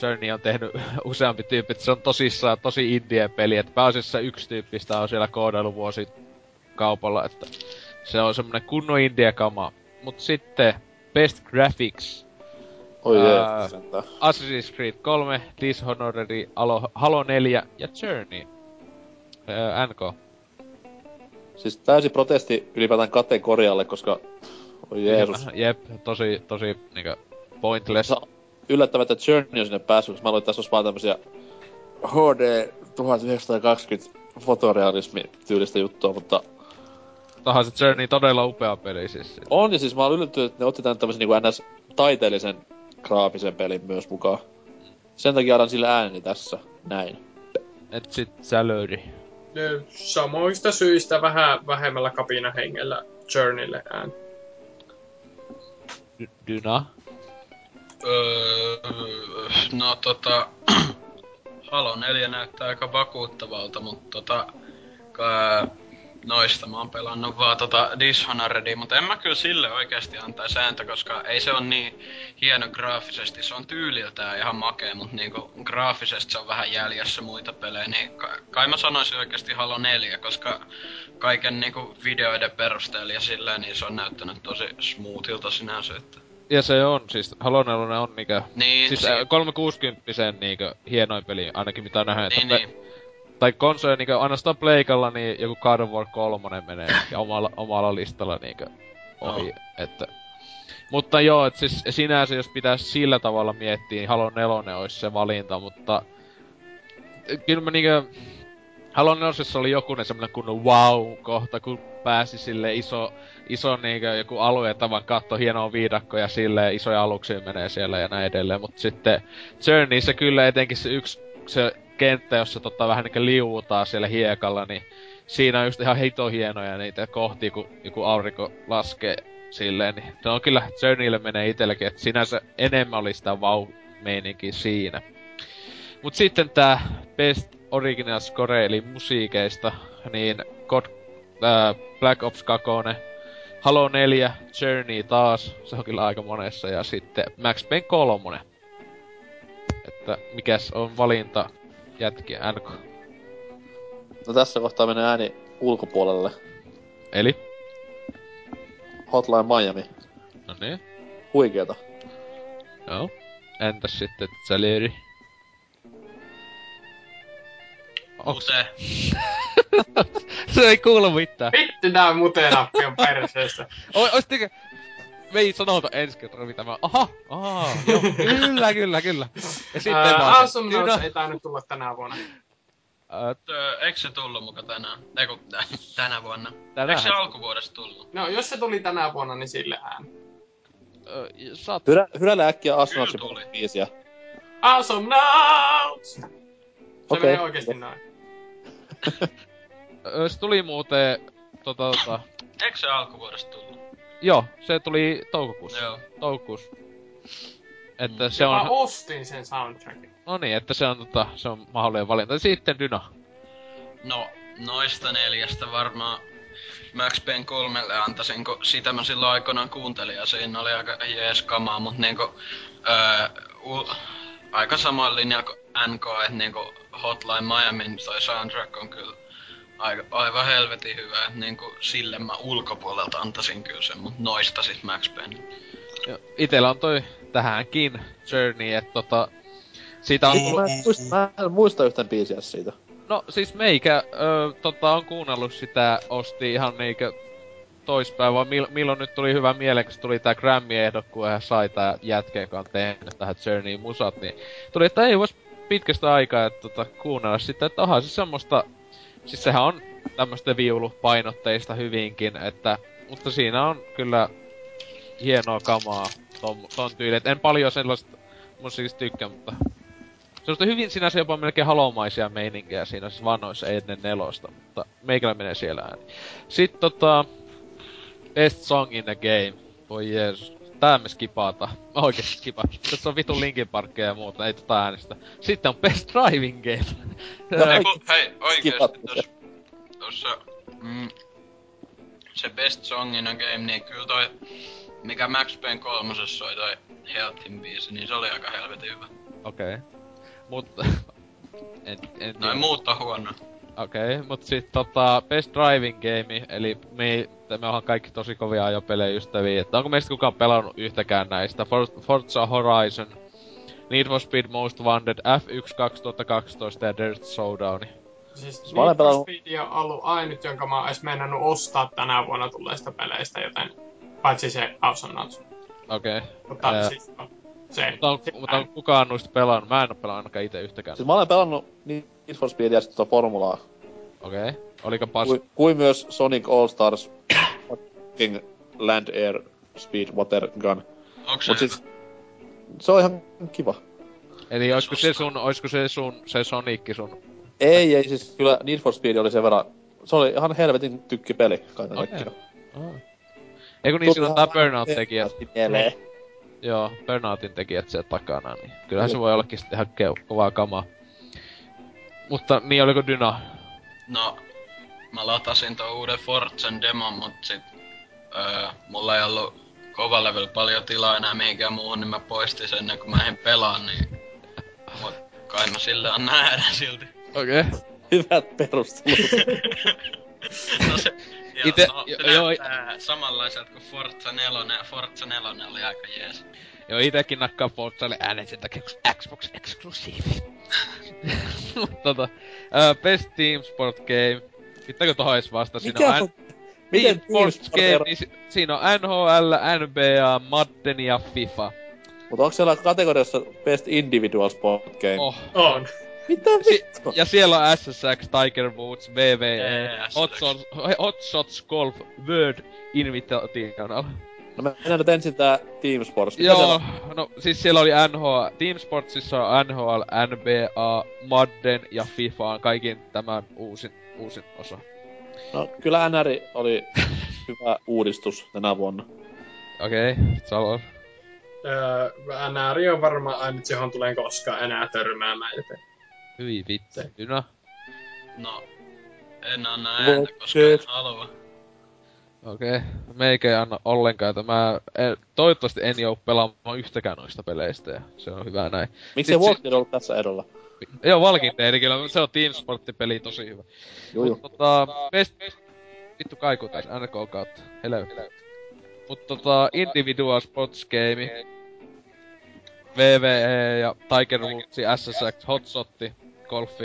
Journey on tehnyt useampi tyyppi, se on tosissaan tosi indie peli, että pääasiassa yksi tyyppistä on siellä koodailu vuosi kaupalla, että se on semmonen kunnon indie kama. Mut sitten Best Graphics. Assassin's Creed 3, Dishonored, Halo 4 ja Journey. NK. Siis täysi protesti ylipäätään kategorialle, koska oi Jeesus. Jep, tosi niinkö pointless. Yllättävää, että Journey on sinne päässyt, koska mä aloin, että tässä olisi vaan tämmösiä HD 1920 fotorealismi-tyylistä juttua, mutta tahan se Journey todella upea peli siis. On, ja siis mä oon yllättynyt, että ne otti tän tämmösen niinku NS-taiteellisen graafisen pelin myös mukaan. Sen takia annan sille ääneni tässä, näin. Et sit sä löydit. Samoista syistä vähän vähemmällä kapinahengellä Journeylle ään. Dyna? No Halo 4 näyttää aika vakuuttavalta, mut noista mä oon pelannut vaan Dishonoredia, mutta en mä kyllä sille oikeesti antais ääntä, koska ei se on niin hieno graafisesti, se on tyyliltään ihan makee, mut niinku graafisesti se on vähän jäljessä muita pelejä, niin kai mä sanoisin oikeesti Halo 4, koska kaiken niinku videoiden perusteella ja silleen, niin se on näyttänyt tosi smoothilta sinänsä, että ja se on, siis Halo 4 on niinkö niin, siis 360-sen niinkö hienoin peli, ainakin mitä nähdään, tai konsoli niinkö ainoastaan pleikalla, niin joku God of War 3 menee ja omalla listalla niinkö ohi, että mutta joo, et siis sinänsä jos pitäis sillä tavalla miettiä, niin Halo 4 ois se valinta, mutta kyllä mä niinkö Halo 4:ssa oli jokunen semmonen kunnon wow-kohta, kun pääsi sille iso niinkö joku alue tavan katto hienoa viidakkoja silleen, isoja aluksia menee siellä ja näin edelleen, mut sitten Journeyssä kyllä etenkin se yksi se kenttä, jossa vähän niinkö liuutaan siellä hiekalla, niin siinä on just ihan hito hienoja niitä kohtia, kun joku aurinko laskee silleen, niin se on kyllä, Journeylle menee itelläkin, että sinänsä enemmän oli sitä wow-meininkiä siinä. Mut sitten tää Best Original Score, eli musiikeista, niin Black Ops 2, Halo 4, Journey taas, se on kyllä aika monessa, ja sitten Max Payne 3. Että mikäs on valinta jätkiä, NK? No tässä kohtaa menee ääni ulkopuolelle. Eli? Hotline Miami. No niin. Huikeeta. Joo. Entäs sitten Saliri? Mute. Se ei kuulu mitään. Vittu nää mute-nappi on perseessä. Ois niinkö... Me ei sanota ensi kertaa mitä mä... Aha, joo, kyllä. Ja sitten vaan... Awesome Notes ei tainnut tulla tänä vuonna. Eikö se tullu muka tänään? Eiku, tänä vuonna. Eikö se alkuvuodesta tullu? No, jos se tuli tänä vuonna, niin sillähän. Hyräile äkkiä Astronautsin biisiä. Awesome Notes! Se menee oikeesti noin. Se tuli muuten... Eikö se alkuvuodesta tullu? Joo, se tuli toukokuussa. Joo. Toukokuussa. Että se on... Mä ostin sen soundtrackin. No niin, että se on mahdollinen valinta. Sitten Dyna. No, noista neljästä varmaan Max Payne 3:lle antaisin, kun sitä mä silloin aikanaan kuuntelin ja siinä oli aika jees kamaa, mut niinku... aika saman linja kuin NK, et niinku Hotline Miami, toi soundtrack on kyllä aivan helvetin hyvä, et niinku sille mä ulkopuolelta antaisin kyllä sen, mut noista sit Max Payne. Joo, itellä on toi tähänkin Journey, et siitä on... Mä en muista yhtään biisiä siitä. No siis meikä on kuunnellut sitä, osti ihan niinkö toispäin, vaan milloin nyt tuli hyvä mieleen, kun tuli tää Grammy-ehdokkuun ja sai tää jätkä, joka on tehnyt tähän Journeyin musat, niin tuli, että ei vois pitkästä aikaa kuunnella sitä, että aha, siis semmoista... Siis sehän on tämmöstä viulupainotteista hyvinkin, että... Mutta siinä on kyllä hienoa kamaa ton tyyli, et en paljon sellaista... musiikista tykkää, mutta... Semmosta hyvin sinänsä jopa melkein halomaisia meininkiä siinä siis vanhoissa ennen nelosta, mutta meikällä menee siellä ääni. Sit Best Song in the Game. Voi jeesus. Tää me skipata. Mä oikeesti skipan. Tässä on vitun Linkin Parkkeja ja muuta, ei äänistä. Sitten on Best Driving Game. Hei, oikeesti tossa... se Best Song in the Game, niin kyllä toi... Mikä Max Payne 3:ssa soi toi Healthin biisi, niin se oli aika helvetin hyvä. Okei. Mutta... Noin muut on huono. Okei, mut sit Best Driving Game, eli me ollaan kaikki tosi kovia ajopelejä ystäviä, että onko meistä kukaan pelannut yhtäkään näistä? Forza Horizon, Need for Speed Most Wanted, F1 2012 ja Dirt Showdown. Siis Need for Speed on ollut ainut, jonka mä oon edes mennänyt ostaa tänä vuonna tulleista peleistä, joten... Paitsi se Awesome Nuts. Okei. Mutta siis on kukaan noista pelannut. Mä en oo pelannut ainakaan ite yhtäkään. Siis mä olen pelannut Need for Speedia sit tota formulaa. Okei. Okay. Oliko pas... Kui myös Sonic All Stars fucking Land Air Speed Water Gun. Onks se siis, se on ihan kiva. Eli oisko se Sonicki sun? Ei siis kyllä Need for Speed oli sen verran... Se oli ihan helvetin tykkipeli kaiken kaikkiaan. Okay. Eiku niin silloin tää Burnout-tekijät. Joo, Burnoutin tekijät siellä takana, niin kyllähän se voi ollakin sitten ihan kovaa kamaa. Mutta niin, oliko Dyna? No, mä latasin ton uuden Forzan demon, mut sit... mulla ei ollu kovalevyllä paljon tilaa enää mihinkään muuhun, niin mä poistin sen ennen kun mä en pelaa, niin... Mut kai mä sillä on nähdä silti. Okei. Okay. Hyvät perustelut. No se... Joo, samanlaiset kuin Forza 4, ja Forza 4 oli aika jees. Joo, itekin nakkaa Forzalle äänen sen takia, Xbox Exclusive. Best Team Sport Game. Pitääkö tohon ees vasta? Miten Team Sport Game, niin siinä on NHL, NBA, Madden ja FIFA. Mutta onko siellä kategoriassa Best Individual Sport Game? On. Mitä vittua? Ja siellä on SSX, Tiger Woods, WWE, Hot Shots Golf, World Invitational. No mä mennään nyt ensin tää Team Sports. Mitä joo, no siis siellä oli NHL, Team Sportsissa on NHL, NBA, Madden ja FIFA on kaikin tämän uusin osa. No kyllä NR oli hyvä uudistus tänä vuonna. Okei, Salor. NR on varmaan ainut, johon tulen koskaan enää törmäämään, joten... Hyi vittu, Dyna. No, en anna ääntä, koska en halua. Okei, meikä ei anna ollenkaan, toivottavasti en jou pelaamaan yhtäkään noista peleistä, ja se on hyvä näin. Miksi ei Walking ollut tässä edolla? Joo, Walking Dead, kyllä, se on Team Sport-peli tosi hyvä. Juju. Vittu kaikuu taisi, NK kautta, helvetti. Mut Individual Sports Game. WWE ja Tiger Woods, SSX, Hot Shotti, golfi.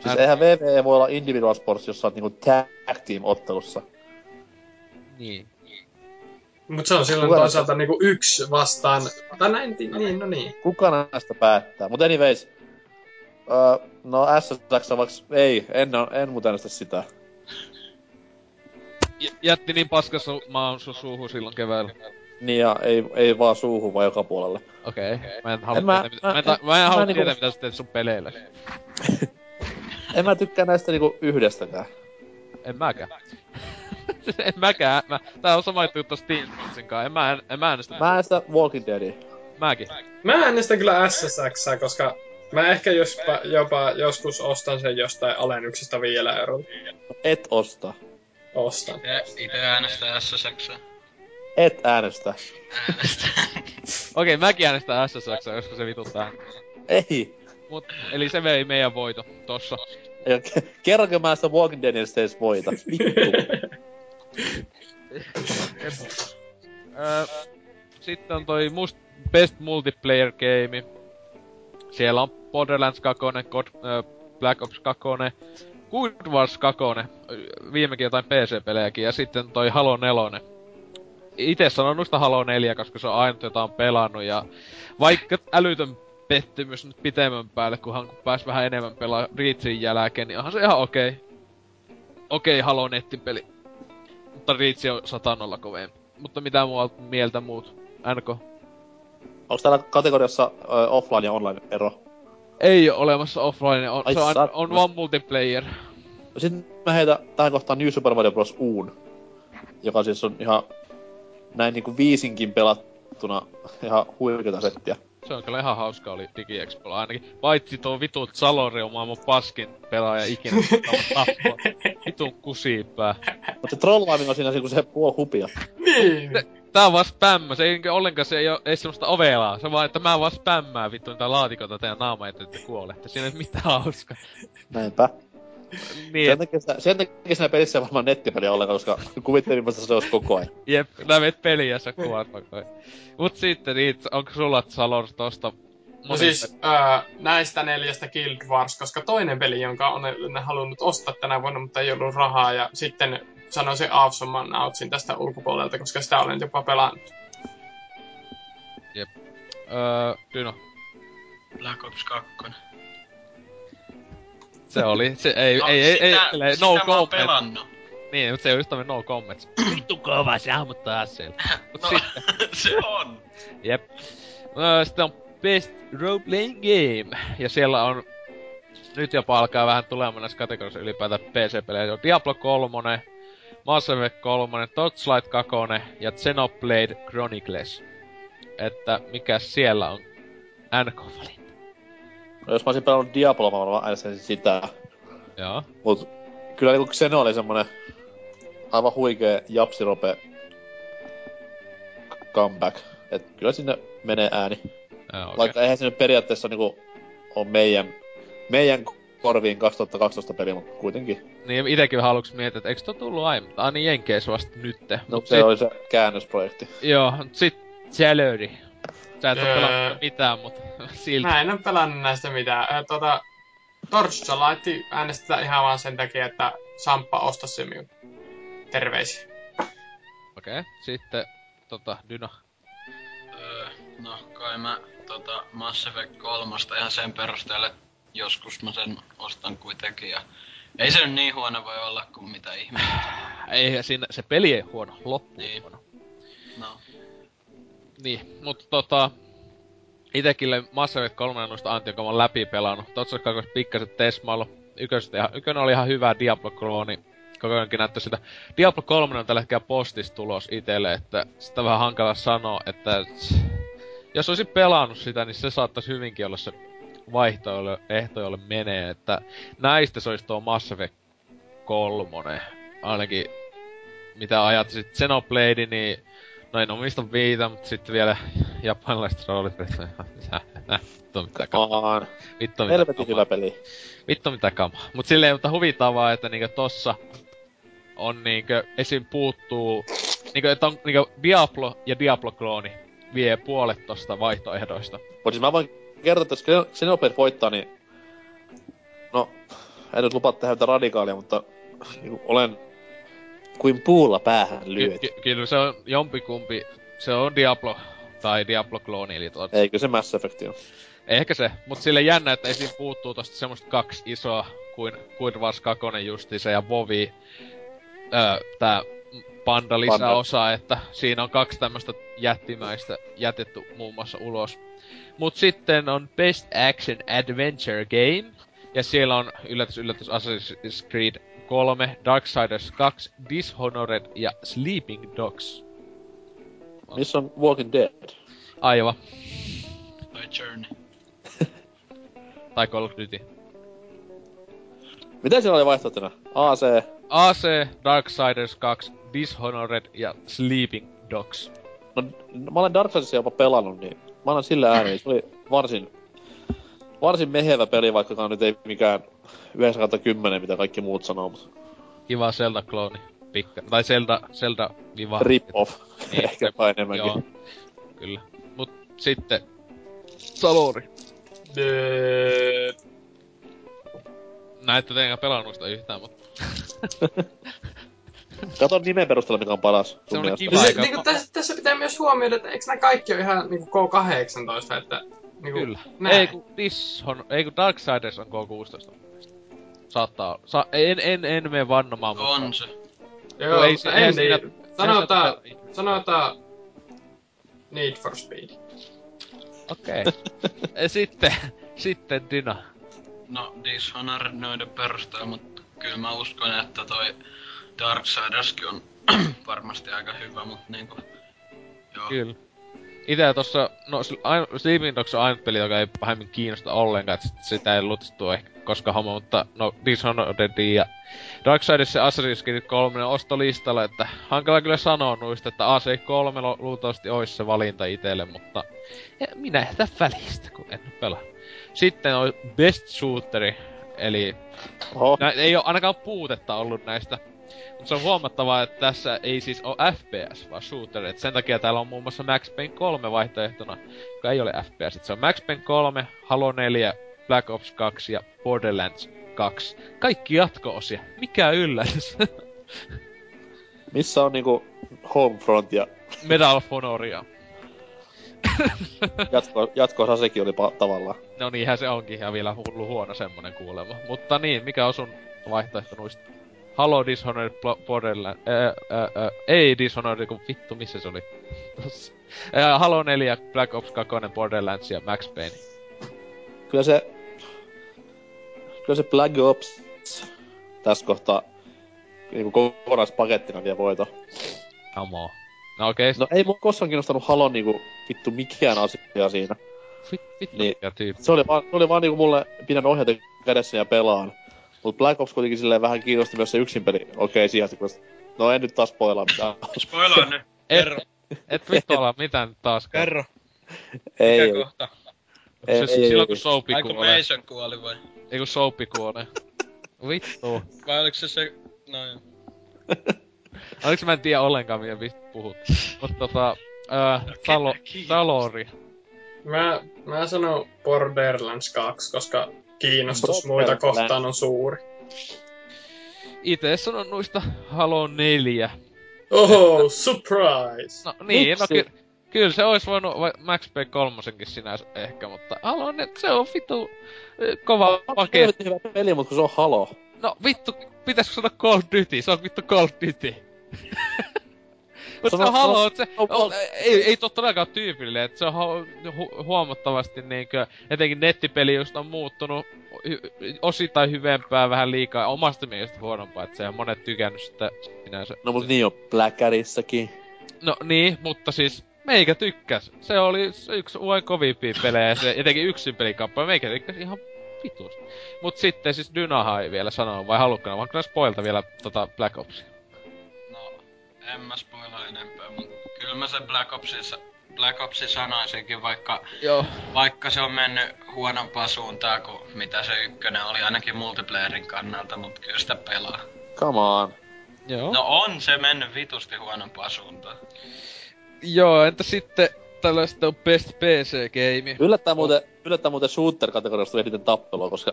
Siis eihän WWE voi olla individual sports, jos sä oot niinku tag team-ottelussa. Niin. Mut se on silloin toisaalta niinku yksi vastaan... Tai näin, niin, no niin. Kuka näistä päättää? Mut anyways... no SSX vaikka... Ei, en mut äänestä sitä. Jätti niin paskas maan sun suuhun silloin keväällä. Niin ja ei vaan suuhun, vaan joka puolelle. Okei. Mä en halua tietää mitä sä teet sun peleillä. En mä tykkää näistä niinku yhdestäkään. En mäkään. Tää on sama juttu Steam Sportsin kanssa. En mä äänestä. Mä äänestän Walking Deadia. Mäkin. Mä äänestän kyllä SSX, koska... Mä ehkä jopa joskus ostan sen jostain alennuksesta €5. Et osta. Ostan. Ite äänestää SSX. Et äänestä. Okei, mäkin äänestän SSX, joskus se vituttaa. Ei. Mut, eli se vei meidän voito tossa. Kerranko mä sitä Walking Deadistä edes voita? Vittu. Sitten on toi Best Multiplayer Game. Siellä on Borderlands 2, Black Ops 2, Guild Wars 2, viimekin jotain PC-pelejäkin, ja sitten toi Halo 4. Itse sanon noista Halo 4, koska se on ainut, jota on pelannut, ja vaikka älytön pettymys nyt pitemmän päälle, kun pääs vähän enemmän pelaa Reachin jälkeen, niin onhan se ihan okei. Okei, Halo nettipeli. Mutta Reach on 100 kovempi. Mutta mitä muualta mieltä muut? NK? Onko täällä kategoriassa offline ja online ero? Ei ole olemassa offline, on vaan multiplayer. Sitten mä heitän tähän kohtaan New Super Mario Bros. Uun, joka siis on ihan näin niinku viisinkin pelattuna ihan huikeeta settiä. Se on kyllä ihan hauska, oli DigiExpolla ainakin. Paitsi tuo vitun Zalori on maailman paskin pelaaja ikinä, tappaa vitun kusiipää. Mut se trollaaminen on siinä, kun se puo hupia. Niin! Tää on vaan spämmä, se ei ollenkaan, se ei oo ees semmoista ovelaa. Se vaan, että mä vaan spämmään vittu niitä laatikota teidän naamaa, että te kuolette. Siinä ei oo mitään hauska. Näinpä. Niin. Sen takia siinä pelissä ei varmaan nettipeliä ollenkaan, koska kuvittelin, että se olisi koko ajan. Jep, nää meet peliä ja sä kuvaat koko ajan. Mut sitten, onko sulla Salor tosta? No siis, näistä 4 Guild Wars, koska toinen peli, jonka on halunnut ostaa tänä vuonna, mutta ei ollut rahaa, ja sitten sanoisin Awesome Outsin tästä ulkopuolelta, koska sitä olen jopa pelannut. Jep. Dyno. Black Ops 2. Se oli, se ei, no, ei, no comment. Sitä pelannut. Niin, mut se on just tämmönen no comments. Vittu kova, se ammuttaa asseilla. No, se on. Jep. Sitten on Best Role Playing Game, ja siellä on... Nyt jopa alkaa vähän tulemaan näissä kategorissa ylipäätään PC-pelejä. Se on Diablo 3, Mass Effect 3, Torchlight 2 ja Xenoblade Chronicles. Että mikäs siellä on NK-valinta? No, jos mä olisin pelannut Diabloa, mä varmaan äänestäisin sitä. Joo. Mut kyllä niinku Xeno oli semmonen aivan huikee japsirope comeback. Et kyllä sinne menee ääni. Okay. Vaikka eihän sinne periaatteessa niinku on meidän korviin 2012 peli, mutta kuitenkin. Niin, itekin vähän aluksi mietin, että eikö tuo tullu aiemmin? Ah niin, Jenkeissä vasta nytte. No se oli se käännösprojekti. Joo, mut sit Chalöri. Sä et oo pelannut mitään, mut silti. Mä en oo pelannut näistä mitään. Torchlight äänestetään ihan vaan sen takia, että Samppa ostaa se minun. Terveisiä. Okei, sitten Dyna. No kai mä Mass Effect 3:sta ihan sen perusteella, joskus mä sen ostan kuitenkin, ja ei se nyt niin huono voi olla kuin mitä ihmeitä. Ei, siinä se peli ei huono, loppu ei huono. No. Niin, mutta itekille Mass Effect 3 noista Antti, jonka mä oon läpi pelannut. Totsa kakkos pikkaset tesmailu. Ykönen oli ihan hyvä Diablo-klooni. Koko ajankin näyttää sitä. Diablo 3 on tällä hetkellä postissa tulos itelle, että sitä vähän hankala sanoa, että... Jos olisin pelannut sitä, niin se saattaisi hyvinkin olla se vaihtoehtojolle menee, että näistä se olis tuo Mass Effect 3. Ainakin mitä ajattelit Xenoblade, niin no en omista viitä, mutta sitten vielä japanilaiset roolit. Vittu mitä kamaa. Helvetin hyvä peli. Vittu mitä kamaa. Mut silleen, mutta huvitavaa, että niinkö tossa on niinkö esim. Puuttuu niinkö, että on niinkö Diablo ja Diablo-klooni vie puolet tosta vaihtoehdoista. Mut siis mä voin kertoa, että jos Xenoblade voittaa, niin... No, en nyt lupaa tehdä jotain radikaalia, mutta niin olen kuin puulla päähän lyöty. Kyllä se on jompikumpi, se on Diablo tai Diablo-klooni, eli tuot. Eikö se Mass Effect on? Ehkä se, mut sille jännä, että esiin puuttuu tosta semmoista kaksi isoa kuin Wars 2 justiinsa ja Vovi, tää Panda lisäosa, että siinä on kaksi tämmöstä jättimäistä jätetty muun muassa ulos. Mut sitten on Best Action Adventure Game, ja siellä on yllätys yllätys Assassin's Creed 3, Darksiders 2, Dishonored ja Sleeping Dogs. Missä on Walking Dead? Aivan. Tai Journey. Tai Call of Duty. Mitä siellä oli vaihtoehtona? AC, Darksiders 2, Dishonored ja Sleeping Dogs. No mä olen Darksidersia jopa pelannut, niin mä annan sillä ääneen. Se oli varsin mehevä peli, vaikkakaan nyt ei mikään 9/10, mitä kaikki muut sanoo, mutta... Kiva Zelda-klooni. Tai Zelda-viva. Rip-off. Niin, ehkä enemmänkin. Joo, kyllä. Mut sitten... Salori. Nää ette tietenkään pelannut sitä yhtään, mutta... Kato nimen perusteella, mikä on paras. Semmoinen kiva aika. Niinku, tässä pitää myös huomioida, että eiks nää kaikki oo ihan niinku K18, että... Niinku, kyllä. Näin. Ei ku Darksiders on K16. Saattaa... En mene vannomaan, mutta... On se. Joo, ei, mutta en siinä... Sanotaan... Need for Speed. Okei. Okay. Sitten Dyna. No, Dishonored noiden perusteella, mutta kyllä mä uskon, että toi Darksiderskin on varmasti aika hyvä, mutta niinku... Joo. Kyllä. Itse tossa... No, Sleeping Dogs on ainut peli, joka ei pahemmin kiinnosta ollenkaan, että sitä ei lutistua ehkä koskaan homma, mutta... No, Dishonored ja Darksiders ja Assassin's Creed 3 on ostolistalla, että... Hankala kyllä sanoa nuista, että AC3 luultavasti ois se valinta itelle, mutta... Minä jätän välistä, kun en pelaa. Sitten on Best Shooteri, eli ei oo ainakaan puutetta ollut näistä. Mutta se on huomattavaa, että tässä ei siis oo FPS, vaan shooteri. Et sen takia täällä on muun muassa Max Payne 3 vaihtoehtona, joka ei ole FPS. Et se on Max Payne 3, Halo 4, Black Ops 2 ja Borderlands 2. Kaikki jatko-osia. Mikä yllätys. Missä on niinku Homefront ja... Medal of Honoria. Jatko-osa sekin oli tavallaan. No niinhän se onkin, ja vielä hullu huono semmonen kuulema. Mutta niin, mikä on sun vaihtoehto nuista? Halo Dishonored, Borderlands... ei Dishonored, kun vittu, missä se oli? Halo 4, Black Ops 2, Borderlands ja Max Payne. Kyllä se Black Ops... tässä kohtaa... niinku kokonaispakettina vie voito. Kamoo. No okei. Okay. No ei mun koskaan kiinnostanut Halon niinku vittu mikään asia siinä. Vittu niin, mikä tyyppi. Se oli vaan niinku mulle pidän ohjata kädessä ja pelaan. Mut Black Ops kuitenkin silleen vähän kiinnosti myös se yksin peli. Okei, sijasti kun... No en nyt taas spoilaa mitään. Spoilaa nyt. Kerro. Et vittu ala mitään nyt taaskaan. Kerro. Ei. Mikä kohta? Ei. Silloin kun Soapi kuolee. Aiku Mason kuoli vai? Ei kun Soapi kuolee. Vittu. Vai oliks se... No joo. Oliks mä en tiedä ollenkaan, mitä puhut. Mutta Salori. Mä sanon Borderlands 2, koska kiinnostus muita kohtaan on suuri. Itse sanon noista Halo 4. Oho, että... surprise! No niin, no kyllä se ois voinut Max Payne 3:nkin sinänsä ehkä, mutta Halo 4, se on vitu kova pakee. Se on hyvä peli, mut kun se on Halo. No vittu, pitäisikö sanoa Call of Duty? Se on vittu Call of Duty. Mut se on Halo, se... Ei totta ainakaan tyypillinen, et se on huomattavasti niinkö... Etenkin nettipeli just on muuttunut osittain hyvempää, vähän liikaa, omasta mielestä huonompaa, et se on monet tykännyt sitä sinänsä. No mut niin on Blackerissäkin. No niin, mutta siis meikä tykkäs. Se oli yksi uuden kovimpia pelejä, se etenkin yksin pelikampaa, meikä tykkäs ihan... Vituus. Mut sitten siis Dynaha ei vielä sanonut, vai halukkana, vaan kyllä spoilta vielä Black Opsia. No, en mä spoilaa enempää, mut kyllä mä sen Black Opsi sanoisinkin, vaikka se on mennyt huonompaa suuntaan kuin mitä se ykkönen oli, ainakin multiplayerin kannalta, mut kyllä sitä pelaa. Come on. Joo. No on se mennyt vitusti huonompaa suuntaan. Joo, entä sitten... Tällä sitten on Best PC-game. Yllättää muuten shooter-kategoriasta eniten tappelua, koska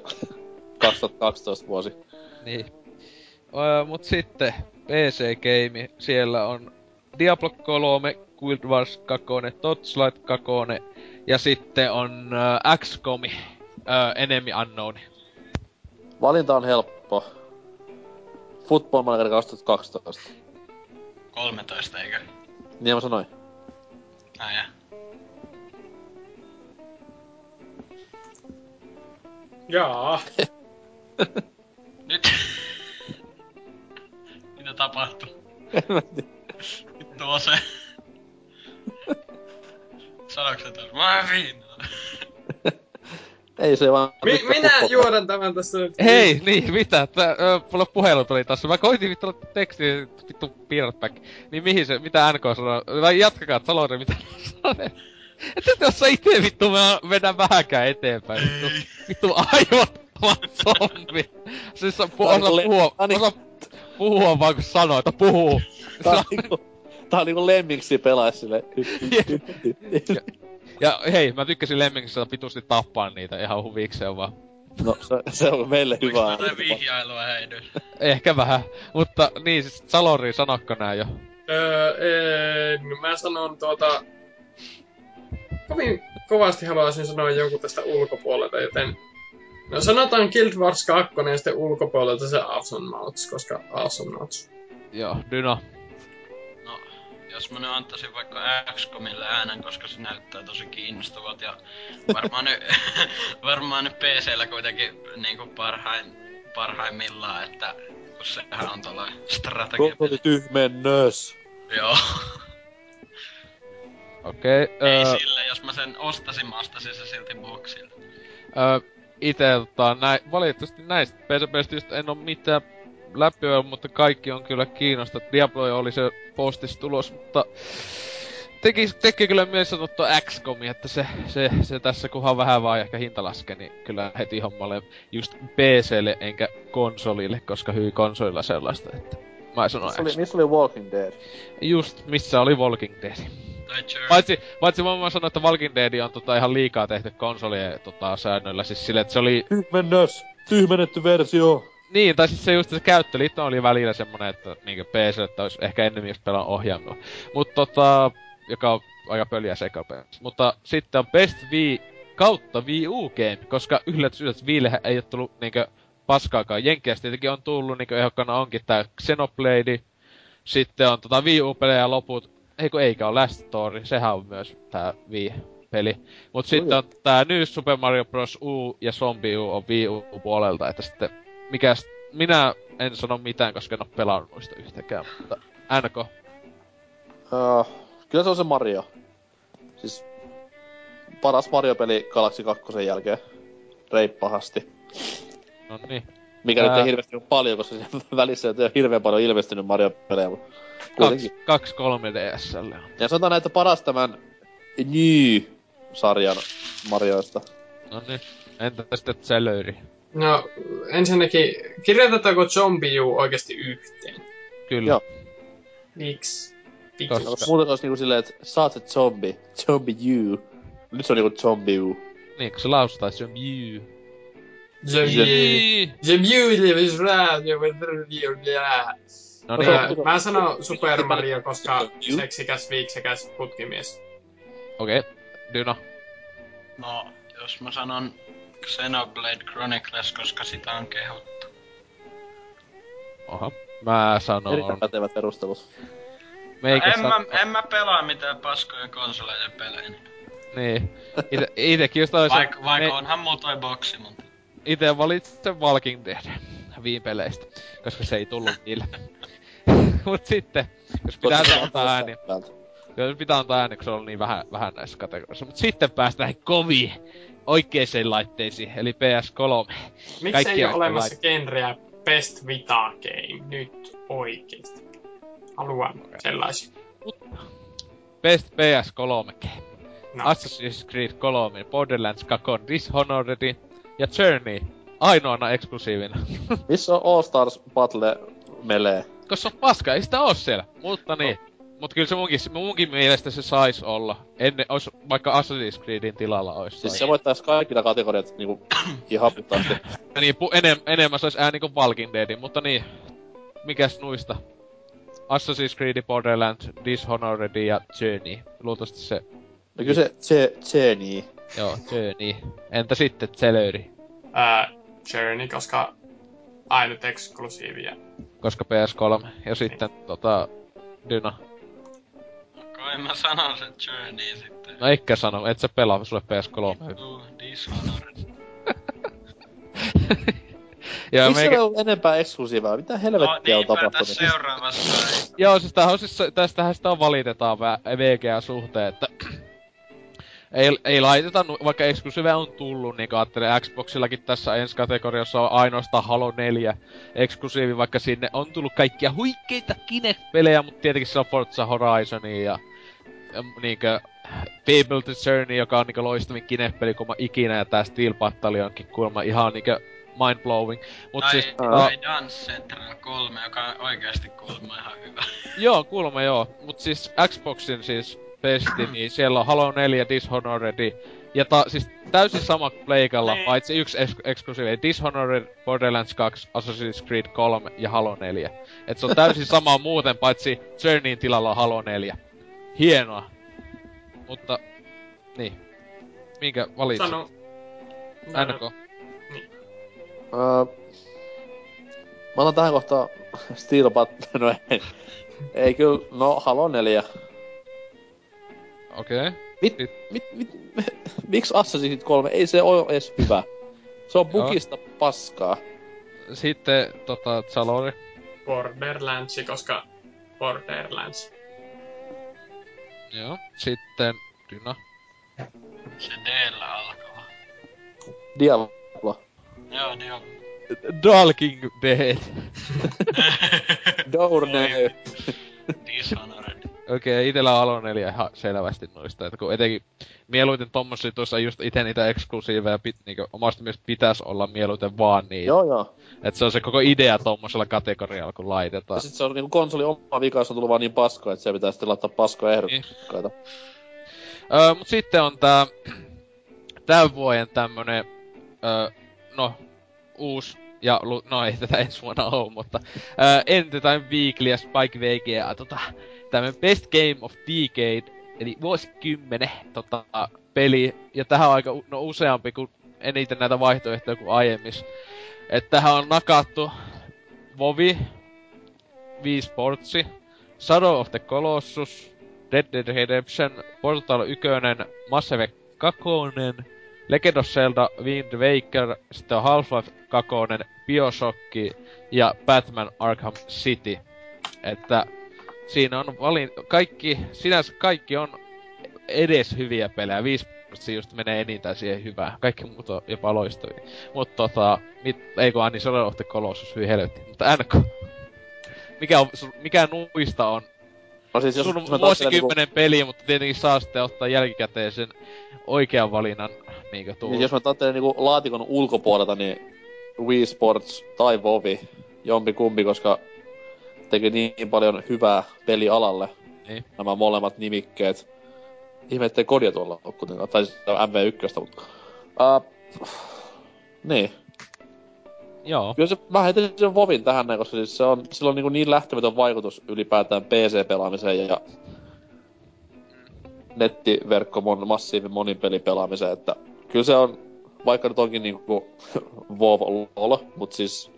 2012 vuosi. Niin. Mut sitten PC-game, siellä on Diablo 3, Guild Wars 2, Torchlight 2 ja sitten on XCOM, Enemy Unknown. Valinta on helppo. Football Manager 2012. 13 eikö? Niin mä sanoin. Aijaa. Jaa. Nyt. Mitä tapahtuu? En mä tiedä. Vittu ose. Sanoitko sä taas? Mä viinaa. Ei se vaan... Minä juodan tämän tässä nyt. Hei, niin, mitä? Mulla puhelu tuli tässä. Mä koitin vittu olla tekstiä, vittu piirretpäkki. Niin mihin se, mitä NK sanoo? Vai jatkakaa, Salori, mitä sanoo? Että jos sä ite vittu mennään vähänkään eteenpäin. Vittu aivottavan zombi. Siis osaa puhua vaan kun sanoo, että puhuu. Tää on niinku lemmiksi pelaisi silleen. Ja hei, mä tykkäsin lemmiksistä pitusti tappaa niitä ihan huvikseen vaan. No, se on meille hyvä. Oliko jotain vihjailua häidyn? Ehkä vähän, mutta niin siis Salori, sanokko nää jo? Mä sanon kovin kovasti haluaisin sanoa jonkun tästä ulkopuolelta, joten... No sanotaan Guild Wars 2 ja sitten ulkopuolelta se Asonauts, koska Asonauts. Joo, Dyna. No, jos mä nyt antaisin vaikka XCOMille äänen, koska se näyttää tosi kiinnostavat ja varmaan nyt PC:llä kuitenkin niinku parhaimmillaan, että kun sehän on tollainen strategia. Kokoinen tyhmennös. Joo. Okei, Ei sille, jos mä sen ostaisin se silti boxilta. Valitettavasti näistä PC-peleistä en oo mitään läpiä, mutta kaikki on kyllä kiinnostunut. Diablo oli se postissa tulos, mutta... Tekee kyllä mielessä ottaa XCOMia, että se tässä kunhan vähän vaan ehkä hinta laskee, niin kyllä heti hommalle just PC:lle enkä konsolille, koska hyi konsolilla sellaista, että... Mä sanon XCOM. Missä oli Walking Dead? Just, missä oli Walking Dead. Paitsi mä sanoin, että Walking Dead on ihan liikaa tehty konsolien säännöillä, siis silleen, että se oli... Tyhmennetty versio! Niin, tai siis se just se käyttöliitto oli välillä semmonen, että niinkö PC, että ois ehkä ennemmin jos pelaan ohjaamilla. Mut joka on aika pöliä sekapää. Mutta sitten on Best Wii kautta Wii U game, koska yllätys Wiilehän ei oo tullu niinkö paskaakaan. Jenkiästä tietenkin on tullu, niinkö ehokkana onkin tää Xenoblade. Sitten on Wii U-pelejä ja loput. Eikä ole Last Story, sehän on myös tää Wii-peli. Mut sitten on tää New Super Mario Bros. U ja Zombie U on Wii U-puolelta, että sitten... Minä en sano mitään, koska en oo pelannut noista yhtäkään, mutta... NK? Kyllä se on se Mario. Siis... Paras Mario-peli Galaxy 2 jälkeen. Reippahasti. Noniin. Mikä nyt ei hirveesti oo paljon, koska siinä välissä ei oo hirveen paljon ilmestynyt Mario-pelejä, mut... 2 3DS:lle. Ja sanotaan näitä paras tämän New-sarjan Marioista. Noniin. Entä sitten Zelöri? No, ensinnäkin, kirjoitetaanko Zombie U oikeesti yhteen? Kyllä. Joo. Miks? Muuten olis niinku silleen, että sä oot se zombi, Zombie U. Nyt se on niinku Zombie U. Niin, kun se lausutaan, Zombie U. No niin. Mä sanon Super Mario, koska seksikäs, viiksekäs, putkimies. Okei. Dyna. No, jos mä sanon Xenoblade Chronicles, koska sitä on kehuttu. Oho. Mä sanon... Erittäin pätevät perustelut. En mä pelaa mitään paskoja konsoleiden pelejä. Niin. Itekin just olisi... Vaikka onhan mulla toi boksi, mutta... Ite valitsen Walking Dead Wii-peleistä, koska se ei tullut niille. Mut sitten, jos pitää antaa ääni. Jos pitää antaa ääni, kun se on niin vähän näissä kategorioissa. Mut sitten päästään koviin oikeisiin laitteisiin, eli PS3. Miksi ei ole olemassa genreä Best Vita Game nyt oikeesti? Haluan sellaisia. Best PS3 Game. No. Assassin's Creed 3, Borderlands 2, Dishonored ja Journey. Ainoana eksklusiivina. Missä on All Stars Battle Melee? Koska se on paska, ei sitä oo siellä. Mutta niin. Mut kyllä se munkin mielestä se sais olla. Ois vaikka Assassin's Creedin tilalla ois. Siis se voittais kaikilla kategoriat niinku ihan puttaasti. Niin, enemmän sais ääni kuin Walking Deadin, mutta niin. Mikäs nuista? Assassin's Creed, Borderlands, Dishonored ja Journey. Luultavasti se... No kyllä se Journey. Joo, Journey. Entä sitten Zelöri? Journey, koska... ainut eksklusiivia. Koska PS3. Ja sitten niin. Dyna. No kai mä sanon sen Journey sitten. No eikä sano, et sä pelaa sulle PS3. Vittu, Dishonored. Miksi se on enempää eksklusiivaa? Mitä helvettiä on tapahtunut? Tässä seuraavassa ei. Joo, siis tästähän sitä valitetaan VGA-suhteen, että... Ei laiteta, vaikka eksklusiiveja on tullut, niin ajattelen Xboxillakin tässä ensi kategoriassa on ainoastaan Halo 4 eksklusiivi, vaikka sinne on tullut kaikkia huikeita Kinect-pelejä, mutta tietenkin siellä on Forza Horizonia ja niinkö Fable the Journey, joka on niinkö loistavin Kinect-peli kuin ikinä, ja tää Steel Battalionkin kuulemma ihan niinkö mind-blowing. Mut siis, Dance Central 3, joka on oikeesti kuulemma ihan hyvä. Joo, kuulemma joo, mut siis Xboxin Pesti, niin siellä on Halo 4, Dishonored, ja siis täysin sama pleikalla, paitsi yksi eksklusiivi, Dishonored, Borderlands 2, Assassin's Creed 3 ja Halo 4. Et se on täysin sama muuten, paitsi Journeyin tilalla on Halo 4. Hienoa. Mutta, niin. Minkä valitsit? Sano. NK. Niin. Mä otan tähän kohtaan Steel Battle, no ei kyllä, no Halo 4. Okei. Okay. Miksi Assassin's 3? Ei se oo edes hyvä. Se on bugista paskaa. Sitten Salori. Borderlands, koska Borderlands. Joo. Sitten Dyna. Se D-llä alkaa. Diablo. Joo, Diablo. Dalking Dead. Dourney. Dishonored. Okei, itellä on Halo 4 ihan selvästi noista, että kun etenkin mieluiten tommosia tuossa just ite niitä eksklusiiveja niinku omasta mielestä pitäis olla mieluiten vaan niitä. Joo. Et se on se koko idea tommosella kategorialla kun laitetaan. Ja sit se on niinku konsoli oma vika, jos on tullu vaan niin paskoa, et se pitää sitten laittaa paskoa ehdokkaita. Mut sitten on tän vuoden tämmönen, uus. Ja, no ei tätä ensi vuonna oo, mutta... Entertainment Weekly ja Spike VGA, tämmönen Best Game of Decade, eli vuosikymmenen, peli. Ja tähän on aika useampi kuin eniten näitä vaihtoehtoja kuin aiemmin. Et tähän on nakattu Vovi, Wii Sportsi, Shadow of the Colossus, Red Dead Redemption, Portal 1, Mass Effect 2, Legend of Zelda, Wind Waker, sitten on Half-Life 2, BioShocki ja Batman Arkham City. Että siinä on kaikki on edes hyviä pelejä. 5% just menee enintään siihen hyvään. Kaikki muut on jopa loistavia. Mut niin Shadow of the Colossus, hyi helvetti. Mutta NK, mikä nuista on? No siis sun on vuosikymmenen peli, mutta tietenkin saa sitten ottaa jälkikäteen sen oikean valinnan. Niin, jos mä tattelen niinku laatikon ulkopuolelta, niin Wii Sports tai Vovi, jompikumpi, koska teki niin paljon hyvää pelialalle niin. Nämä molemmat nimikkeet. Ihme, ettei kodia tuolla ole kuitenkaan, tai MV1, mutta... niin. Joo. Kyllä se vähän heitin sen Vovin tähän näin, koska siis sillä on niin lähtemätön vaikutus ylipäätään PC-pelaamiseen ja... nettiverkko massiivin monipelipelaamiseen, että... Kyllä se on, vaikka nyt onkin niinku WoW LOL, mut siis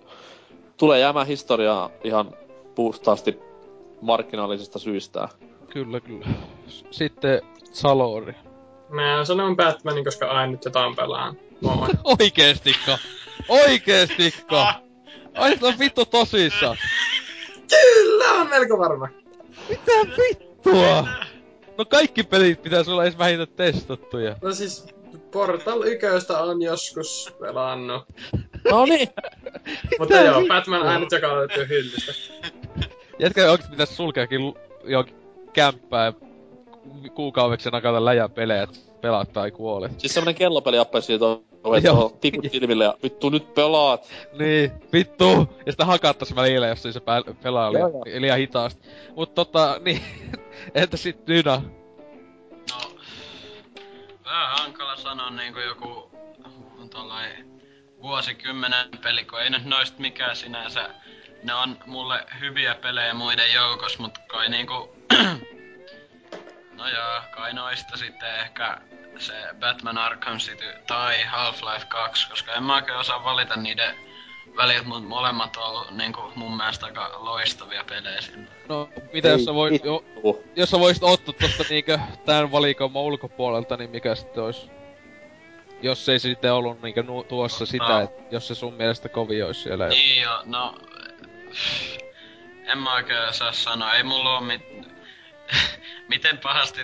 tulee jäämään historiaa ihan puhtaasti markkinaalisista syistä. Kyllä. Sitten Salori. Mä sanon Batmanin, koska ainut jotain pelaan. Oikeestikko! Ai se on vittu tosissaan! Kyllä, on melko varma! Mitä vittua? No kaikki pelit pitäis olla edes vähintään testattuja. No siis... Portal 1 on joskus pelannut. No niin. Mutta joo, Batman ainut joka löytyy hyllystä. Jätkä oikeesti pitäis sulkeakin johonkin kämppää ja kuukaudeksi nakata läjää pelejä, et pelaat tai kuolet. Siis semmonen kellopeli appeisi siitä on tikut silmille ja vittu nyt pelaat. Niin, vittu! Ja sitä hakattais välillä, jos ei se pelaa liian hitaasti. Mut niin... Entä sit Dyna? No, vähän hankala sanoa niinku joku tollain vuosikymmenen peli, kun ei nyt noist mikään sinänsä. Ne on mulle hyviä pelejä muiden joukossa, mut kai niinku... no joo, kai noista sitten ehkä se Batman Arkham City tai Half-Life 2, koska en mä oikein osaa valita niiden välit, mut molemmat on ollu niinku mun mielestä aika loistavia pelejä sinne. No, mitä jos sä voisit ottaa tosta niinkö tän valikoiman ulkopuolelta, niin mikä sitten ois? Jos ei sitten ollu niinkö tuossa no, sitä, et jos se sun mielestä kovin ois siellä. Niin joo, no... en mä oikein osaa sanoa, ei mulla oo miten pahasti...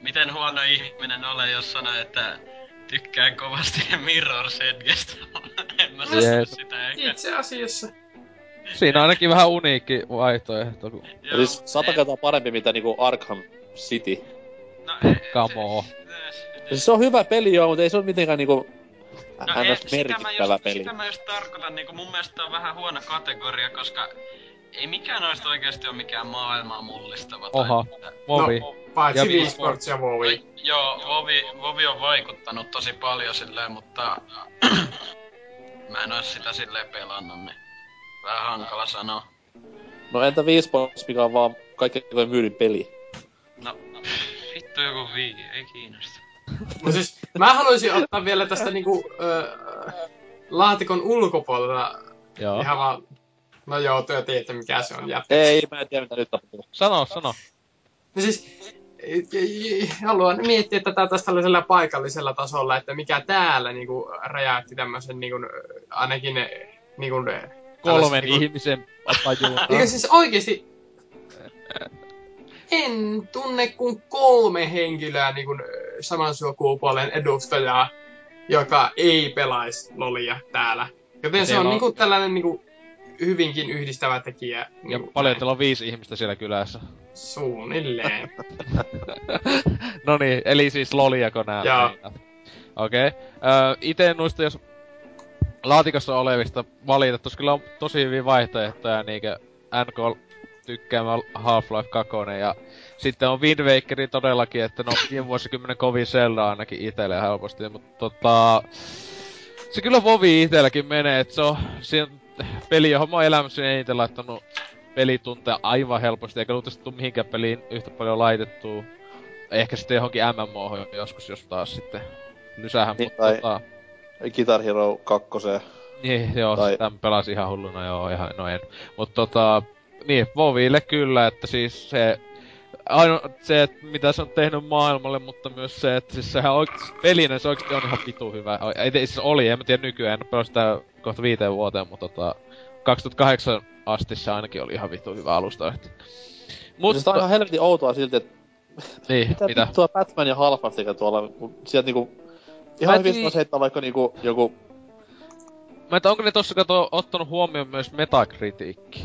miten huono ihminen olen, jos sanoo, että tykkään kovasti Mirror's Edgestä. En mä sano sitä ehkä. Itse asiassa. Siinä on ainakin vähän uniikki vaihtoehto. Kun... siis 100 kertaa parempi mitä niinku Arkham City. No kamoo. Se on hyvä peli joo, mutta ei se oo mitenkään niinku... no sitä mä just tarkoitan, niinku mun mielestä on vähän huono kategoria, koska... ei mikään noista oikeesti oo mikään maailmaa mullistava tai... oha, Vovi. No, paitsi Wii Sports ja Vovi. Joo, Vovi on vaikuttanut tosi paljon silleen, mutta... mä en oo sitä silleen pelannut, niin... vähän hankala sanoa. No entä Wii Sports, mikä on vaan kaikkein myydyn peli? No vittu joku Wii, ei kiinnosta. No siis, mä haluaisin ottaa vielä tästä niinku... laatikon ulkopuolella. Joo. Ihan vaan... no joo, työ tiedätte mikä se on jättä. Ei, mä en tiedä mitä nyt tapahtuu. Sano. No siis, haluan miettiä tätä tästä tällaisella paikallisella tasolla, että mikä täällä niinku räjäytti tämmösen niinku, ainakin niinku... kolmen niinku, ihmisen tajuun. Eikä siis oikeesti... en tunne kuin 3 henkilöä niinku saman sukupuolen edustajaa, joka ei pelais LOLia täällä. Joten se on niinku tällainen niinku... hyvinkin yhdistävä tekijä. Ja niin paljon teillä on 5 ihmistä siellä kylässä. Suunnilleen. Noniin, eli siis LOLiako nää? Joo. Okei. Ite noista, jos laatikossa olevista valita, tossa kyllä on tosi hyvin vaihtoehtoja, niinkö NK tykkäämä Half-Life 2, ja sitten on Wind Wakerin todellakin, että no vuosikymmenen kovin Zelda ainakin itelle helposti, mutta se kyllä Vovi itelläkin menee, et se on... peli, johon mä oon elämässäni eniten laittanut pelitunteja aivan helposti, eikä luultavasti tuu mihinkään peliin yhtä paljon laitettua. Ehkä sitten johonkin MMO:hon joskus, jos taas sitten lysähän, niin, mutta Guitar Hero 2:een. Niin, joo, tai... sitä mä pelasin ihan hulluna, joo, ihan noin. Mut niin, Voville kyllä, että siis se... ainoa se, että mitä se on tehnyt maailmalle, mutta myös se, että siis sehän pelinen se oikeesti on ihan vitu hyvä. Ei siis oli, en mä tiedä nykyään, en oo pelannut sitä kohta 5 vuoteen, mutta 2008 asti se ainakin oli ihan vitu hyvä alusta. Mutta... se on ihan helvetin outoa silti, että... niin, mitä? Tuo Batman ja Half-Life tuolla, kun sieltä niinku... ihan hyvin se on se, että vaikka niinku joku... mä et onko ne tossa ottanut huomioon myös metakritiikki?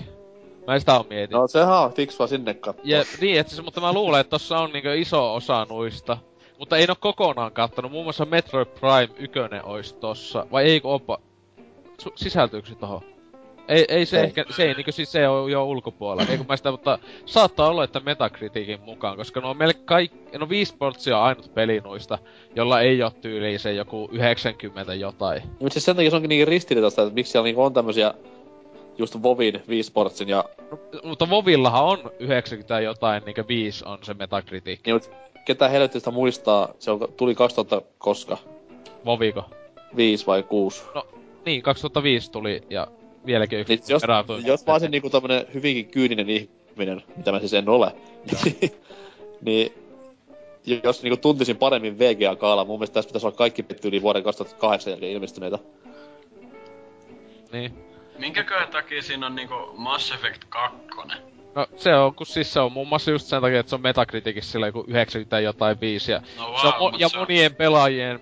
Mä en sitä oo mietin. No sehän on fiksua sinne kattoo. Jep, niin et siis, mutta mä luulen, että tossa on niinkö iso osa nuista. Mutta ei oo kokonaan kattonut, muun muassa Metroid Prime 1 ois tossa. Vai ei oopa... sisältyykö se tohon? Ei se ehkä, se ei niinkö siis se oo jo ulkopuolella. Eiku mä sitä, mutta saattaa olla, että Metacriticin mukaan, koska no on meille kaikki... no Wii Sports on ainut peli nuista, jolla ei oo tyyliin se joku 90 jotain. No mut siis sen takia se onkin niinkin ristiriitasta, että miksi siellä niinku on tämmösiä... just Vovin, Wii Sportsin ja... mutta Vovillahan on 90 jotain, niinkö 5 on se metakritiikki. Niin, mutta ketään helvettistä muistaa, se tuli 2000 koska? Voviko? 5 vai 6? No, niin, 2005 tuli ja vieläkin yksi niin, jos mä olisin niinku tämmönen hyvinkin kyyninen ihminen, mitä mä siis en ole, niin... jos niinku tuntisin paremmin VGA-kaalaa, mun mielestä tässä pitäisi olla kaikki yli vuoden 2008 jälkeen ilmestyneitä. Niin. Minkäköhän takia siinä on niinku Mass Effect 2? No se on, kun siis se on muun muassa just sen takia, että se on Metacriticissa sillä joku 90 jotain 5 ja... no wow, se on ja se monien on... pelaajien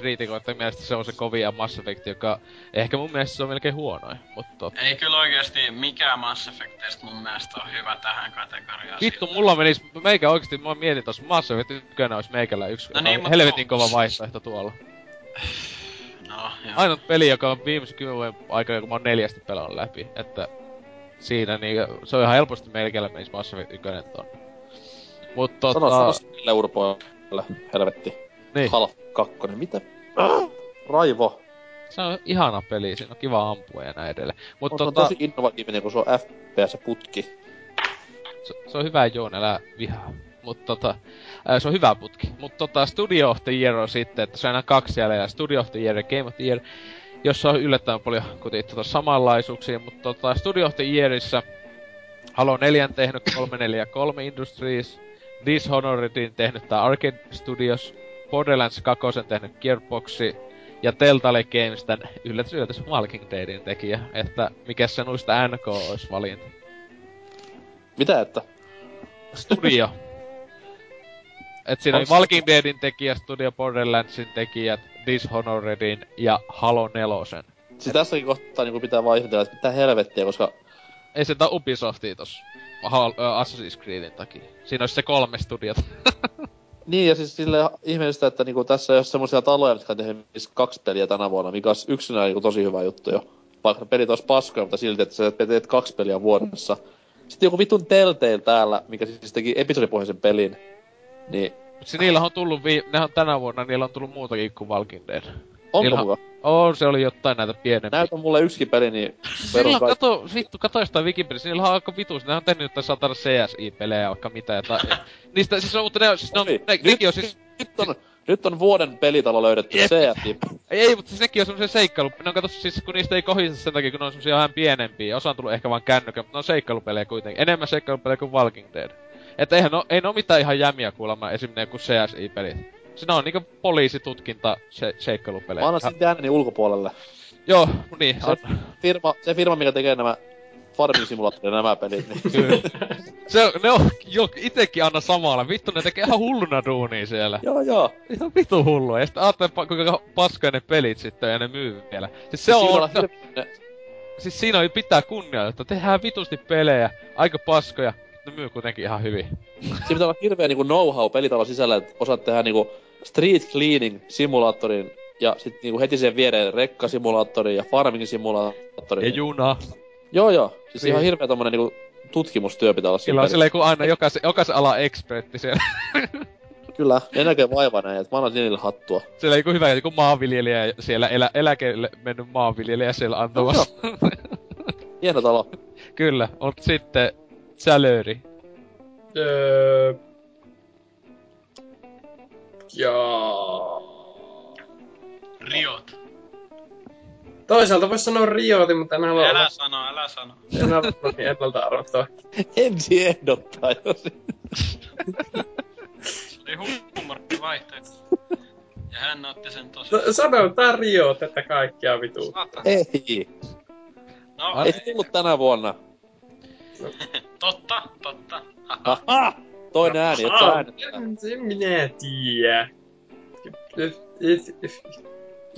kriitikoiden mielestä se on se kovia Mass Effect, joka... ehkä mun mielestä se on melkein huonoin, mutta... ei kyllä oikeesti mikään Mass Effectistä mun mielestä on hyvä tähän kategoriaan. Vittu, mulla menis... meikä oikeesti, mä mietin tossa Mass Effect 1 ois meikällä yksi... no niin, helvetin kova vaihtoehto tuolla. No, ainut peli, joka on viimeisen 10 vuoden aikana, kun mä oon 4 pelannut läpi, että... siinä, niin se on ihan helposti melkein menis Mass Effect 1 ton. Mut tota... Sanos europoilla, helvetti. Niin. Half 2, mitä? Raivo. Se on ihana peli, siinä on kiva ampua ja näin edelleen. Mut on, tota... on tosi innovatiivinen, kun se on FPS-putki. Se on hyvä Joon, älä vihaa. Mut tota... se on hyvä putki. Mut tota Studio of the Year on sitten, että se on aina kaksi jäljellä. Studio of the Year ja Game of the Year. Jossa on yllättävän paljon kuitenkin tota samanlaisuuksia, mutta tota Studio of the Yearissä Halo 4 tehnyt 343 Industries, Dishonoredin tehnyt tää Arcane Studios, Borderlands 2 tehnyt Gearboxi ja Telltale Games tän yllätys Walking Deadin tekijä, että mikäs se nuista NK ois valinta. Mitä että? Studio. Et siinä on Walking Deadin tekijä, Studio Borderlandsin tekijät, Dishonoredin ja Halo 4. Siis tässäkin kohtaa niinku pitää vaan ihmetellä, että pitää helvettiä, koska... Ei se tää Ubisoftia tossa Assassin's Creedin takia. Siinä olisi se 3 studiota. Niin, ja siis silleen ihmeellistä, että niinku tässä ei ole semmosia taloja, mitkä on tehnyt 2 peliä tänä vuonna, mikä on yksinään niinku tosi hyvä juttu jo. Vaikka pelit ois paskoja, mutta silti, että sä teet 2 peliä vuodessa. Sitten joku vitun Telltale täällä, mikä siis teki episodipohjaisen pelin. Niin. Mutsi niillä on tullu tänä vuonna niillä on tullut muutakin kuin Walking Dead. Onko muka? On, se oli jotain näitä pienempiä. Näytä mulle yksikin peli, niin... Niillä on kato jostain Wikipediassa, niillä on aika vitus, nehän on tehnyt jotain satana CSI-pelejä vaikka mitä ja niistä siis on, mutta ne on siis... Nyt on vuoden pelitalo löydetty CSI. Ei, mutta siis nekin on semmosia seikkailupelejä, ne on kato siis kun niistä ei kohise sen takia, kun ne on semmosia vähän pienempiä, osa on tullut ehkä vaan kännykään, mutta ne on seikkailupelejä kuitenkin, enemmän seikkailupelejä kuin Walking Dead. Että ei no mitään ihan jämiä kuulemma, esimerkiksi joku CSI-pelit. Siinä on niinku poliisitutkinta seikkailupelejä. Mä annan sitten ääneni ulkopuolelle. Joo, niin. Se firma, mikä tekee nämä Farming Simulator ja nämä pelit, niin... Kyllä. Ne on jo itekin anna samalla. Vittu, ne tekee ihan hulluna duunia siellä. Joo. Ihan vittu hullua. Ja sitten ajattelee, kuinka paskoja ne pelit sitten ja ne myy vielä. Siis se on... Siis siinä on pitää kunniaa, että tehdään vitusti pelejä, aika paskoja. Ne myy kuitenkin ihan hyvin. Siinä pitää olla hirveä niinku know-how pelitalon sisällä, että osaat tehdä niinku street cleaning simulaattorin ja sit niinku heti sen viereen rekkasimulaattorin ja farming simulaattorin. Ja juna. Joo. Siis ihan hirveä tommonen niinku tutkimustyö pitää olla siinä. Kyllä on silleen kun aina jokaisen alan ekspertti siellä. Kyllä, ne näkee vaivaa näin, että mä annan niille hattua. Siellä joku hyvä joku maanviljelijä siellä, eläkeelle mennyt maanviljelijä siellä antamassa. No, hieno talo. Kyllä, on sitten... Salööri. Riot. Toisaalta vois sanoa Riotin, mutta en halua... Älä sano. En halua ennalta arvottaa. Ensi ehdottaa jo sinne. Se oli huumorin vaihtoehto. Ja hän otti sen tosiaan. No, sanotaan Riot, että kaikkia vituu. Ei. No, ei tullut tänä vuonna. Totta. Aha! Toinen ääni, et sä äänettää. Se minä tiiä.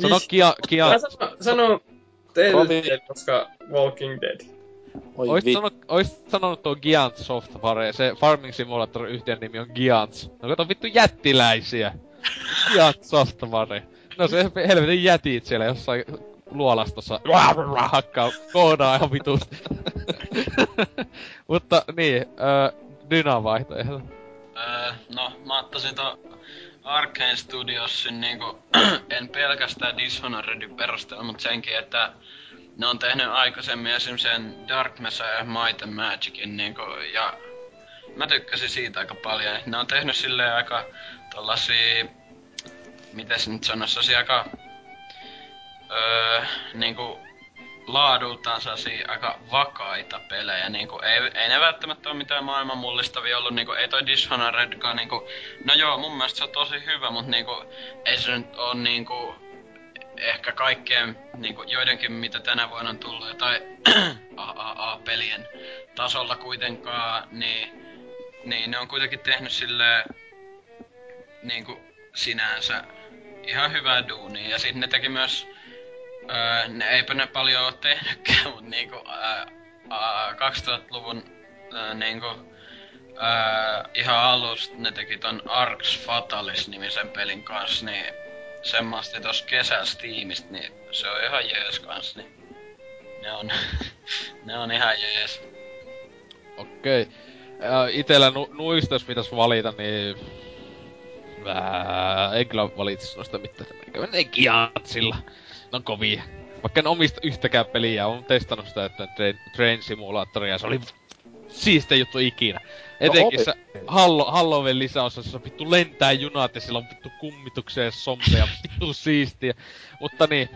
Sano Kia. Sano teille, koska Walking Dead. Ois sanonut tuo Giant Soft Ware, se Farming Simulator yhtiön nimi on Giants. No kato vittu jättiläisiä. Giant Soft Ware. No se helvetin jätit siellä jossain luolastossa. Hakkaa koodaa ihan vitusti. Mutta niin, Dynan vaihtoehto. No, mä ottaisin ton Arkane Studiosin niinku, en pelkästään Dishonoredin perusteella, mut senkin, että ne on tehnyt aikaisemmin esim. Sen Dark Messiah Might and Magicin niinku, ja mä tykkäsin siitä aika paljon. Ne on tehnyt silleen aika tollasii, mites nyt sanois, sasi aika niinku laadultaan sellaisia aika vakaita pelejä, niinku ei ne välttämättä ole mitään maailman mullistavia ollut, niinku ei toi Dishonoredkaan niinku, no joo mun mielestä se on tosi hyvä, mut niinku ei se nyt oo niinku ehkä kaikkeen niinku joidenkin mitä tänä vuonna on tullut jotain AAA-pelien tasolla kuitenkaan, niin ne on kuitenkin tehnyt silleen niinku sinänsä ihan hyvää duunia, ja sit ne teki myös eipä ne paljon oo tehnykkään, mut niinku 2000-luvun niinku ihan alusta ne teki ton Arx Fatalis-nimisen pelin kans, niin sen mä astin tossa kesällä Steamista, niin se on ihan jees kans, niin ne on Ne on ihan jees. Okei. Itellä nuista, jos pitäis valita, niin... En kyllä valitsis noista mitään. En Gigantsilla. Ne on kovia. Vaikka en omista yhtäkään peliä, oon testannut sitä, että Train Simulatoria, se oli siiste juttu ikinä. Etenkin no, Halloween lisäosassa on vittu lentää junat ja sillä on vittu kummituksia ja sompeja, vittu siistiä. Mutta niin,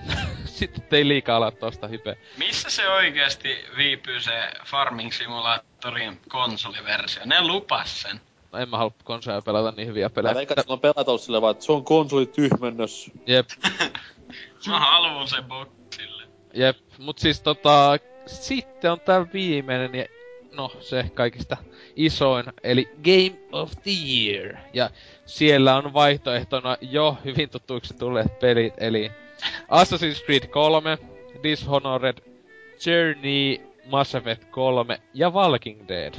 sitten ei liikaa ala tosta hypeä. Missä se oikeesti viipyy se Farming Simulatorin konsoliversio? Ne lupas sen. No en mä halua konsolia pelata niin hyviä pelejä. Mä eikä silloin pelata ollut silleen vaan, että se on konsolityhmennös. Jep. Mä haluun sen boksille. Jep, mut siis sitten on tää viimeinen ja... No, se kaikista isoin, eli Game of the Year. Ja siellä on vaihtoehtona jo hyvin tuttuiksi tulleet pelit, eli Assassin's Creed 3, Dishonored, Journey, Mass Effect 3 ja Walking Dead.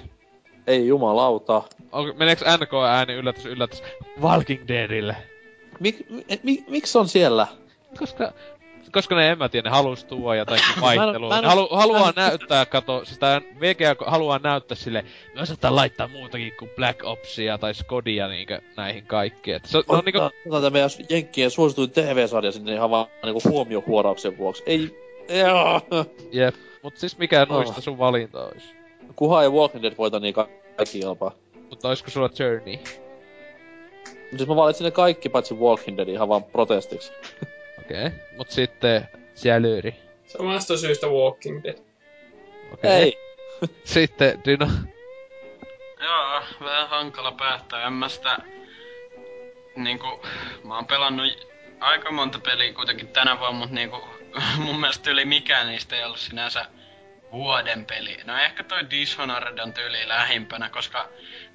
Ei jumalauta. Meneekö NK-ääni yllätys Walking Deadille? Miksi on siellä? Koska ne en mä tiedä, ne halus tuoda jotakin vaihtelua. Haluaa näyttää, siis tää VGA haluaa näyttää sille, me osataan laittaa muutakin kuin Black Opsia tai Skodia niinkö näihin kaikkiin. Et se on niinku... Otetaan tää meidän jenkkien suosituin TV-sarja sinne ihan vaan niinku huomiohuorauksen vuoksi. Jep, mut siis mikä noista sun valinta ois? Kuha ei Walking Dead voita niin kaikki ilpaa. Mutta oisko sulla Journey? Siis mä valitsin ne kaikki paitsi Walking Dead ihan vaan protestiksi. Okei, mut sitten Sälyri. Samasta syystä Walking Dead. Okei. Ei. Sitten Dino. Joo, vähän hankala päättää. En mä sitä... Niinku... Mä oon pelannut aika monta peliä kuitenkin tänä vuonna, mut niinku... Mun mielestä yli mikään niistä ei ollut sinänsä vuoden peli. No ehkä toi Dishonored on tyyli lähimpänä, koska...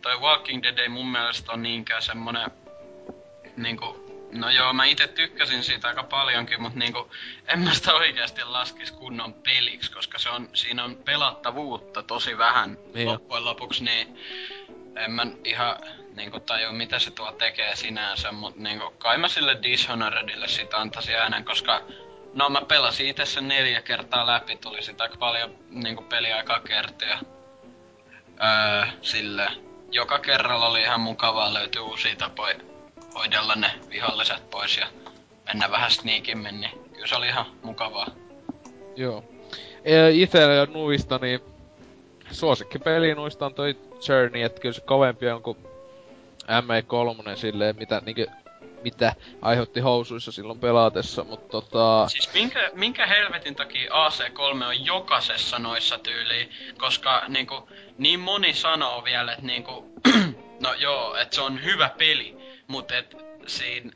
Toi Walking Dead ei mun mielestä on niinkään semmonen... Niinku... No joo, mä ite tykkäsin siitä aika paljonkin, mut niinku en mä sitä oikeesti laskis kunnon peliksi, koska se on, siinä on pelattavuutta tosi vähän loppujen lopuksi, niin en mä ihan niinku tajua mitä se tuo tekee sinänsä, mut niinku kai mä sille Dishonoredille sit antaisin äänen, koska no mä pelasin ite sen 4 kertaa läpi, tuli sit aika paljon niinku peliaikaa kertyä sille. Joka kerralla oli ihan mukavaa, löytyi uusia tapoja hoidella ne viholliset pois ja mennä vähän sneakimmin, niin kyllä se oli ihan mukavaa. Joo. Itellä jo nuista, niin suosikkipeli nuista on toi Journey, että kyllä se kovempi on kuin ME3 silleen, mitä aiheutti housuissa silloin pelaatessa, mut Siis minkä helvetin takia AC3 on jokaisessa noissa tyyliin, koska niinku niin moni sanoo vielä, että niinku... no joo, että se on hyvä peli. Mut et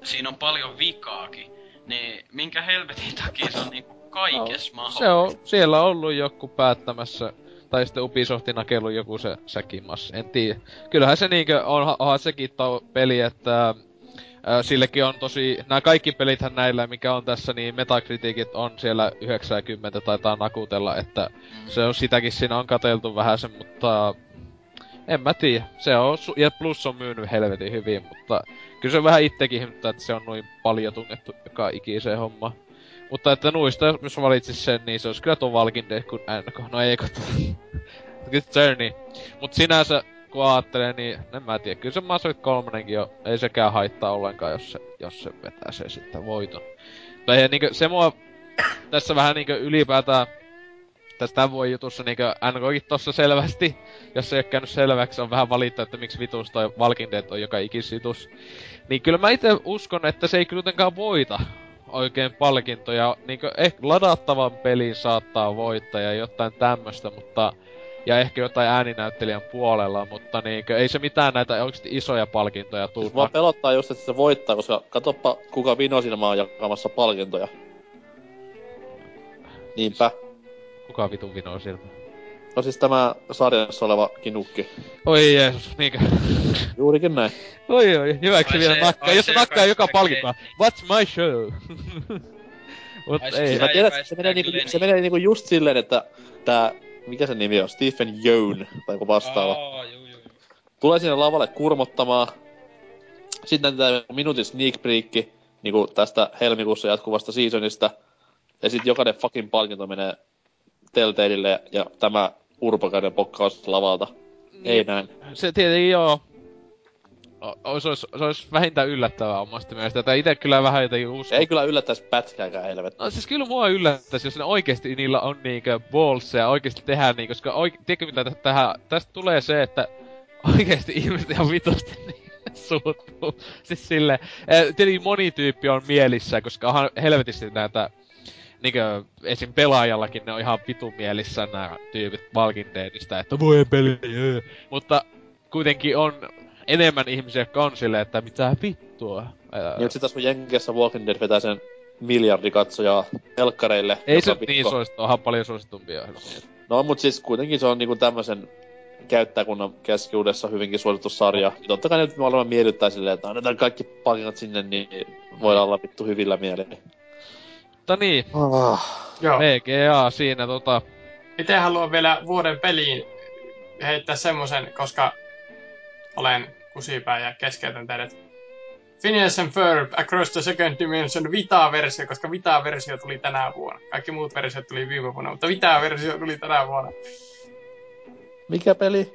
siin on paljon vikaakin, niin minkä helvetin takia se on niinku kaikes mahdollista? Se on, siellä on ollut joku päättämässä, tai sitten Ubisoftin nakellut joku se säkimas, en tiedä. Kyllähän se niinkö onhan sekin peli, että silläkin on tosi, nää kaikki pelithän näillä mikä on tässä, niin metakritiikit on siellä 90 taitaa nakutella, että se on sitäkin siinä on katseltu vähän sen, mutta... En mä tiedä. Se on, ja plus on myynyt helvetin hyvin, mutta kyllä se vähän itsekin hymyttää, että se on noin paljon tunnettu joka ikiseen homma. Mutta että nuista, jos valitsis sen, niin se olisi kyllä tuon Walking Dead kun NK. No eikö Journey. Mut sinänsä, kun ajattelee, niin en mä tiedä. Kyllä se Mass Effect 3:nkin jo, ei sekään haittaa ollenkaan, jos se vetää se sitten voiton. Tai niinkö, se mua tässä vähän niinkö ylipäätään... Tässä tämän vuoden jutussa niinku NKkin tossa selvästi, jos se ei oo käynyt selväksi, on vähän valittaa, että miksi vitus toi Walking Dead on joka ikis vitus. Niin kyllä mä itse uskon, että se ei kuitenkaan voita oikein palkintoja. Niinku ehkä ladattavan pelin saattaa voittaa ja jotain tämmöstä, mutta... Ja ehkä jotain ääninäyttelijän puolella, mutta niinkö ei se mitään näitä oikeesti isoja palkintoja tuu. Siis mua pelottaa just, että se voittaa, koska katoppa kuka vino siinä mä oon jakamassa palkintoja. Niinpä. Kuka vitun vinoo siltä? No siis tämä sarjassa oleva kinukki. Oi Jeesus, niinkö? Juurikin näin. Oi, hyväksi vielä nakkaa. Jos se nakkaa joka palkintoa. What's my show? Mut ei. Mä tiedän, että se menee niinku just silleen, että tää... Mikä sen nimi on? Stephen Yeun, tai joku vastaava. Tulee sinne lavalle kurmottamaan. Sitten näytetään minuutin sneak breakki, niinku tästä helmikuussa jatkuvasta seasonista. Ja sit jokainen fucking palkinto menee Telltaleille ja tämä urpakainen pokkaus lavalta. Ei näin. Se tietenkin joo. Se olisi vähintään yllättävää omasta mielestä. Tätä itse kyllä vähän jotenkin usko. Ei kyllä yllättäisi pätkääkään helvettä. No siis kyllä mua yllättäisi, jos ne oikeesti niillä on niinkö ballsia oikeesti tehdä niin, koska tiedätkö mitä tästä tulee se, että oikeesti ihmiset ihan vitusti niin suuttuu. Siis silleen, tietenkin moni tyyppi on mielissä, koska onhan helvetisti näitä niinkö esim. Pelaajallakin ne on ihan vitumielissä nämä tyypit Valkinteetistä, että voi peli, mutta kuitenkin on enemmän ihmisiä, jotka on silleen, että mitä vittua. Niin, sit taas kun Jenkessä Walking Dead vetää sen miljardi katsojaa telkkareille. Ei se niin suosittu, onhan paljon suositumpia ohjelmia. No, mut siis kuitenkin se on niinku tämmösen käyttäjäkunnan keskiudessa hyvinkin suosittu sarja. Ja totta kai nyt me olemme miellyttää silleen, että annetaan kaikki palkinnat sinne, niin voidaan olla vittu hyvillä mielin. Mutta niin. VGA siinä tota. Miten haluan vielä vuoden peliin heittää semmosen, koska olen kusipää ja keskeytän teidät. Phineas and Ferb Across the Second Dimension Vita-versio, koska Vita-versio tuli tänä vuonna. Kaikki muut versiot tuli viime vuonna, mutta Vita-versio tuli tänä vuonna. Mikä peli?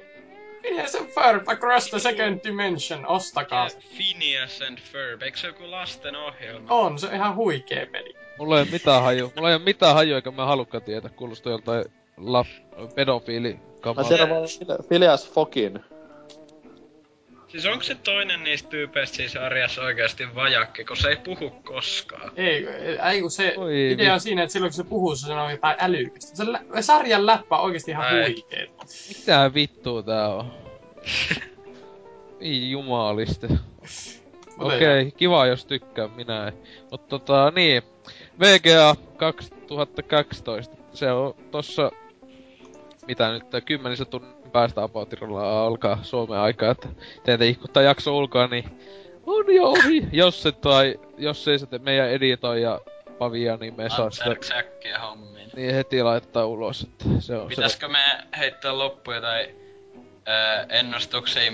Phineas and Ferb Across the Second Dimension, ostakaa. Phineas and Ferb, eikö se joku lasten ohjelma? On, se on ihan huikee peli. Mulla ei oo mitään haju, eikä mä halukkaan tietää. Kuulostaa joltain pedofiilikamalta. Mä siellä vaan Phileas Fokin. Siis onko se toinen niistä tyypeistä siis arjassa oikeasti vajakki, kun se ei puhu koskaan? Ei kun se idea on siinä, että silloin kun se puhuu, se sanoo jotain älykästä. Se sarjan läppä on oikeesti ihan huikeet. Mitä vittua tää on? Ei jumaliste. Okei, kiva jos tykkää, minä en. Mut tota niin, VGA 2012, se on tossa... Mitä nyt, 10 tunnin päästä apautiralla alkaa Suomen aikaa, että teitä ihkuttaa jakso ulkoa, niin on jo ohi. Jos ei se meidän editoija Pavia, niin me saa sitä... Niin heti laittaa ulos, että se on... Pitäiskö me heittää loppuja tai ennustuksia,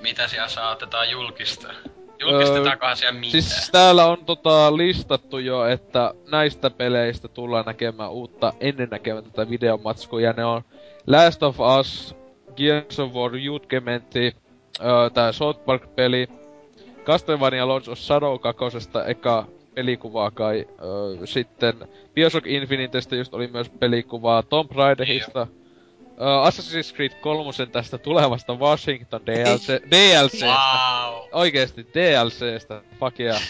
mitä siellä saatetaan julkistaa? Julkistetaankohan siellä mitään? Siis täällä on listattu jo, että näistä peleistä tullaan näkemään uutta ennennäkemätöntä videomatskua, ja ne on Last of Us, Gears of War, Judgmentti, tää South Park-peli, Castlevania Lords of Shadow 2, eka pelikuvaa kai, sitten BioShock Infinitesta just oli myös pelikuvaa, Tomb Raiderista, Assassin's Creed 3 tästä tulevasta Washington DLCstä. Wow. Oikeesti DLCstä, fuck yeah.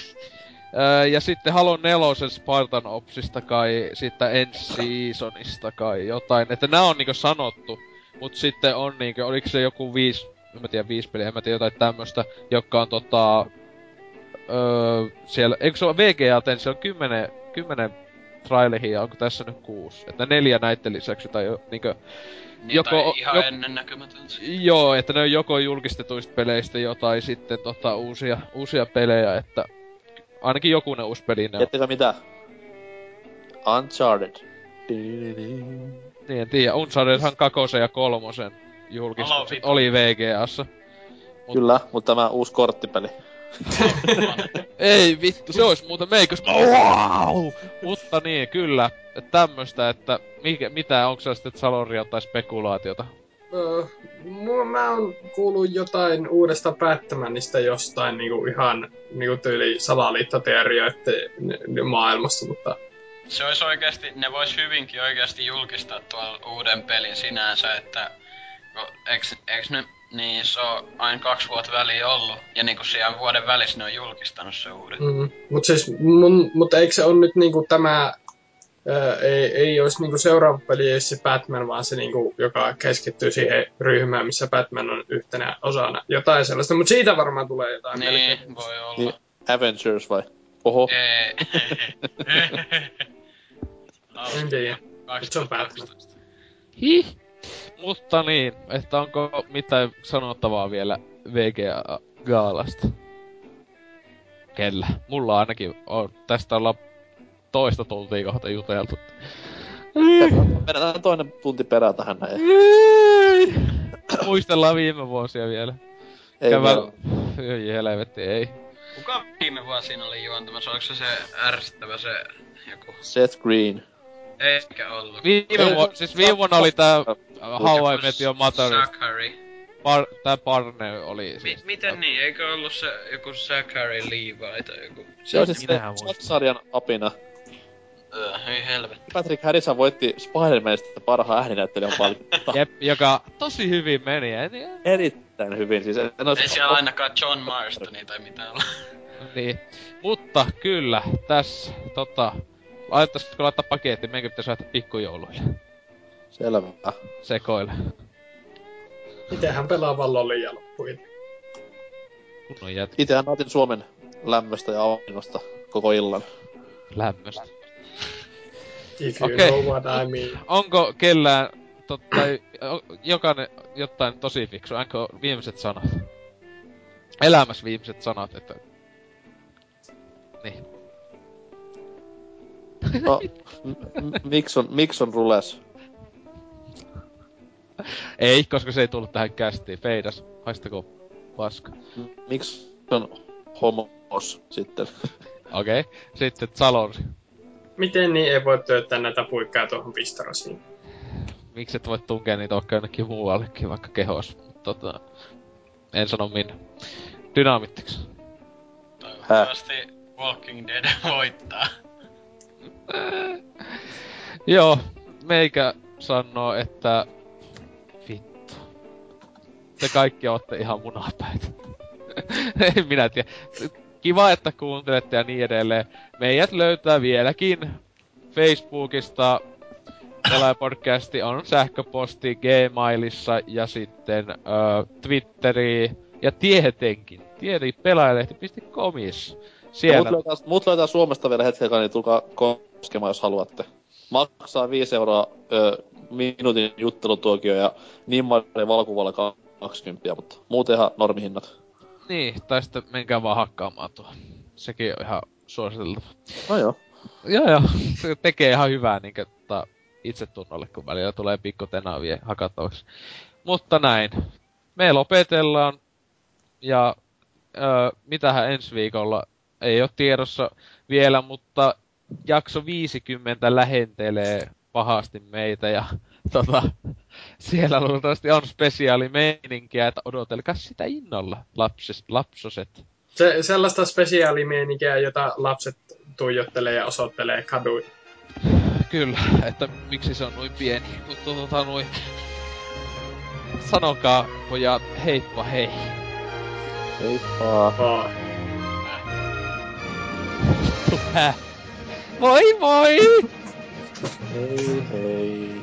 Ja sitten Halo 4 Spartan Opsista kai, siitä ensi seasonista kai jotain. Että nää on niinku sanottu, mut sitten on niinku, oliko se joku 5 peliä, jotain tämmöstä, joka on siellä, eikö se ole VGA, se on 10 trailihia, onko tässä nyt 6? Että 4 näitten lisäksi, tai niinkö... Niin, joko, ihan ennennäkemätöntä. Joo, että ne on joko julkistetuista peleistä jotain sitten uusia pelejä, että... Ainakin jokunen uusi peli ne on. Tiedättekö mitä? Uncharted. Niin, en tiedä. Unchartedhan 2 ja 3 julkistukset oli VGAssa. Kyllä, mutta tämä uusi korttipeli. Ei vittu, se ois muuten meikös... Wow! Mutta niin, kyllä. Tämmöstä, että... Mitä, onko se sitten saloria tai spekulaatiota? Mä oon kuullut jotain uudesta Batmanista jostain niinku ihan niinku tyyli salaliittoteorioiden maailmasta, mutta... Se ois oikeesti, ne vois hyvinkin oikeesti julkistaa tuon uuden pelin sinänsä, että... Eiks ne... Niin, se on aina 2 vuotta väliin ollut, ja niinku siellä vuoden välissä ne on julkistanut se uudet. Mm-hmm. Mut siis, mut eikö se on nyt niinku tämä... ei olisi niinku seuraava peli, ei se Batman, vaan se niinku, joka keskittyy siihen ryhmään, missä Batman on yhtenä osana. Jotain sellaista, mut siitä varmaan tulee jotain. Niin, melkein. Voi olla. Niin, Avengers vai? Oho. En tiedä. Nyt se on Batman. Hih. Mutta niin, että onko mitään sanottavaa vielä VGA-gaalasta? Kellä? Mulla ainakin on. Tästä ollaan toista tuntia kohta juteltu. Mennään toinen tunti perään tähän näin. Muistellaan viime vuosia vielä. Ei vielä. Ei helvetti, ei. Kuka viime vuosina oli juontamassa? Oliko se ärsyttävä se joku? Seth Green. Eikä ollut. Viime vuonna oli tää How I Met Your Mother. Salkkari. Tää Barney oli... Siis miten niin? Eikö ollu se joku Zachary Levi tai joku... Se on siis sarjan apina. Hyi helvetti. Patrick Harrison voitti Spider-Manista parhaan ääninäyttelijän paljon. Jep, joka tosi hyvin meni. Erittäin hyvin siis. Ei siellä ainakaan John Marstonia tai mitään olla. Niin. Mutta kyllä, tässä laittaisitko laittaa pakettiin? Meidänkin pitäis laittaa pikkujouluille. Selvä. Sekoille. Itsehän pelaa vallolle ja loppuin. Itsehän nautin Suomen lämmöstä ja auringosta koko illan. Lämmöstä. Okei. Onko kellään... jokainen jotain tosi fiksu. Onko viimeiset sanat? Elämässä viimeiset sanat, että... Niin. No, Mikson rules. Ei, koska se ei tullut tähän kästiin. Feidas, haistako paska. Miksi on homos sitten? Okei, okay. Sitten Salori. Miten niin ei voi työttää näitä puikkaa tuohon pistarasiin? Miksi et voi tunkea niitä oikein jonnekin muuallekin, vaikka kehos? En sano minne. Dynamithix. Toivottavasti Walking Dead voittaa. Joo, meikä sanoo, että... Te kaikki ootte ihan munapäitä. En minä tiedä. Kiva, että kuuntelette ja niin edelleen. Meidät löytää vieläkin Facebookista. Pelaajapodcasti on sähköposti Gmailissa ja sitten Twitteriin. Ja tietenkin. Pelaajalehti.comissa. Siellä. Mut löytää Suomesta vielä hetken, niin tulkaa koskemaan, jos haluatte. Maksaa 5 € minuutin juttelutuokio ja niin maiden valokuvalla 20, mutta muutenhan normihinnat. Niin, tai sitten menkää vaan hakkaamaan tuo. Sekin on ihan suositeltava. No joo. Joo, se tekee ihan hyvää niinkö itsetunnolle, kun välillä tulee pikku tenavia hakattavaksi. Mutta näin. Me lopetellaan. Ja mitähän ensi viikolla ei ole tiedossa vielä, mutta jakso 50 lähentelee pahasti meitä ja siellä luultavasti on spesiaalimeininkiä, että odotelkaa sitä innolla, lapsoset. Sellaista spesiaalimeininkiä, jota lapset tuijottelee ja osoittelee kaduin. Kyllä, että miksi se on noin pieni, mutta noin. Sanokaa pojat, heippa hei. Heippa. Moi moi! Hei hei.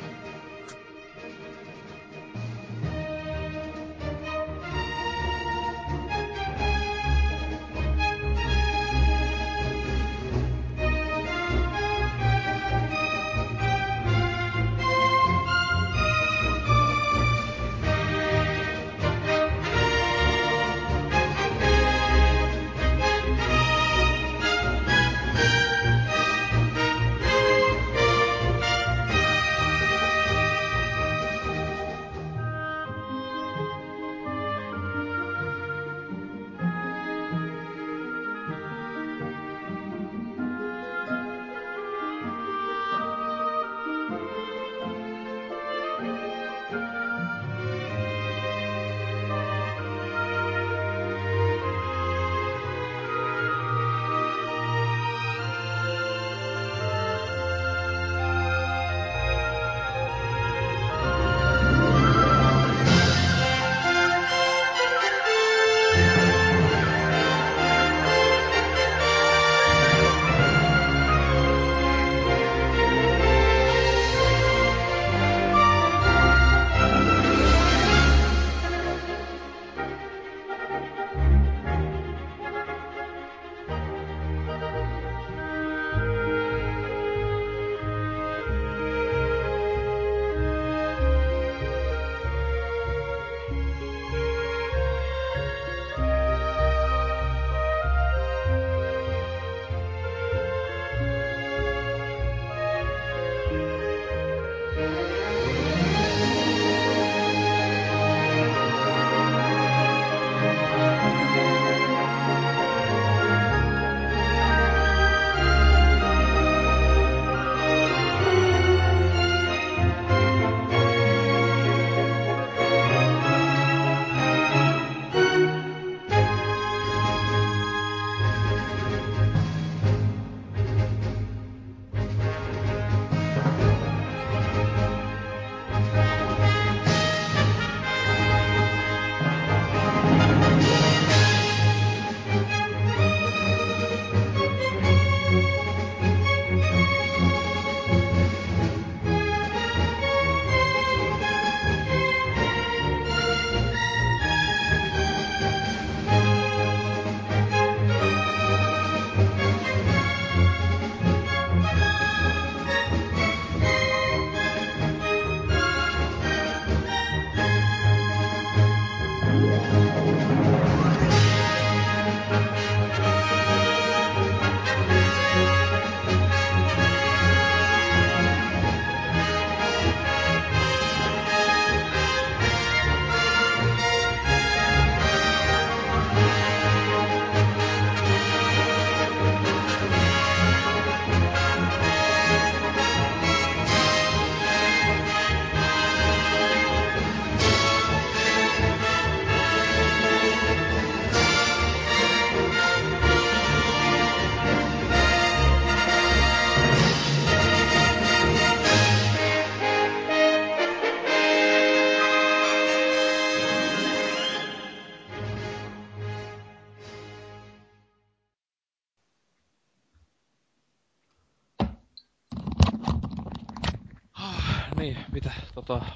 Ai, mitä,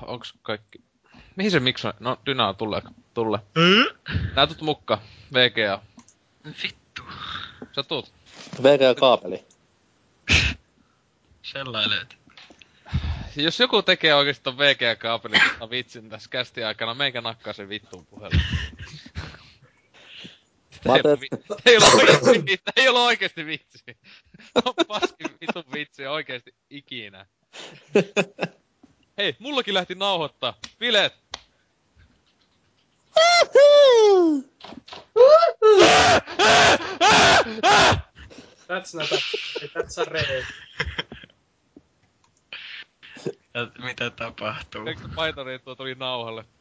onks kaikki... Mihin se miksoi? No, Dynaa tulee. Näytät mukka, VGA. Vittu. Sä tuut. VGA-kaapeli. Sellainen löytyy. Jos joku tekee oikeesti ton VGA-kaapelin vitsin tässä kästin aikana, meikä nakkaa sen vittuun puhelun. Ei ole oikeesti vitsi. On paskin vitun vitsi oikeesti ikinä. Hei, mullakin lähti nauhoittaa. Bileet! That's not a... That's a rave. Mitä tapahtuu? Paitari tuo tuli nauhalle.